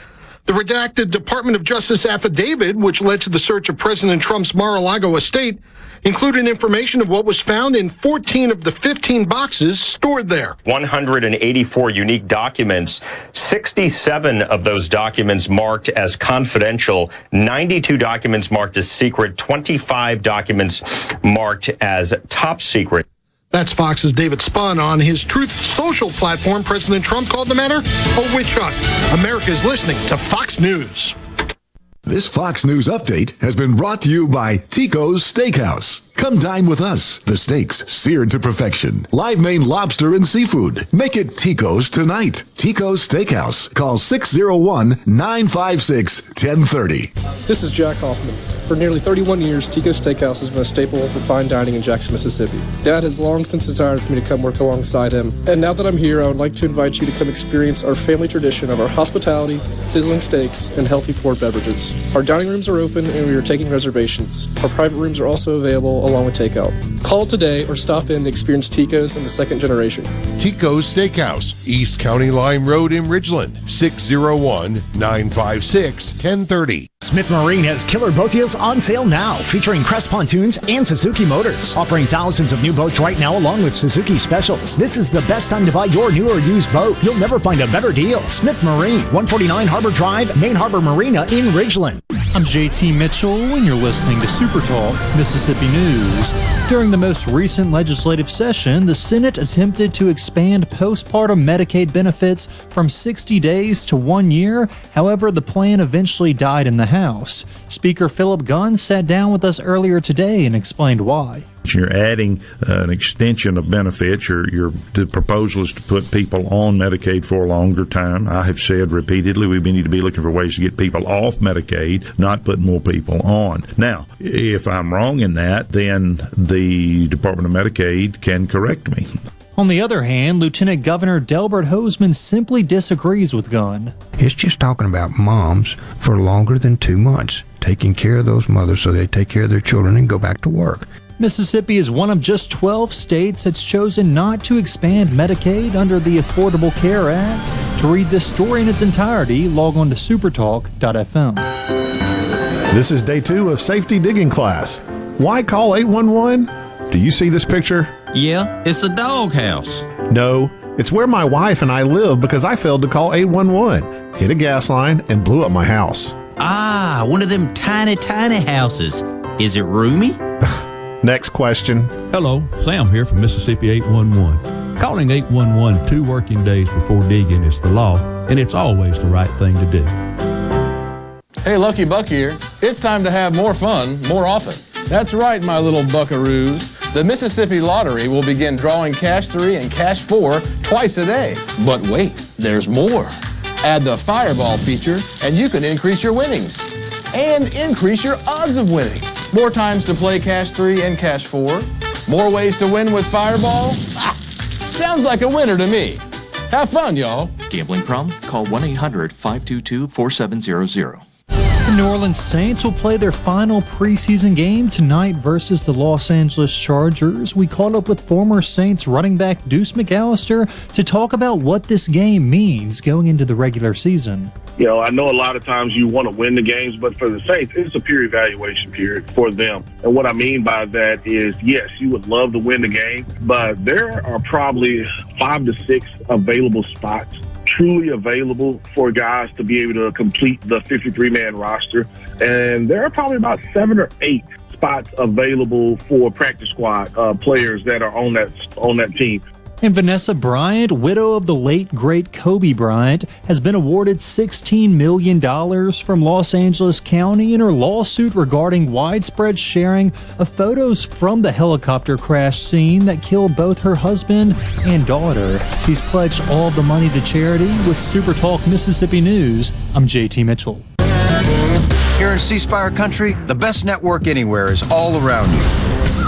The redacted Department of Justice affidavit, which led to the search of President Trump's Mar-a-Lago estate, included information of what was found in fourteen of the fifteen boxes stored there. one hundred eighty-four unique documents, sixty-seven of those documents marked as confidential, ninety-two documents marked as secret, twenty-five documents marked as top secret. That's Fox's David Spahn. On his Truth Social platform, President Trump called the matter a witch hunt. America is listening to Fox News. This Fox News update has been brought to you by Tico's Steakhouse. Come dine with us. The steaks seared to perfection. Live Maine lobster and seafood. Make it Tico's tonight. Tico's Steakhouse. Call six oh one, nine five six, one oh three oh. This is Jack Hoffman. For nearly thirty-one years, Tico's Steakhouse has been a staple of fine dining in Jackson, Mississippi. Dad has long since desired for me to come work alongside him. And now that I'm here, I would like to invite you to come experience our family tradition of our hospitality, sizzling steaks, and healthy poured beverages. Our dining rooms are open and we are taking reservations. Our private rooms are also available along with takeout. Call today or stop in to experience Tico's in the second generation. Tico's Steakhouse, East County Lime Road in Ridgeland, six oh one, nine five six, one oh three oh. Smith Marine has killer boat deals on sale now, featuring Crest pontoons and Suzuki motors, offering thousands of new boats right now along with Suzuki specials. This is the best time to buy your new or used boat. You'll never find a better deal. Smith Marine, one forty-nine Harbor Drive, Main Harbor Marina in Ridgeland. I'm J T Mitchell, and you're listening to Super Talk Mississippi News. During the most recent legislative session, the Senate attempted to expand postpartum Medicaid benefits from sixty days to one year. However, the plan eventually died in the House. Speaker Philip Gunn sat down with us earlier today and explained why. You're adding uh, an extension of benefits. Your, your the proposal is to put people on Medicaid for a longer time. I have said repeatedly we need to be looking for ways to get people off Medicaid, not put more people on. Now, if I'm wrong in that, then the Department of Medicaid can correct me. On the other hand, Lieutenant Governor Delbert Hosemann simply disagrees with Gunn. It's just talking about moms for longer than two months, taking care of those mothers so they take care of their children and go back to work. Mississippi is one of just twelve states that's chosen not to expand Medicaid under the Affordable Care Act. To read this story in its entirety, log on to supertalk dot f m. This is day two of safety digging class. Why call eight one one? Do you see this picture? Yeah, it's a doghouse. No, it's where my wife and I live because I failed to call eight one one, hit a gas line, and blew up my house. Ah, one of them tiny, tiny houses. Is it roomy? Next question. Hello, Sam here from Mississippi eight one one. Calling eight one one two working days before digging is the law, and it's always the right thing to do. Hey, Lucky Buck here. It's time to have more fun more often. That's right, my little buckaroos. The Mississippi Lottery will begin drawing Cash three and Cash four twice a day. But wait, there's more. Add the Fireball feature, and you can increase your winnings and increase your odds of winning. More times to play Cash three and Cash four. More ways to win with Fireball. Ah, sounds like a winner to me. Have fun, y'all. Gambling problem? Call one eight hundred, five two two, four seven zero zero. The New Orleans Saints will play their final preseason game tonight versus the Los Angeles Chargers. We caught up with former Saints running back Deuce McAllister to talk about what this game means going into the regular season. You know, I know a lot of times you want to win the games, but for the Saints, it's a pure evaluation period for them. And what I mean by that is, yes, you would love to win the game, but there are probably five to six available spots truly available for guys to be able to complete the fifty-three man roster. And there are probably about seven or eight spots available for practice squad uh, players that are on that on that team. And Vanessa Bryant, widow of the late, great Kobe Bryant, has been awarded sixteen million dollars from Los Angeles County in her lawsuit regarding widespread sharing of photos from the helicopter crash scene that killed both her husband and daughter. She's pledged all the money to charity. With Super Talk Mississippi News, I'm J T Mitchell. Here in C Spire Country, the best network anywhere is all around you.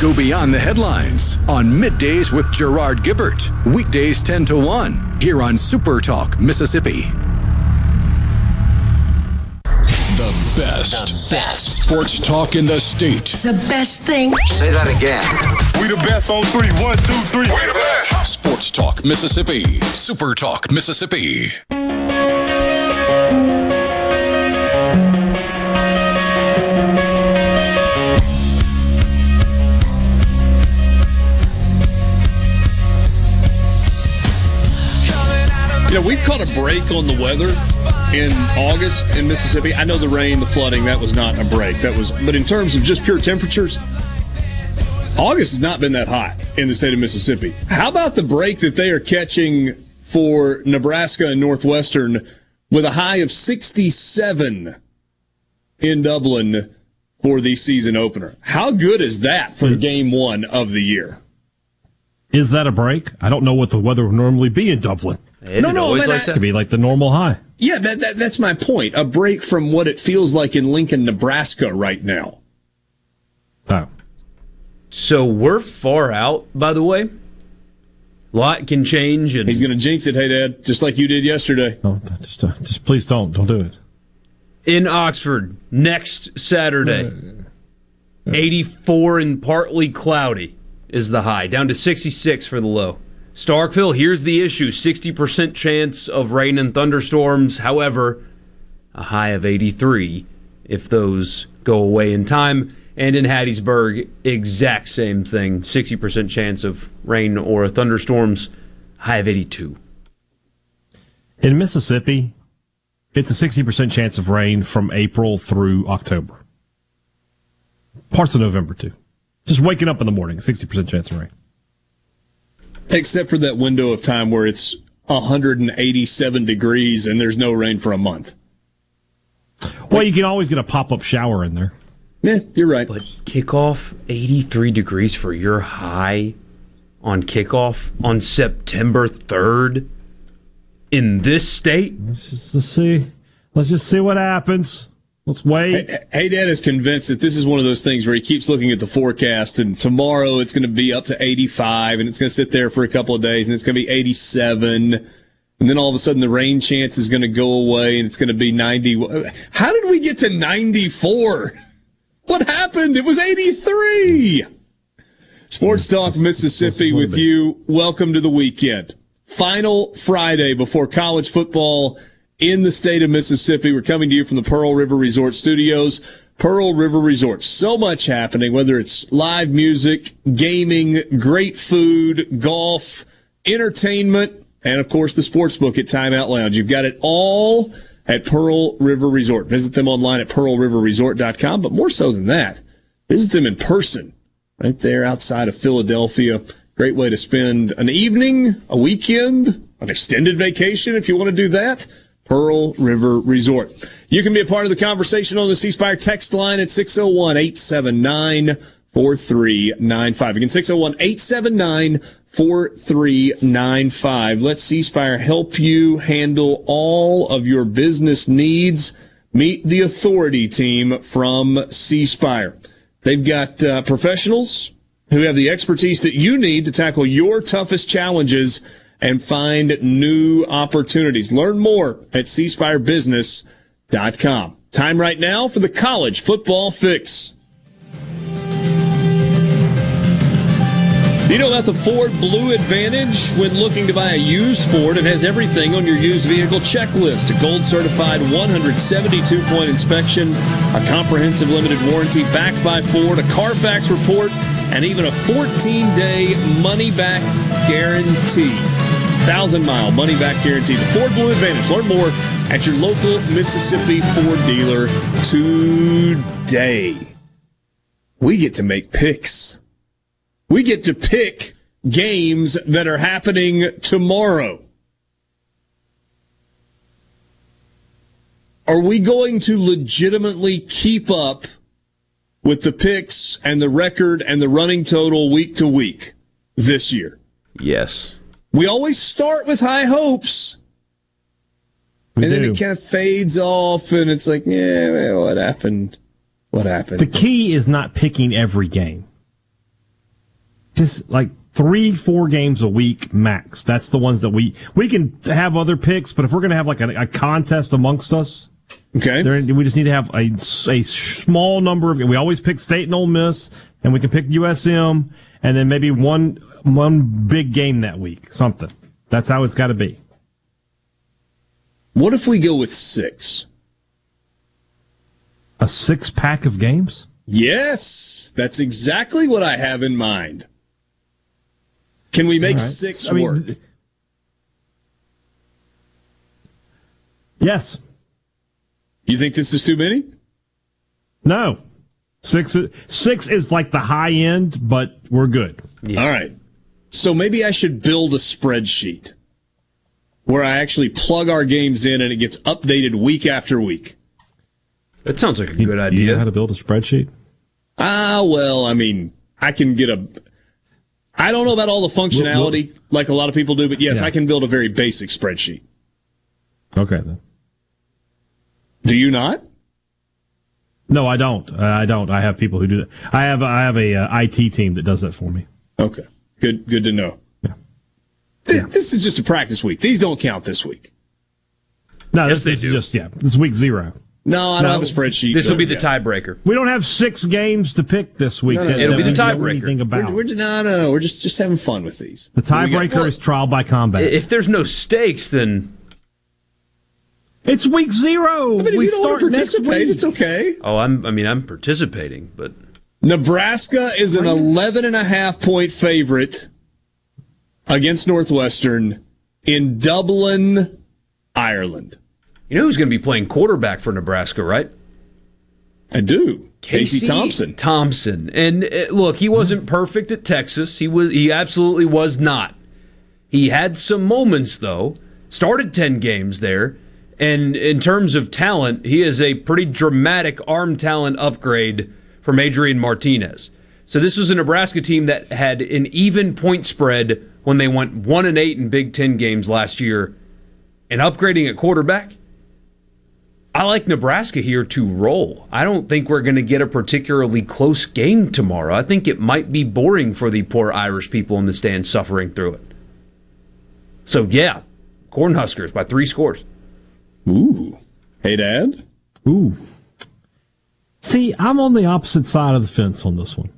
Go beyond the headlines on Middays with Gerard Gibbert. Weekdays ten to one here on Super Talk Mississippi. The best. The best. Sports talk in the state. It's the best thing. Say that again. We the best on three. One, two, three. We the best. Sports Talk Mississippi. Super Talk Mississippi. You know, we've caught a break on the weather in August in Mississippi. I know the rain, the flooding, that was not a break. That was, but in terms of just pure temperatures, August has not been that hot in the state of Mississippi. How about the break that they are catching for Nebraska and Northwestern with a high of sixty-seven in Dublin for the season opener? How good is that for game one of the year? Is that a break? I don't know what the weather would normally be in Dublin. It no, no, always like I, that. Could be like the normal high. Yeah, that, that that's my point. A break from what it feels like in Lincoln, Nebraska right now. Oh. So we're far out, by the way. A lot can change. And he's going to jinx it, hey, Dad, just like you did yesterday. No, just, uh, just please don't. Don't do it. In Oxford, next Saturday, uh, uh, eighty-four and partly cloudy is the high, down to sixty-six for the low. Starkville, here's the issue. sixty percent chance of rain and thunderstorms. However, a high of eighty-three if those go away in time. And in Hattiesburg, exact same thing. sixty percent chance of rain or thunderstorms. High of eighty-two. In Mississippi, it's a sixty percent chance of rain from April through October. Parts of November, too. Just waking up in the morning, sixty percent chance of rain. Except for that window of time where it's one hundred eighty-seven degrees and there's no rain for a month. Well, you can always get a pop-up shower in there. Yeah, you're right. But kickoff, eighty-three degrees for your high on kickoff on September third in this state? Let's just let's see. Let's just see what happens. Let's wait. Hey, hey, Dad is convinced that this is one of those things where he keeps looking at the forecast, and tomorrow it's going to be up to eighty-five, and it's going to sit there for a couple of days, and it's going to be eighty-seven, and then all of a sudden the rain chance is going to go away, and it's going to be ninety. How did we get to ninety-four? What happened? It was eighty-three. Sports Talk Mississippi with you. Welcome to the weekend. Final Friday before college football in the state of Mississippi. We're coming to you from the Pearl River Resort Studios. Pearl River Resort. So much happening, whether it's live music, gaming, great food, golf, entertainment, and, of course, the sports book at Timeout Lounge. You've got it all at Pearl River Resort. Visit them online at pearl river resort dot com. But more so than that, visit them in person right there outside of Philadelphia. Great way to spend an evening, a weekend, an extended vacation if you want to do that. Pearl River Resort. You can be a part of the conversation on the C Spire text line at six oh one, eight seven nine, four three nine five. Again, six oh one, eight seven nine, four three nine five. Let C Spire help you handle all of your business needs. Meet the authority team from C Spire. They've got uh, professionals who have the expertise that you need to tackle your toughest challenges and find new opportunities. Learn more at c spire business dot com. Time right now for the College Football Fix. Do you know about the Ford Blue Advantage? When looking to buy a used Ford, it has everything on your used vehicle checklist. A gold-certified one hundred seventy-two point inspection, a comprehensive limited warranty backed by Ford, a Carfax report, and even a fourteen day money-back guarantee. thousand mile money-back guarantee. The Ford Blue Advantage. Learn more at your local Mississippi Ford dealer today. We get to make picks. We get to pick games that are happening tomorrow. Are we going to legitimately keep up with the picks and the record and the running total week to week this year? Yes. We always start with high hopes, we and do. Then it kind of fades off, and it's like, yeah, what happened? What happened? The key is not picking every game. Just like three, four games a week max. That's the ones that we we can have other picks, but if we're going to have like a, a contest amongst us, okay, there, we just need to have a, a small number of. We always pick State and Ole Miss, and we can pick U S M, and then maybe one. One big game that week, something. That's how it's got to be. What if we go with six? A six-pack of games? Yes, that's exactly what I have in mind. Can we make right. six I work? Mean, yes. You think this is too many? No. Six, six is like the high end, but we're good. Yeah. All right. So maybe I should build a spreadsheet where I actually plug our games in and it gets updated week after week. That sounds like a good idea. Do you know how to build a spreadsheet? Ah, well, I mean, I can get a... I don't know about all the functionality we'll, we'll, like a lot of people do, but yes, yeah. I can build a very basic spreadsheet. Okay, then. Do you not? No, I don't. Uh, I don't. I have people who do that. I have I have a uh, I T team that does that for me. Okay. Good good to know. Yeah. This, yeah. this is just a practice week. These don't count this week. No, yes, this, they this do. is just, yeah, this is week zero. No, I don't no, have a spreadsheet. This will be the tiebreaker. We don't have six games to pick this week. No, no, that, it'll that be the tiebreaker. We're, we're, no, no, no. We're just, just having fun with these. The tiebreaker is trial by combat. If there's no stakes, then... It's week zero. I mean, if we you don't want to participate, it's okay. Oh, I'm, I mean, I'm participating, but... Nebraska is an eleven and a half point favorite against Northwestern in Dublin, Ireland. You know who's going to be playing quarterback for Nebraska, right? I do. Casey, Casey Thompson. Thompson. And, uh, look, he wasn't perfect at Texas. He was. He absolutely was not. He had some moments, though. Started ten games there. And in terms of talent, he is a pretty dramatic arm talent upgrade from Adrian Martinez. So this was a Nebraska team that had an even point spread when they went one and eight in Big Ten games last year. And upgrading at quarterback, I like Nebraska here to roll. I don't think we're going to get a particularly close game tomorrow. I think it might be boring for the poor Irish people in the stands suffering through it. So yeah, Cornhuskers by three scores. Ooh. Hey, Dad. Ooh. See, I'm on the opposite side of the fence on this one.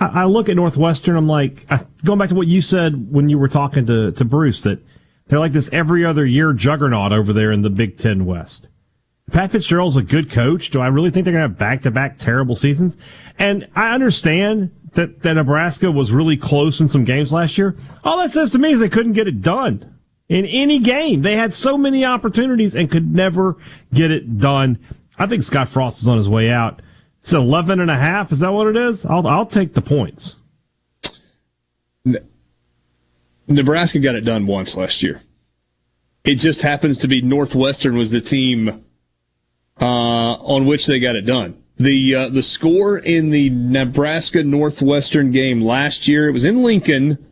I, I look at Northwestern, I'm like, I, going back to what you said when you were talking to, to Bruce, that They're like this every other year juggernaut over there in the Big Ten West. Pat Fitzgerald's a good coach. Do I really think they're going to have back-to-back terrible seasons? And I understand that, that Nebraska was really close in some games last year. All that says to me is they couldn't get it done. In any game, they had so many opportunities and could never get it done. I think Scott Frost is on his way out. It's eleven and a half. Is that what it is? I'll, I'll take the points. Nebraska got it done once last year. It just happens to be Northwestern was the team uh, on which they got it done. The uh, the score in the Nebraska-Northwestern game last year, it was in Lincoln,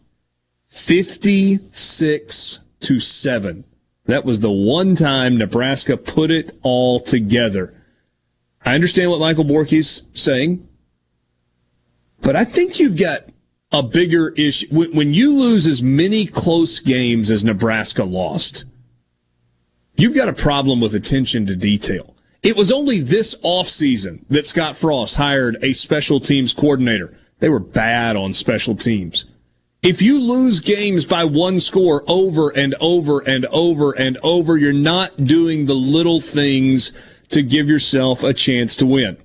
fifty-six to seven. That was the one time Nebraska put it all together. I understand what Michael Borky's saying, but I think you've got a bigger issue. When you lose as many close games as Nebraska lost, you've got a problem with attention to detail. It was only this offseason that Scott Frost hired a special teams coordinator. They were bad on special teams. If you lose games by one score over and over and over and over, you're not doing the little things to give yourself a chance to win.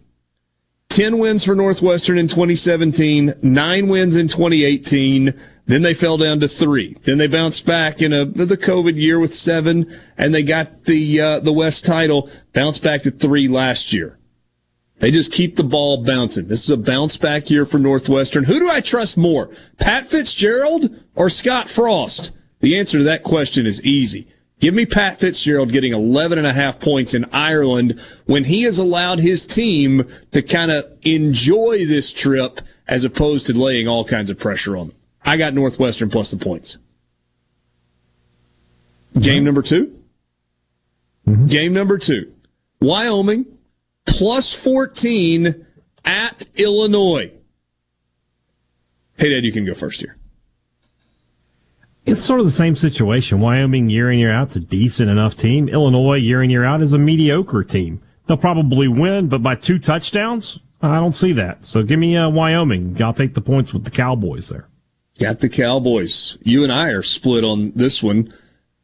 ten wins for Northwestern in twenty seventeen, nine wins in twenty eighteen, then they fell down to three. Then they bounced back in a, the COVID year with seven, and they got the uh, the West title, bounced back to three last year. They just keep the ball bouncing. This is a bounce-back year for Northwestern. Who do I trust more, Pat Fitzgerald or Scott Frost? The answer to that question is easy. Give me Pat Fitzgerald getting eleven and a half points in Ireland when he has allowed his team to kind of enjoy this trip as opposed to laying all kinds of pressure on them. I got Northwestern plus the points. Game number two. Mm-hmm. Game number two. Wyoming. Plus fourteen at Illinois. Hey, Dad, you can go first here. It's sort of the same situation. Wyoming, year in, year out, is a decent enough team. Illinois, year in, year out, is a mediocre team. They'll probably win, but by two touchdowns, I don't see that. So give me uh, Wyoming. I'll take the points with the Cowboys there. Got the Cowboys. You and I are split on this one.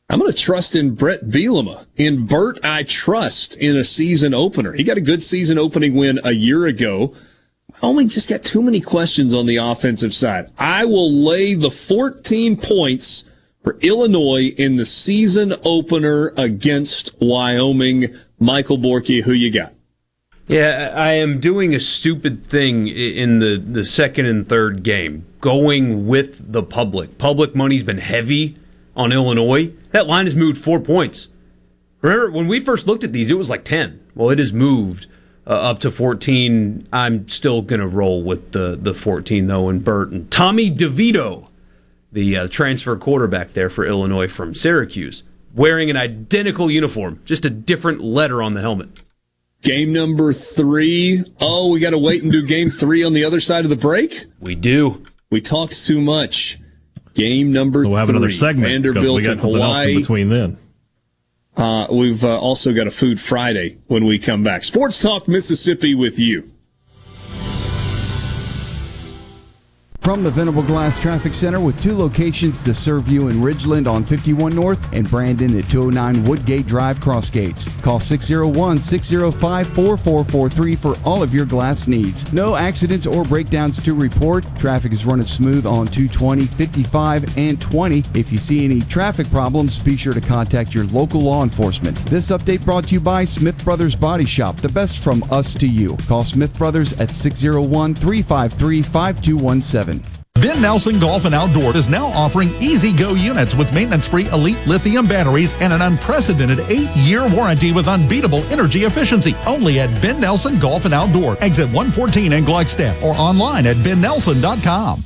I'm going to trust in Brett Bielema. In Bert, I trust in a season opener. He got a good season opening win a year ago. Only just got too many questions on the offensive side. I will lay the fourteen points for Illinois in the season opener against Wyoming. Michael Borky, who you got? Yeah, I am doing a stupid thing in the, the second and third game, going with the public. Public money's been heavy on Illinois. That line has moved four points. Remember, when we first looked at these, it was like ten. Well, it has moved uh, up to fourteen. I'm still going to roll with the, the fourteen, though, in Burton. Tommy DeVito, the uh, transfer quarterback there for Illinois from Syracuse, wearing an identical uniform, just a different letter on the helmet. Game number three. Oh, we got to wait and do game three on the other side of the break? We do. We talked too much. Game number three. We'll have three. Another segment. Vanderbilt because we got something else in between then. Uh, we've uh, also got a Food Friday when we come back. Sports Talk Mississippi with you. From the Venable Glass Traffic Center with two locations to serve you in Ridgeland on fifty-one North and Brandon at two oh nine Woodgate Drive, Crossgates. Call six oh one, six oh five, four four four three for all of your glass needs. No accidents or breakdowns to report. Traffic is running smooth on two twenty, fifty-five, and twenty. If you see any traffic problems, be sure to contact your local law enforcement. This update brought to you by Smith Brothers Body Shop, the best from us to you. Call Smith Brothers at six oh one, three five three, five two one seven. Ben Nelson Golf and Outdoor is now offering Easy Go units with maintenance-free elite lithium batteries and an unprecedented eight-year warranty with unbeatable energy efficiency. Only at Ben Nelson Golf and Outdoor, exit one fourteen in Gluckstadt, or online at ben nelson dot com.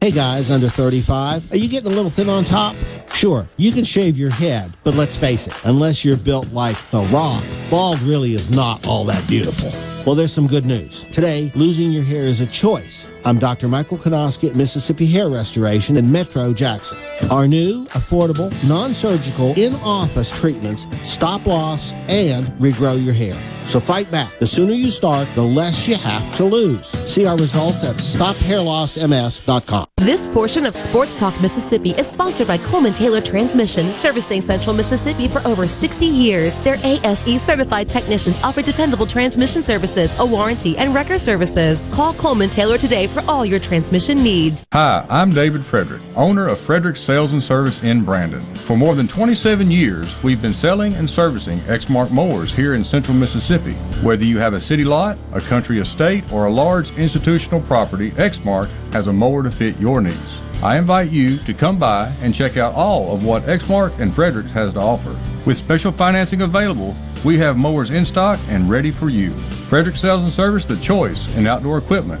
Hey guys, under thirty-five, are you getting a little thin on top? Sure, you can shave your head, but let's face it, unless you're built like The Rock, bald really is not all that beautiful. Well, there's some good news. Today, losing your hair is a choice. I'm Doctor Michael Konoski at Mississippi Hair Restoration in Metro Jackson. Our new, affordable, non-surgical, in-office treatments stop loss and regrow your hair. So fight back. The sooner you start, the less you have to lose. See our results at stop hair loss m s dot com. This portion of Sports Talk Mississippi is sponsored by Coleman Taylor Transmission, servicing Central Mississippi for over sixty years. Their A S E-certified technicians offer dependable transmission services, a warranty, and wrecker services. Call Coleman Taylor today for all your transmission needs. Hi, I'm David Frederick, owner of Frederick Sales and Service in Brandon. For more than twenty-seven years, we've been selling and servicing Exmark mowers here in Central Mississippi. Whether you have a city lot, a country estate, or a large institutional property, Exmark has a mower to fit your needs. I invite you to come by and check out all of what Exmark and Fredericks has to offer. With special financing available, we have mowers in stock and ready for you. Fredericks Sales and Service, the choice in outdoor equipment.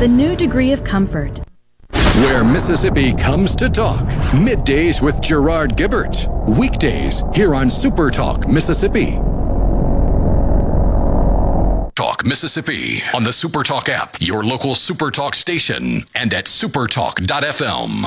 The new degree of comfort. Where Mississippi comes to talk. Middays with Gerard Gibbert. Weekdays here on Super Talk Mississippi. Talk Mississippi on the Super Talk app, your local Super Talk station, and at super talk dot f m.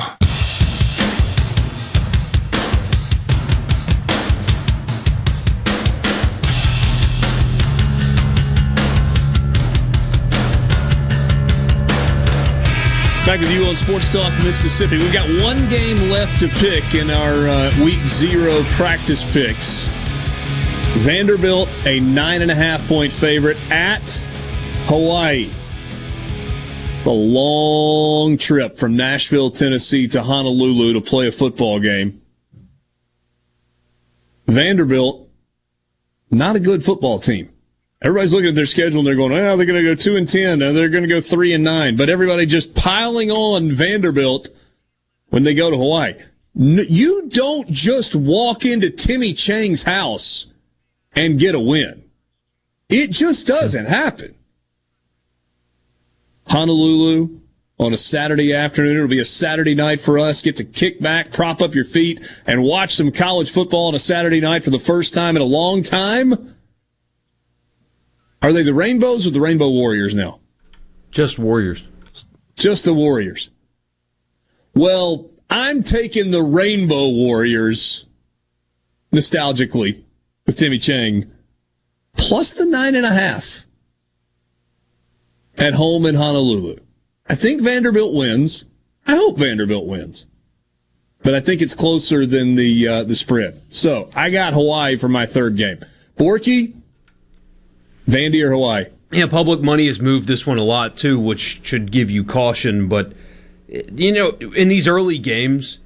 Back with you on Sports Talk Mississippi. We've got one game left to pick in our uh, week zero practice picks. Vanderbilt, a nine and a half point favorite at Hawaii. The long trip from Nashville, Tennessee to Honolulu to play a football game. Vanderbilt, not a good football team. Everybody's looking at their schedule and they're going, oh, they're going to go two and ten, or they're going to go three and nine. But everybody just piling on Vanderbilt when they go to Hawaii. N- you don't just walk into Timmy Chang's house and get a win. It just doesn't happen. Honolulu on a Saturday afternoon. It'll be a Saturday night for us. Get to kick back, prop up your feet, and watch some college football on a Saturday night for the first time in a long time. Are they the Rainbows or the Rainbow Warriors now? Just Warriors. Just the Warriors. Well, I'm taking the Rainbow Warriors, nostalgically, with Timmy Chang, plus the nine and a half at home in Honolulu. I think Vanderbilt wins. I hope Vanderbilt wins. But I think it's closer than the uh, the spread. So, I got Hawaii for my third game. Borky, Vandy or Hawaii? Yeah, public money has moved this one a lot, too, which should give you caution. But, you know, in these early games,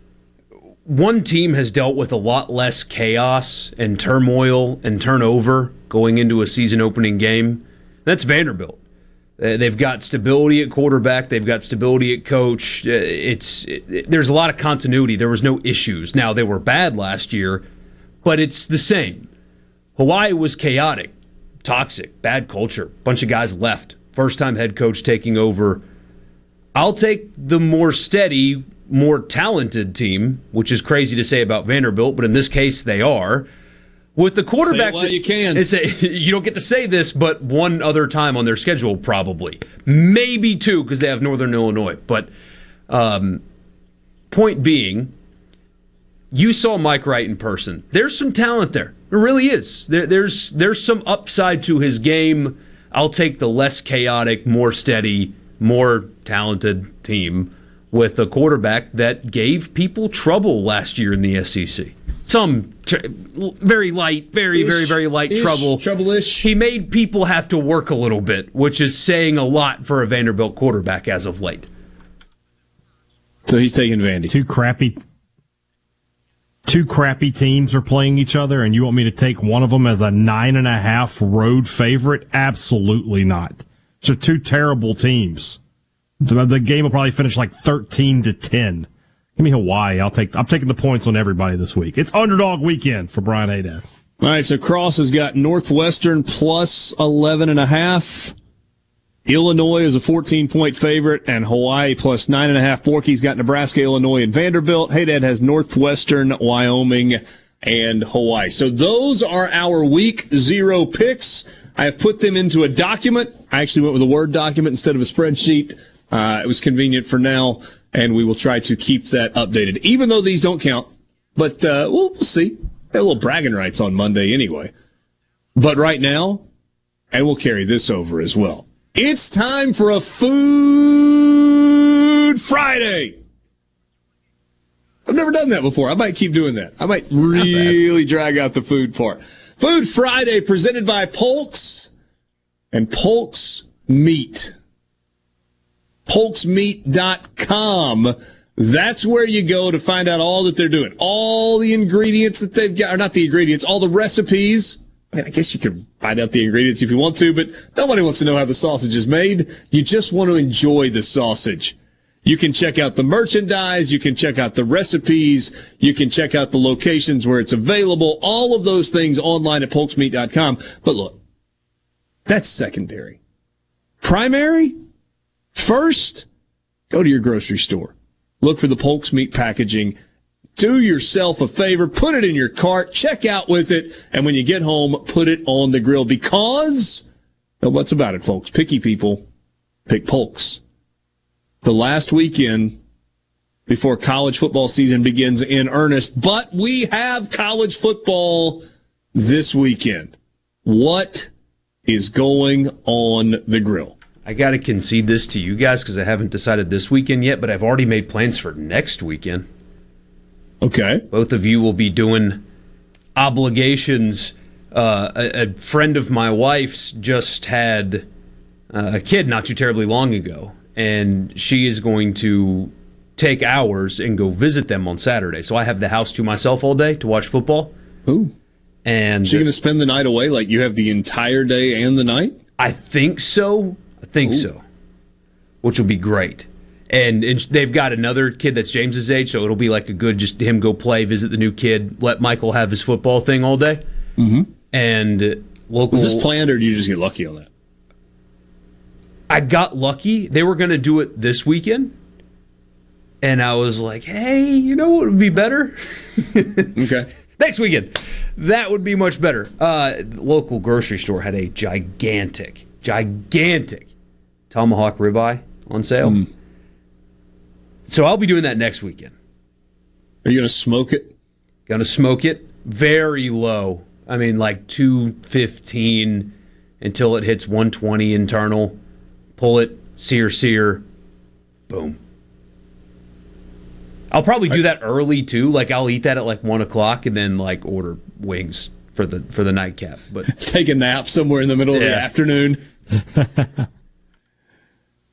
one team has dealt with a lot less chaos and turmoil and turnover going into a season-opening game. That's Vanderbilt. They've got stability at quarterback. They've got stability at coach. It's it, there's a lot of continuity. There was no issues. Now, they were bad last year, but it's the same. Hawaii was chaotic. Toxic, bad culture, bunch of guys left. First time head coach taking over. I'll take the more steady, more talented team, which is crazy to say about Vanderbilt, but in this case they are. With the quarterback, say it while you can. It's a, you don't get to say this, but one other time on their schedule probably. Maybe two because they have Northern Illinois. But um, point being, you saw Mike Wright in person. There's some talent there. It really is. There, there's there's some upside to his game. I'll take the less chaotic, more steady, more talented team with a quarterback that gave people trouble last year in the S E C. Some tr- very light, very, ish, very, very light ish, trouble. Trouble-ish. He made people have to work a little bit, which is saying a lot for a Vanderbilt quarterback as of late. So he's taking Vandy. Two crappy two crappy teams are playing each other and you want me to take one of them as a nine and a half road favorite? Absolutely not. So two terrible teams. The game will probably finish like thirteen to ten. Give me Hawaii. I'll take, I'm taking the points on everybody this week. It's underdog weekend for Brian Haydad. All right. So Cross has got Northwestern plus eleven and a half. Illinois is a fourteen point favorite, and Hawaii plus nine and a half. Borky's got Nebraska, Illinois, and Vanderbilt. Haydad has Northwestern, Wyoming, and Hawaii. So those are our week zero picks. I have put them into a document. I actually went with a Word document instead of a spreadsheet. Uh, it was convenient for now, and we will try to keep that updated, even though these don't count. But uh, we'll see. Got a little bragging rights on Monday anyway. But right now, and we'll carry this over as well, it's time for a Food Friday. I've never done that before. I might keep doing that. I might really drag out the food part. Food Friday presented by Polk's and Polk's Meat. Polk's Meat dot com. That's where you go to find out all that they're doing. All the ingredients that they've got, or not the ingredients, all the recipes. I mean, I guess you can find out the ingredients if you want to, but nobody wants to know how the sausage is made. You just want to enjoy the sausage. You can check out the merchandise. You can check out the recipes. You can check out the locations where it's available. All of those things online at polks meat dot com. But look, that's secondary. Primary? First, go to your grocery store. Look for the Polk's Meat packaging. Do yourself a favor. Put it in your cart. Check out with it. And when you get home, put it on the grill because, well, what's about it, folks? Picky people pick Polk's. The last weekend before college football season begins in earnest. But we have college football this weekend. What is going on the grill? I got to concede this to you guys because I haven't decided this weekend yet, but I've already made plans for next weekend. Okay. Both of you will be doing obligations. Uh, a, a friend of my wife's just had uh, a kid not too terribly long ago, and she is going to take hours and go visit them on Saturday. So I have the house to myself all day to watch football. Ooh. And is she going to spend the night away? Like you have the entire day and the night? I think so. I think Ooh. so, which will be great. And, and they've got another kid that's James's age, so it'll be like a good just him go play, visit the new kid, let Michael have his football thing all day. Mm-hmm. And local. Was this planned, or did you just get lucky on that? I got lucky. They were going to do it this weekend, and I was like, "Hey, you know what would be better?" Okay. Next weekend, that would be much better. Uh, the local grocery store had a gigantic. Gigantic tomahawk ribeye on sale. Mm. So I'll be doing that next weekend. Are you going to smoke it? Going to smoke it very low. I mean, like two fifteen until it hits one twenty internal. Pull it, sear, sear, boom. I'll probably do that early too. Like I'll eat that at like one o'clock and then like order wings for the for the nightcap, but take a nap somewhere in the middle yeah. of the afternoon.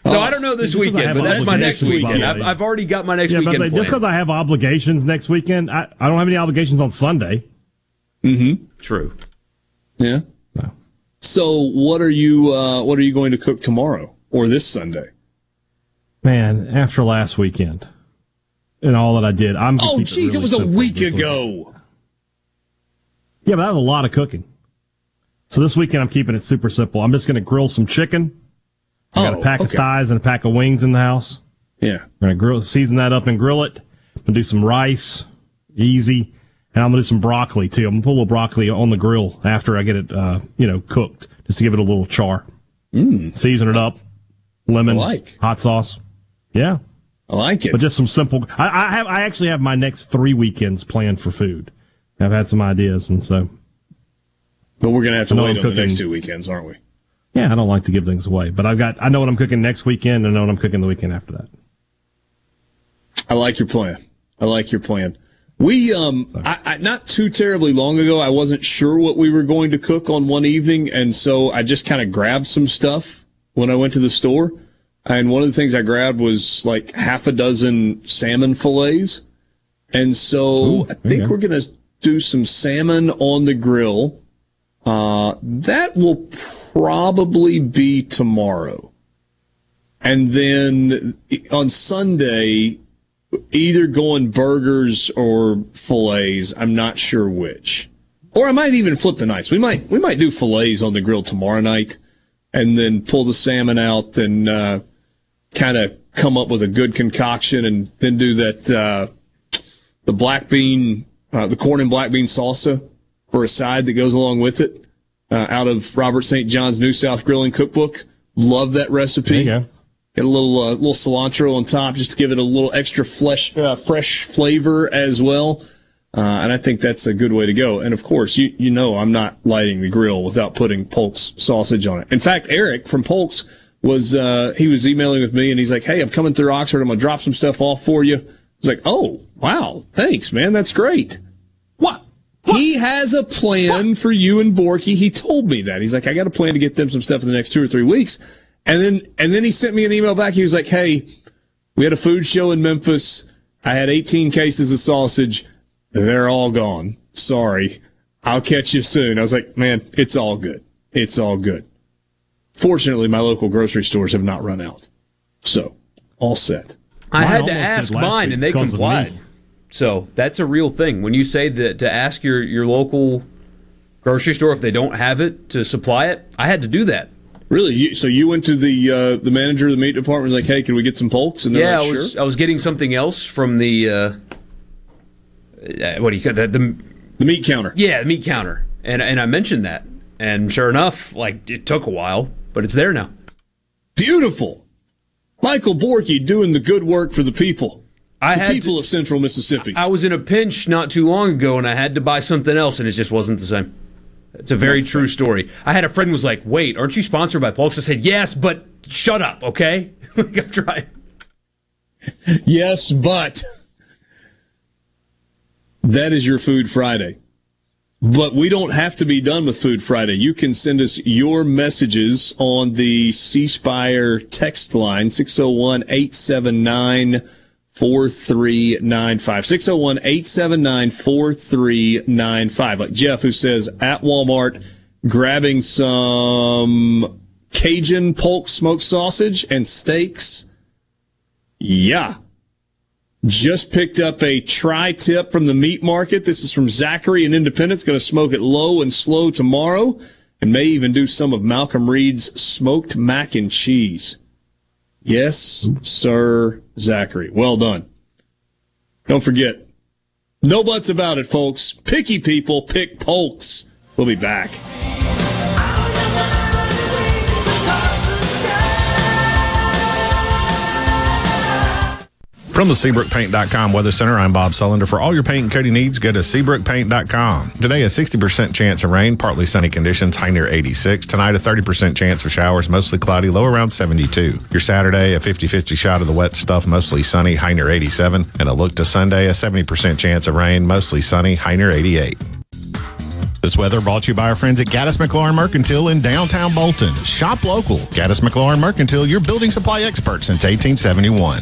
So I don't know this weekend, but that's my next weekend. I've, I've already got my next yeah, weekend. Like, just because I have obligations next weekend, I, I don't have any obligations on Sunday. Mm-hmm. True. Yeah. No. So what are you uh, what are you going to cook tomorrow or this Sunday? Man, after last weekend and all that I did, I'm. Oh, jeez, it, really it was a week ago. Week. Yeah, but I have a lot of cooking. So this weekend I'm keeping it super simple. I'm just going to grill some chicken. I got oh, a pack okay. of thighs and a pack of wings in the house. Yeah. I'm going to grill, season that up and grill it. I'm going to do some rice, easy. And I'm going to do some broccoli, too. I'm going to put a little broccoli on the grill after I get it, uh, you know, cooked, just to give it a little char. Mm. Season it up, lemon, like. hot sauce. Yeah. I like it. But just some simple. I, I have. I actually have my next three weekends planned for food. I've had some ideas, and so. But we're going to have to wait on the next two weekends, aren't we? Yeah, I don't like to give things away, but I've got, I know what I'm cooking next weekend, and I know what I'm cooking the weekend after that. I like your plan. I like your plan. We, um, I, I, not too terribly long ago, I wasn't sure what we were going to cook on one evening, and so I just kind of grabbed some stuff when I went to the store. And one of the things I grabbed was like half a dozen salmon fillets. And so Ooh, I think yeah. we're going to do some salmon on the grill. Uh, that will probably be tomorrow. And then on Sunday, either going burgers or fillets. I'm not sure which. Or I might even flip the nights. We might we might do fillets on the grill tomorrow night and then pull the salmon out and uh, kind of come up with a good concoction and then do that uh, the black bean, uh, the corn and black bean salsa for a side that goes along with it uh, out of Robert Saint John's New South Grill and Cookbook. Love that recipe. There you go. Get a little uh, little cilantro on top just to give it a little extra flesh, uh, fresh flavor as well. Uh, and I think that's a good way to go. And, of course, you you know I'm not lighting the grill without putting Polk's sausage on it. In fact, Eric from Polk's was uh, he was emailing with me, and he's like, hey, I'm coming through Oxford. I'm going to drop some stuff off for you. I was like, oh, wow, thanks, man. That's great. What? What? He has a plan what? for you and Borky. He told me that. He's like, I got a plan to get them some stuff in the next two or three weeks. And then and then he sent me an email back. He was like, hey, we had a food show in Memphis. I had eighteen cases of sausage. They're all gone. Sorry. I'll catch you soon. I was like, man, it's all good. It's all good. Fortunately, my local grocery stores have not run out. So, all set. I mine had to ask mine, and they complied. So, that's a real thing. When you say that to ask your, your local grocery store if they don't have it to supply it, I had to do that. Really? So you went to the uh, the manager of the meat department and was like, hey, can we get some Polks? And they're yeah, like, sure. I was, I was getting something else from the... Uh, What do you call that? The, the meat counter. Yeah, the meat counter. And and I mentioned that. And sure enough, like, it took a while, but it's there now. Beautiful. Michael Borky doing the good work for the people. I the had people to, of Central Mississippi. I was in a pinch not too long ago, and I had to buy something else, and it just wasn't the same. It's a very That's true story. I had a friend who was like, wait, aren't you sponsored by Polk's? I said, yes, but shut up, okay? Like, I'm trying. Yes, but... That is your Food Friday. But we don't have to be done with Food Friday. You can send us your messages on the C Spire text line, six oh one, eight seven nine, four three nine five. six oh one, eight seven nine, four three nine five. Like Jeff, who says, at Walmart, grabbing some Cajun Polk smoked sausage and steaks. Yeah. Just picked up a tri-tip from the meat market. This is from Zachary in Independence. Going to smoke it low and slow tomorrow and may even do some of Malcolm Reed's smoked mac and cheese. Yes, sir, Zachary. Well done. Don't forget, no buts about it, folks. Picky people pick Polks. We'll be back. From the Seabrook Paint dot com Weather Center, I'm Bob Sullender. For all your paint and coating needs, go to Seabrook Paint dot com. Today, a sixty percent chance of rain, partly sunny conditions, high near eighty-six. Tonight, a thirty percent chance of showers, mostly cloudy, low around seventy-two. Your Saturday, a fifty-fifty shot of the wet stuff, mostly sunny, high near eighty-seven. And a look to Sunday, a seventy percent chance of rain, mostly sunny, high near eighty-eight. This weather brought to you by our friends at Gaddis McLaurin Mercantile in downtown Bolton. Shop local. Gaddis McLaurin Mercantile, your building supply expert since eighteen seventy-one.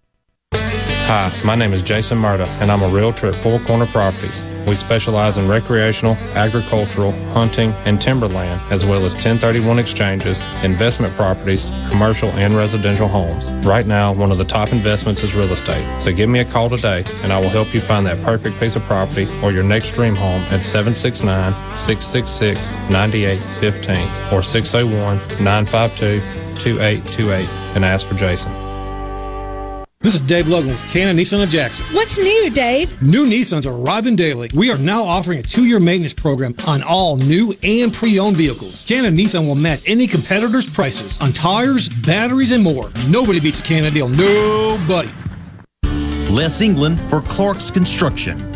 Hi, my name is Jason Murda, and I'm a realtor at Four Corner Properties. We specialize in recreational, agricultural, hunting, and timberland, as well as ten thirty-one exchanges, investment properties, commercial and residential homes. Right now, one of the top investments is real estate. So give me a call today, and I will help you find that perfect piece of property or your next dream home at seven six nine, six six six, nine eight one five or six oh one, nine five two, two eight two eight and ask for Jason. This is Dave Logan with Canon Nissan of Jackson. What's new, Dave? New Nissans are arriving daily. We are now offering a two-year maintenance program on all new and pre-owned vehicles. Canon Nissan will match any competitor's prices on tires, batteries, and more. Nobody beats a Canon deal. Nobody. Les England for Clark's Construction.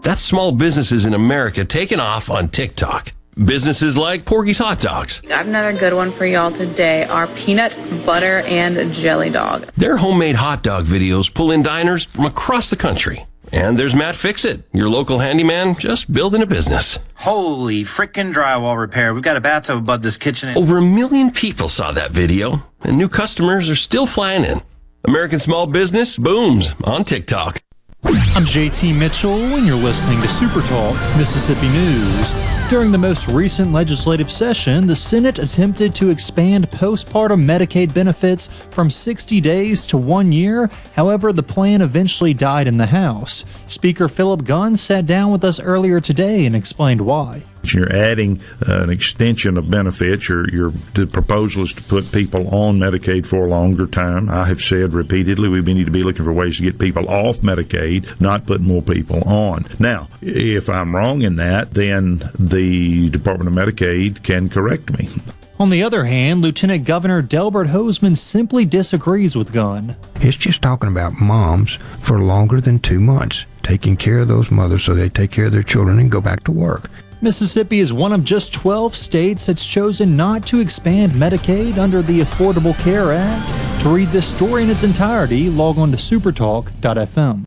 That's small businesses in America taking off on TikTok. Businesses like Porgy's Hot Dogs. Got another good one for y'all today. Our peanut butter and jelly dog. Their homemade hot dog videos pull in diners from across the country. And there's Matt Fixit, your local handyman, just building a business. Holy frickin' drywall repair. We've got a bathtub above this kitchen. And over a million people saw that video, and new customers are still flying in. American small business booms on TikTok. I'm J T Mitchell, and you're listening to Super Talk Mississippi News. During the most recent legislative session, the Senate attempted to expand postpartum Medicaid benefits from sixty days to one year. However, the plan eventually died in the House. Speaker Philip Gunn sat down with us earlier today and explained why. You're adding uh, an extension of benefits. Your, your the proposal is to put people on Medicaid for a longer time. I have said repeatedly we need to be looking for ways to get people off Medicaid, not put more people on. Now, if I'm wrong in that, then the Department of Medicaid can correct me. On the other hand, Lieutenant Governor Delbert Hosemann simply disagrees with Gunn. It's just talking about moms for longer than two months, taking care of those mothers so they take care of their children and go back to work. Mississippi is one of just twelve states that's chosen not to expand Medicaid under the Affordable Care Act. To read this story in its entirety, log on to supertalk dot f m.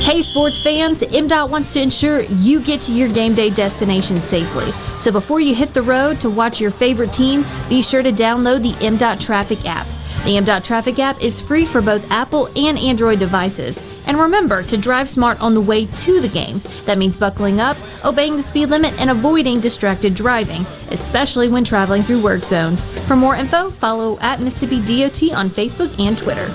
Hey sports fans, M DOT wants to ensure you get to your game day destination safely. So before you hit the road to watch your favorite team, be sure to download the M DOT Traffic app. The M DOT Traffic app is free for both Apple and Android devices. And remember to drive smart on the way to the game. That means buckling up, obeying the speed limit, and avoiding distracted driving, especially when traveling through work zones. For more info, follow at Mississippi D O T on Facebook and Twitter.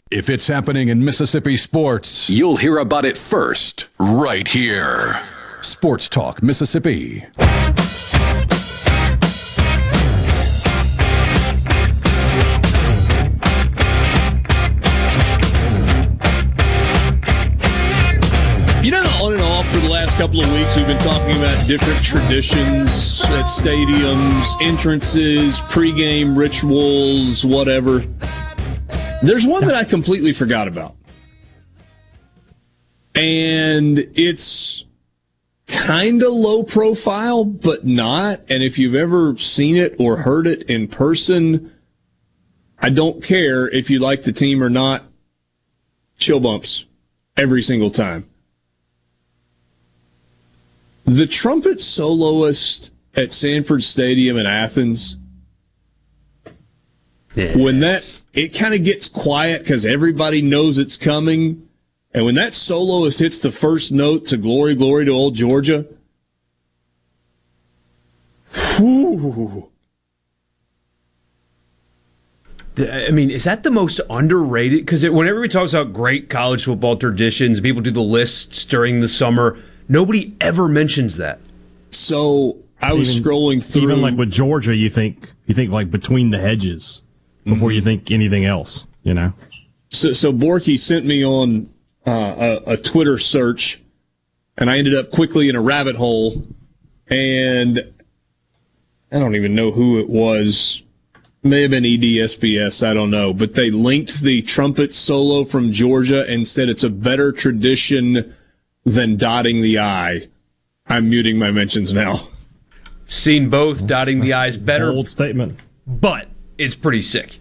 If it's happening in Mississippi sports, you'll hear about it first, right here. Sports Talk Mississippi. You know, on and off for the last couple of weeks, we've been talking about different traditions at stadiums, entrances, pregame rituals, whatever. There's one that I completely forgot about, and it's kind of low profile, but not. And if you've ever seen it or heard it in person, I don't care if you like the team or not. Chill bumps every single time. The trumpet soloist at Sanford Stadium in Athens. Yes. When that, it kind of gets quiet because everybody knows it's coming. And when that soloist hits the first note to Glory, Glory to Old Georgia, whoo. I mean, is that the most underrated? Because whenever we talk about great college football traditions, people do the lists during the summer. Nobody ever mentions that. So I was even, scrolling through, even like with Georgia, you think you think like Between the Hedges before mm-hmm. you think anything else. You know. So, so Borky sent me on uh, a, a Twitter search, and I ended up quickly in a rabbit hole, and I don't even know who it was. May have been E D S B S, I don't know. But they linked the trumpet solo from Georgia and said it's a better tradition than dotting the I. I'm muting my mentions now. Seen both, dotting that's, the I's better. Bold statement. But it's pretty sick.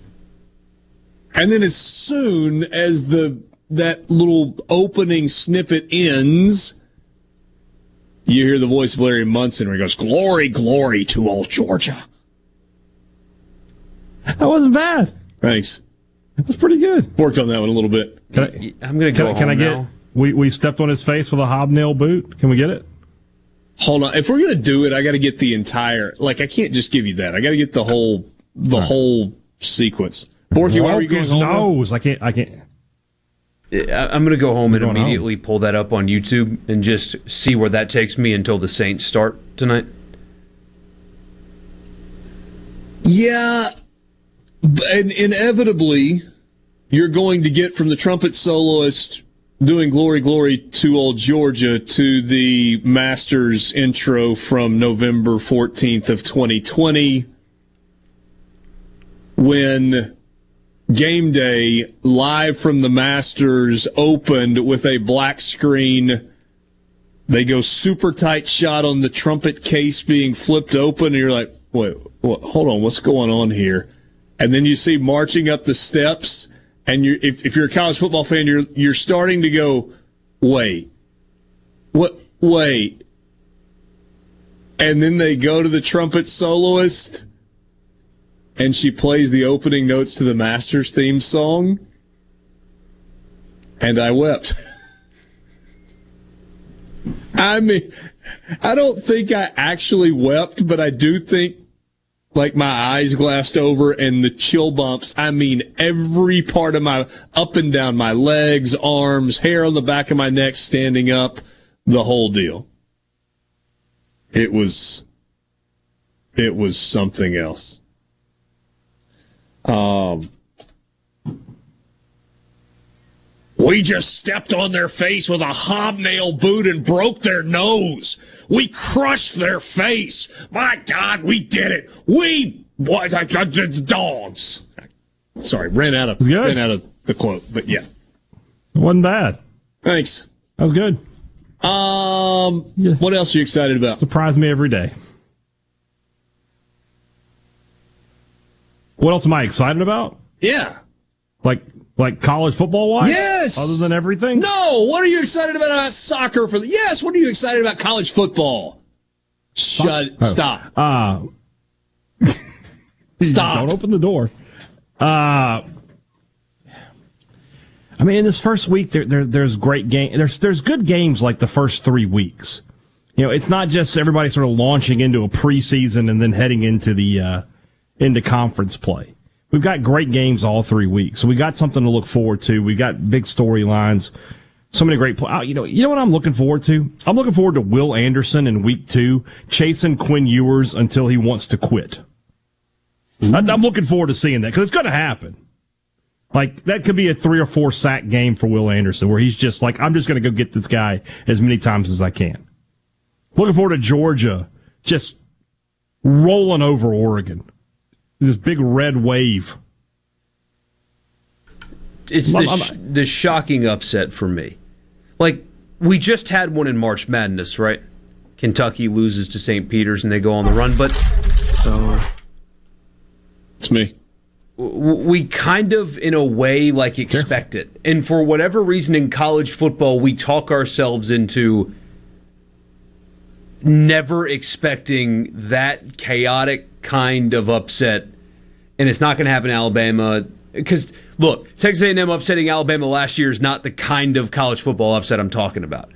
And then as soon as the that little opening snippet ends, you hear the voice of Larry Munson where he goes, "Glory, glory to old Georgia." That wasn't bad. Thanks. That was pretty good. Worked on that one a little bit. Can I, I'm going to go. Can, home can I now. get? We we stepped on his face with a hobnail boot. Can we get it? Hold on. If we're going to do it, I got to get the entire. Like I can't just give you that. I got to get the whole the right. whole sequence. Borky, why are you going home? Nose. I can't. I can't. I'm going to go home and immediately home. pull that up on YouTube and just see where that takes me until the Saints start tonight. Yeah. And inevitably, you're going to get from the trumpet soloist doing "Glory, Glory to Old Georgia" to the Masters intro from November fourteenth of twenty twenty, when Game Day live from the Masters opened with a black screen. They go super tight shot on the trumpet case being flipped open, and you're like, "Wait, what, hold on, what's going on here?" And then you see marching up the steps, and you if, if you're a college football fan, you're you're starting to go, wait, what, wait. And then they go to the trumpet soloist, and she plays the opening notes to the Masters theme song, and I wept. I mean, I don't think I actually wept, but I do think, like, my eyes glassed over and the chill bumps. I mean, every part of my, up and down my legs, arms, hair on the back of my neck, standing up, the whole deal. It was, it was something else. Um, we just stepped on their face with a hobnail boot and broke their nose. We crushed their face. My God, we did it. We, what, I, I, the dogs. Sorry, ran out of ran out of the quote, but yeah, it wasn't bad. Thanks. That was good. Um, yeah. What else are you excited about? Surprise me every day. What else am I excited about? Yeah, like. Like college football-wise? Yes. Other than everything? No. What are you excited about about soccer? For the- yes. What are you excited about college football? Shut. Oh. Stop. Uh, stop. Don't open the door. Uh, I mean, in this first week, there, there there's great game. There's there's good games like the first three weeks. You know, it's not just everybody sort of launching into a preseason and then heading into the uh, into conference play. We've got great games all three weeks, so we got something to look forward to. We've got big storylines, so many great play. You know, you know what I'm looking forward to? I'm looking forward to Will Anderson in week two chasing Quinn Ewers until he wants to quit. I'm looking forward to seeing that because it's going to happen. Like that could be a three or four sack game for Will Anderson, where he's just like, I'm just going to go get this guy as many times as I can. Looking forward to Georgia just rolling over Oregon. This big red wave. It's the, sh- the shocking upset for me. Like, we just had one in March Madness, right? Kentucky loses to Saint Peter's and they go on the run, but... So... It's me. W- we kind of, in a way, like, expect Careful. it. And for whatever reason in college football, we talk ourselves into never expecting that chaotic kind of upset, and it's not going to happen to Alabama. Because, look, Texas A and M upsetting Alabama last year is not the kind of college football upset I'm talking about.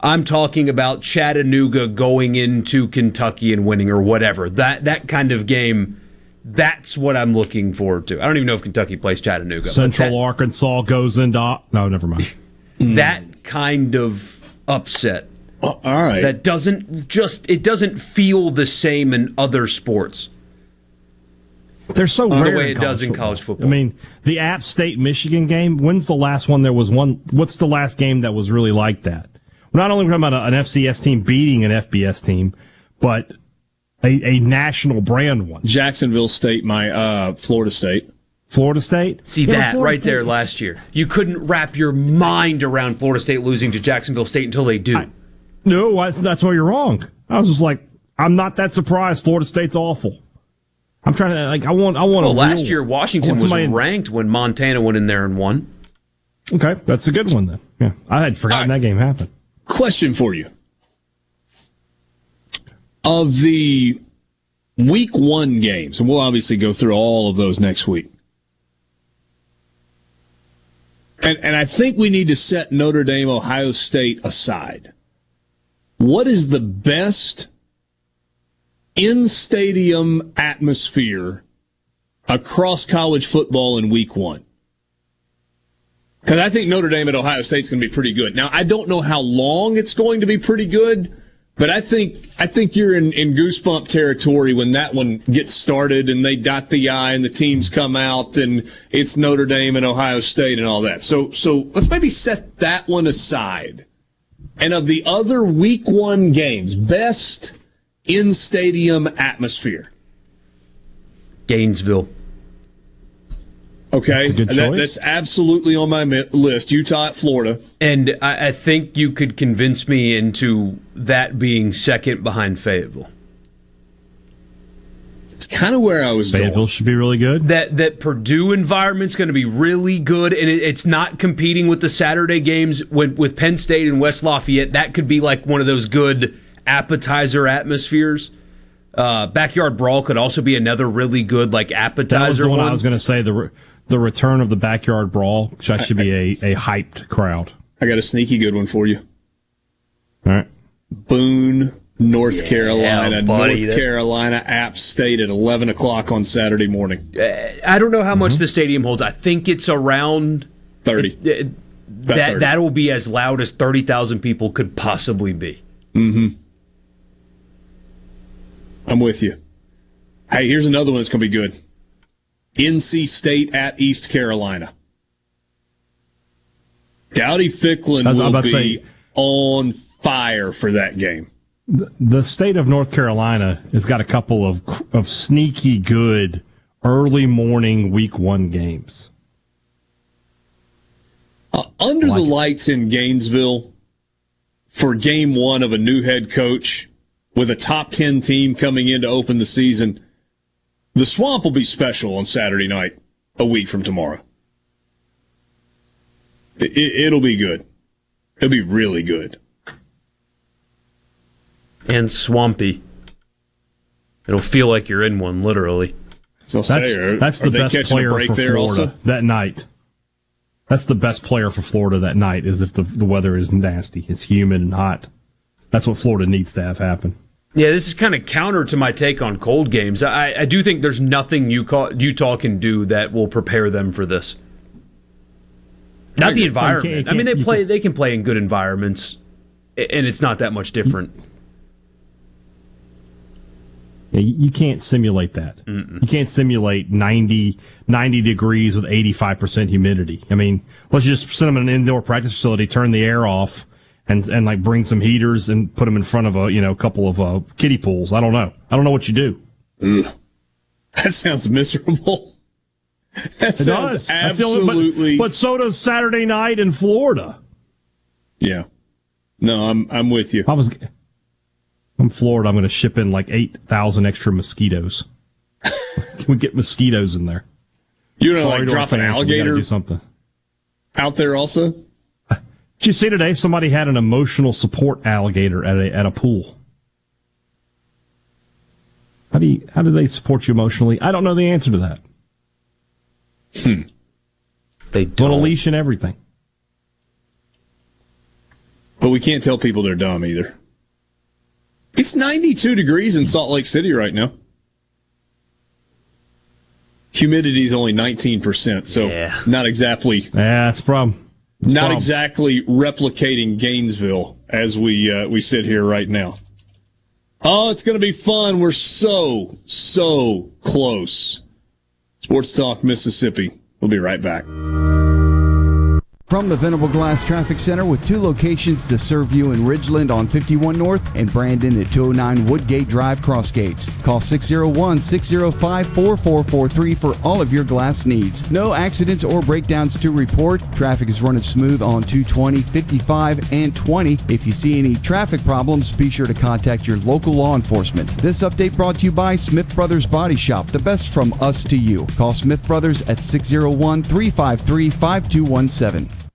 I'm talking about Chattanooga going into Kentucky and winning or whatever. That that kind of game That's what I'm looking forward to. I don't even know if Kentucky plays Chattanooga. Central that, Arkansas goes into... No, never mind. That kind of upset. Oh, all right. That doesn't just... It doesn't feel the same in other sports. They're so uh, rare the way it does football. in college football. I mean, the App State-Michigan game, when's the last one there was one... What's the last game that was really like that? We're not only talking about a, an F C S team beating an F B S team, but a, a national brand one. Jacksonville State, my uh, Florida State. Florida State? See yeah, that Florida right State there was... last year. You couldn't wrap your mind around Florida State losing to Jacksonville State until they do. I, no, I, that's why you're wrong. I was just like, I'm not that surprised. Florida State's awful. I'm trying to like I want I want. Well, last real, year Washington was ranked in... when Montana went in there and won. Okay, that's a good one then. Yeah, I had forgotten right. that game happened. Question for you: of the week one games, and we'll obviously go through all of those next week. And and I think we need to set Notre Dame, Ohio State aside. What is the best in-stadium atmosphere across college football in week one? Because I think Notre Dame at Ohio State's going to be pretty good. Now, I don't know how long it's going to be pretty good, but I think I think you're in, in goosebump territory when that one gets started and they dot the I and the teams come out and it's Notre Dame and Ohio State and all that. So, so let's maybe set that one aside. And of the other week one games, best in-stadium atmosphere. Gainesville. Okay, that's, a good choice. That, that's absolutely on my list. Utah at Florida. And I, I think you could convince me into that being second behind Fayetteville. It's kind of where I was Fayetteville going. Fayetteville should be really good. That that Purdue environment's going to be really good, and it, it's not competing with the Saturday games with, with Penn State and West Lafayette. That could be like one of those good appetizer atmospheres. Uh, Backyard Brawl could also be another really good like appetizer. That was the one, one. I was going to say the re- the return of the Backyard Brawl. That should be a, a hyped crowd. I got a sneaky good one for you. All right, Boone, North yeah, Carolina, buddy, North that... Carolina, App State at eleven o'clock on Saturday morning. Uh, I don't know how mm-hmm. much the stadium holds. I think it's around thirty. It, it, that thirty. That will be as loud as thirty thousand people could possibly be. Mm-hmm. I'm with you. Hey, here's another one that's going to be good. N C State at East Carolina. Dowdy Ficklin will be say, on fire for that game. The state of North Carolina has got a couple of of sneaky good early morning week one games. Uh, under like the lights it. in Gainesville for game one of a new head coach with a top ten team coming in to open the season, the Swamp will be special on Saturday night a week from tomorrow. It, it'll be good. It'll be really good. And swampy. It'll feel like you're in one, literally. So that's, say, are, that's the best player for Florida also? that night. That's the best player for Florida that night is if the, the weather is nasty. It's humid and hot. That's what Florida needs to have happen. Yeah, this is kind of counter to my take on cold games. I, I do think there's nothing Utah can do that will prepare them for this. Not the environment. You can't, you can't, I mean, they play. They can play in good environments, and it's not that much different. You can't simulate that. Mm-mm. You can't simulate ninety, ninety degrees with eighty-five percent humidity. I mean, let's just send them in an indoor practice facility, turn the air off, and and like bring some heaters and put them in front of a you know couple of uh, kiddie pools. I don't know. I don't know what you do. Mm. That sounds miserable. That it sounds does. absolutely. Only, but, but so does Saturday night in Florida. Yeah. No, I'm I'm with you. I was. I'm Florida. I'm going to ship in like eight thousand extra mosquitoes. Can we get mosquitoes in there? You're going like to like drop an alligator do something out there also. Did you see today somebody had an emotional support alligator at a at a pool? How do you, how do they support you emotionally? I don't know the answer to that. Hmm. They don't. Put a leash and everything. But we can't tell people they're dumb either. It's ninety-two degrees in Salt Lake City right now. humidity is only nineteen percent, so yeah. not exactly. Yeah, that's a problem. That's not a problem. Exactly replicating Gainesville as we uh, we sit here right now. Oh, it's going to be fun. We're so, so close. Sports Talk Mississippi. We'll be right back. From the Venable Glass Traffic Center with two locations to serve you in Ridgeland on fifty-one North and Brandon at two oh nine Woodgate Drive Crossgates. Call six oh one, six oh five, four four four three for all of your glass needs. No accidents or breakdowns to report. Traffic is running smooth on two twenty, fifty-five, and twenty. If you see any traffic problems, be sure to contact your local law enforcement. This update brought to you by Smith Brothers Body Shop, the best from us to you. Call Smith Brothers at six oh one, three five three, five two one seven.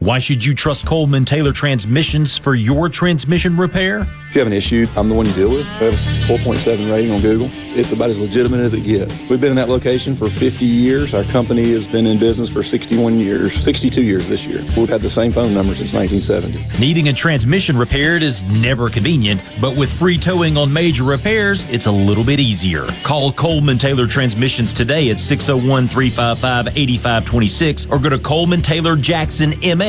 Why should you trust Coleman Taylor Transmissions for your transmission repair? If you have an issue, I'm the one you deal with. I have a four point seven rating on Google. It's about as legitimate as it gets. We've been in that location for fifty years. Our company has been in business for sixty-one years, sixty-two years this year. We've had the same phone number since nineteen seventy. Needing a transmission repaired is never convenient, but with free towing on major repairs, it's a little bit easier. Call Coleman Taylor Transmissions today at six oh one, three five five, eight five two six or go to Coleman Taylor Jackson M A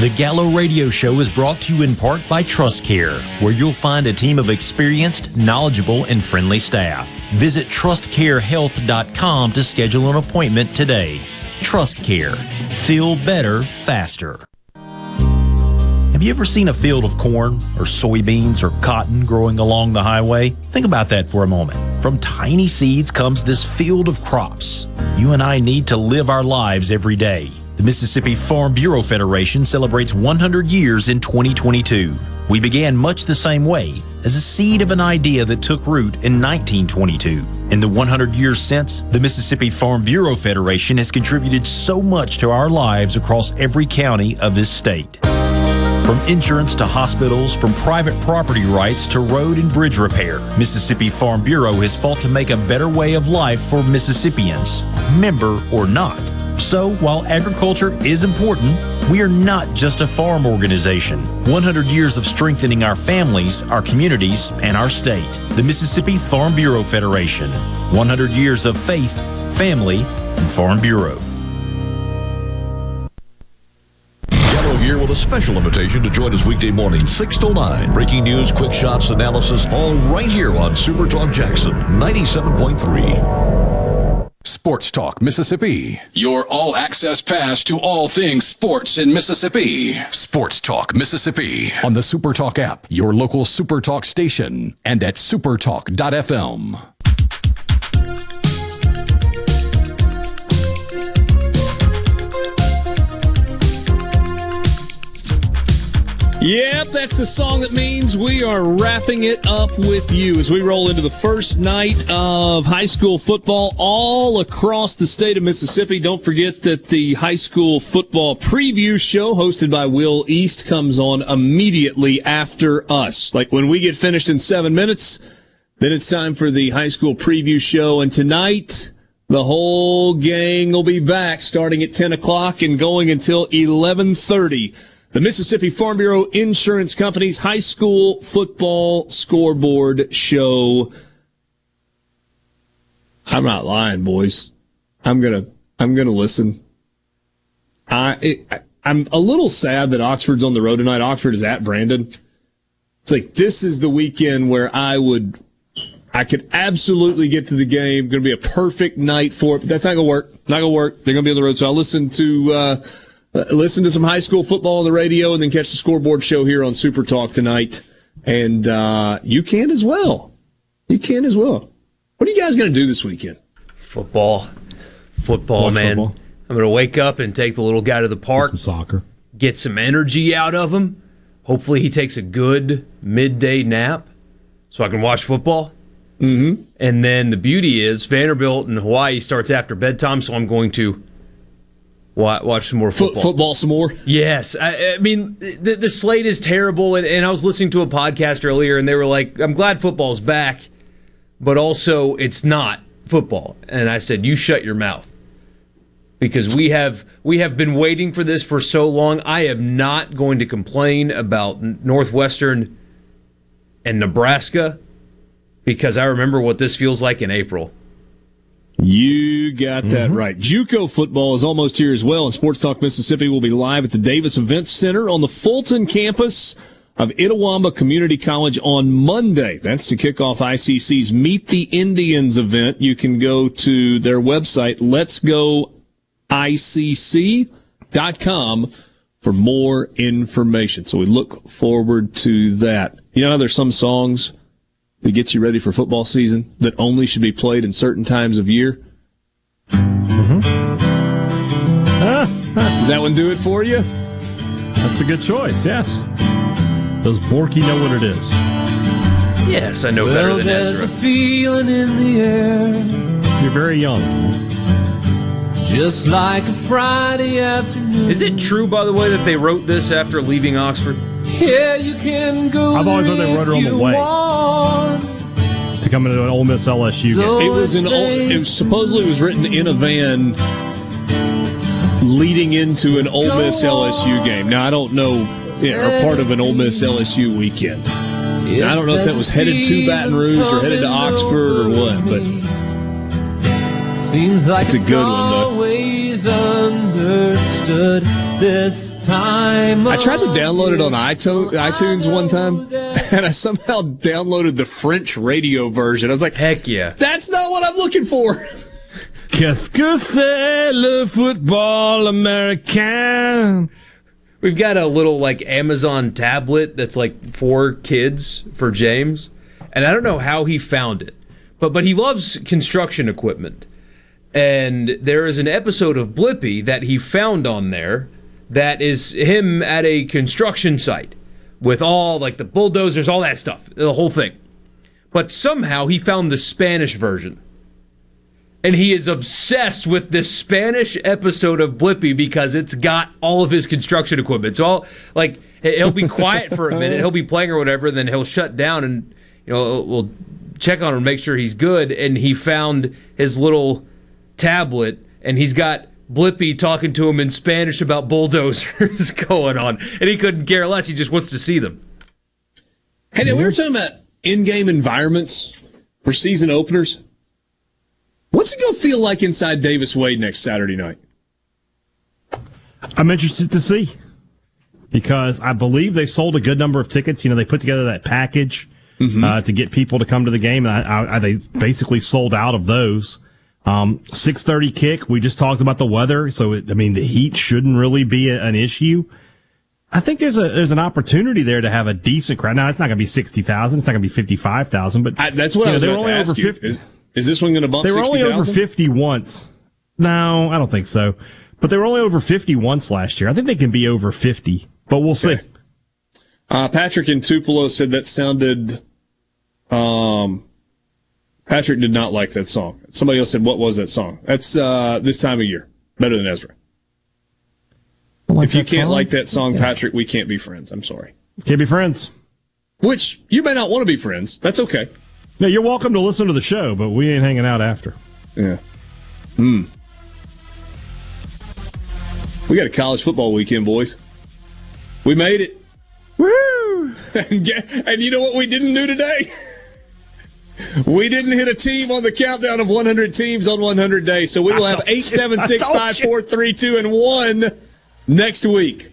The Gallo Radio Show is brought to you in part by TrustCare, where you'll find a team of experienced, knowledgeable, and friendly staff. Visit trust care health dot com to schedule an appointment today. TrustCare. Feel better, faster. Have you ever seen a field of corn or soybeans or cotton growing along the highway? Think about that for a moment. From tiny seeds comes this field of crops. You and I need to live our lives every day. The Mississippi Farm Bureau Federation celebrates one hundred years in twenty twenty-two. We began much the same way, as a seed of an idea that took root in nineteen twenty-two. In the one hundred years since, the Mississippi Farm Bureau Federation has contributed so much to our lives across every county of this state. From insurance to hospitals, from private property rights to road and bridge repair, Mississippi Farm Bureau has fought to make a better way of life for Mississippians, member or not. So, while agriculture is important, we are not just a farm organization. one hundred years of strengthening our families, our communities, and our state. The Mississippi Farm Bureau Federation. one hundred years of faith, family, and Farm Bureau. Here with a special invitation to join us weekday morning, six to nine. Breaking news, quick shots, analysis, all right here on Super Talk Jackson ninety-seven point three. Sports Talk Mississippi, your all-access pass to all things sports in Mississippi. Sports Talk Mississippi on the Super Talk app, your local Super Talk station, and at super talk dot f m. Yep, that's the song that means we are wrapping it up with you as we roll into the first night of high school football all across the state of Mississippi. Don't forget that the high school football preview show hosted by Will East comes on immediately after us. Like when we get finished in seven minutes, then it's time for the high school preview show. And tonight, the whole gang will be back starting at ten o'clock and going until eleven thirty. The Mississippi Farm Bureau Insurance Company's High School Football Scoreboard Show. I'm not lying, boys. I'm gonna, I'm gonna listen. I, it, I, I'm a little sad that Oxford's on the road tonight. Oxford is at Brandon. It's like this is the weekend where I would, I could absolutely get to the game. Going to be a perfect night for it. But that's not gonna work. Not gonna work. They're gonna be on the road, so I'll listen to. Uh, Listen to some high school football on the radio and then catch the scoreboard show here on Super Talk tonight. And uh, you can as well. You can as well. What are you guys going to do this weekend? Football. Football, Watch man. Football. I'm going to wake up and take the little guy to the park. Some soccer. Get some energy out of him. Hopefully he takes a good midday nap so I can watch football. Mm-hmm. And then the beauty is Vanderbilt in Hawaii starts after bedtime, so I'm going to watch some more football. Football some more? Yes. I, I mean, the, the slate is terrible, and, and I was listening to a podcast earlier, and they were like, I'm glad football's back, but also it's not football. And I said, you shut your mouth. Because we have we have been waiting for this for so long. I am not going to complain about Northwestern and Nebraska because I remember what this feels like in April. You got that mm-hmm. right. JUCO football is almost here as well, and Sports Talk Mississippi will be live at the Davis Events Center on the Fulton campus of Itawamba Community College on Monday. That's to kick off I C C's Meet the Indians event. You can go to their website, lets go I C C dot com, for more information. So we look forward to that. You know how there's some songs to get you ready for football season that only should be played in certain times of year? Mm-hmm. Does that one do it for you? That's a good choice, yes. Does Borky know what it is? Yes, I know well, better than there's Ezra. A feeling in the air. You're very young. Just like a Friday afternoon. Is it true, by the way, that they wrote this after leaving Oxford? Yeah, you can go. I've always heard they wrote it on the way want. to come into an Ole Miss L S U game. It was an old, it was supposedly was written in a van leading into an Ole Miss L S U game. Now I don't know, yeah, or part of an Ole Miss L S U weekend. Now, I don't know if that was headed to Baton Rouge or headed to Oxford or what, but seems like it's a good one though. Always understood. This time I tried to download it on iTunes, iTunes one time, and I somehow downloaded the French radio version. I was like, heck yeah. That's not what I'm looking for. Qu'est-ce que c'est le football américain? We've got a little, like, Amazon tablet that's, like, for kids, for James. And I don't know how he found it. But, but he loves construction equipment. And there is an episode of Blippi that he found on there. That is him at a construction site with all, like, the bulldozers, all that stuff, the whole thing. But somehow he found the Spanish version. And he is obsessed with this Spanish episode of Blippi because it's got all of his construction equipment. It's all, like, he'll be quiet for a minute, he'll be playing or whatever, and then he'll shut down and, you know, we'll check on him and make sure he's good. And he found his little tablet, and he's got Blippi talking to him in Spanish about bulldozers going on. And he couldn't care less. He just wants to see them. Hey, now we were talking about in-game environments for season openers. What's it going to feel like inside Davis Wade next Saturday night? I'm interested to see. Because I believe they sold a good number of tickets. You know, they put together that package mm-hmm. uh, to get people to come to the game. And I, I, they basically sold out of those. Um, six thirty kick. We just talked about the weather, so it, I mean the heat shouldn't really be a, an issue. I think there's a there's an opportunity there to have a decent crowd. Now it's not going to be sixty thousand, it's not going to be fifty-five thousand, but I, that's what I was going to ask you. Is, is this one going to bump? They were only over fifty once. No, I don't think so. But they were only over fifty once last year. I think they can be over fifty, but we'll see. Uh, Patrick in Tupelo said that sounded, um, Patrick did not like that song. Somebody else said, what was that song? That's, uh, This Time of Year. Better than Ezra. Like if you can't song? like that song, yeah. Patrick, we can't be friends. I'm sorry. Can't be friends. Which, you may not want to be friends. That's okay. Yeah, you're welcome to listen to the show, but we ain't hanging out after. Yeah. Hmm. We got a college football weekend, boys. We made it. Woo! and, get, and you know what we didn't do today? We didn't hit a team on the countdown of one hundred teams on one hundred days, so we will have eight seven six, five four three, two, one next week.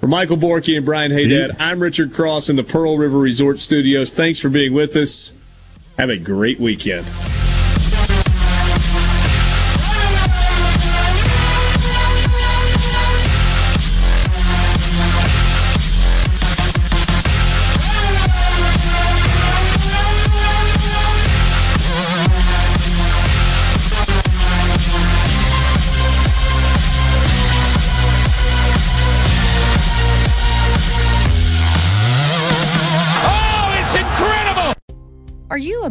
For Michael Borky and Brian Haydad, I'm Richard Cross in the Pearl River Resort Studios. Thanks for being with us. Have a great weekend. Are you a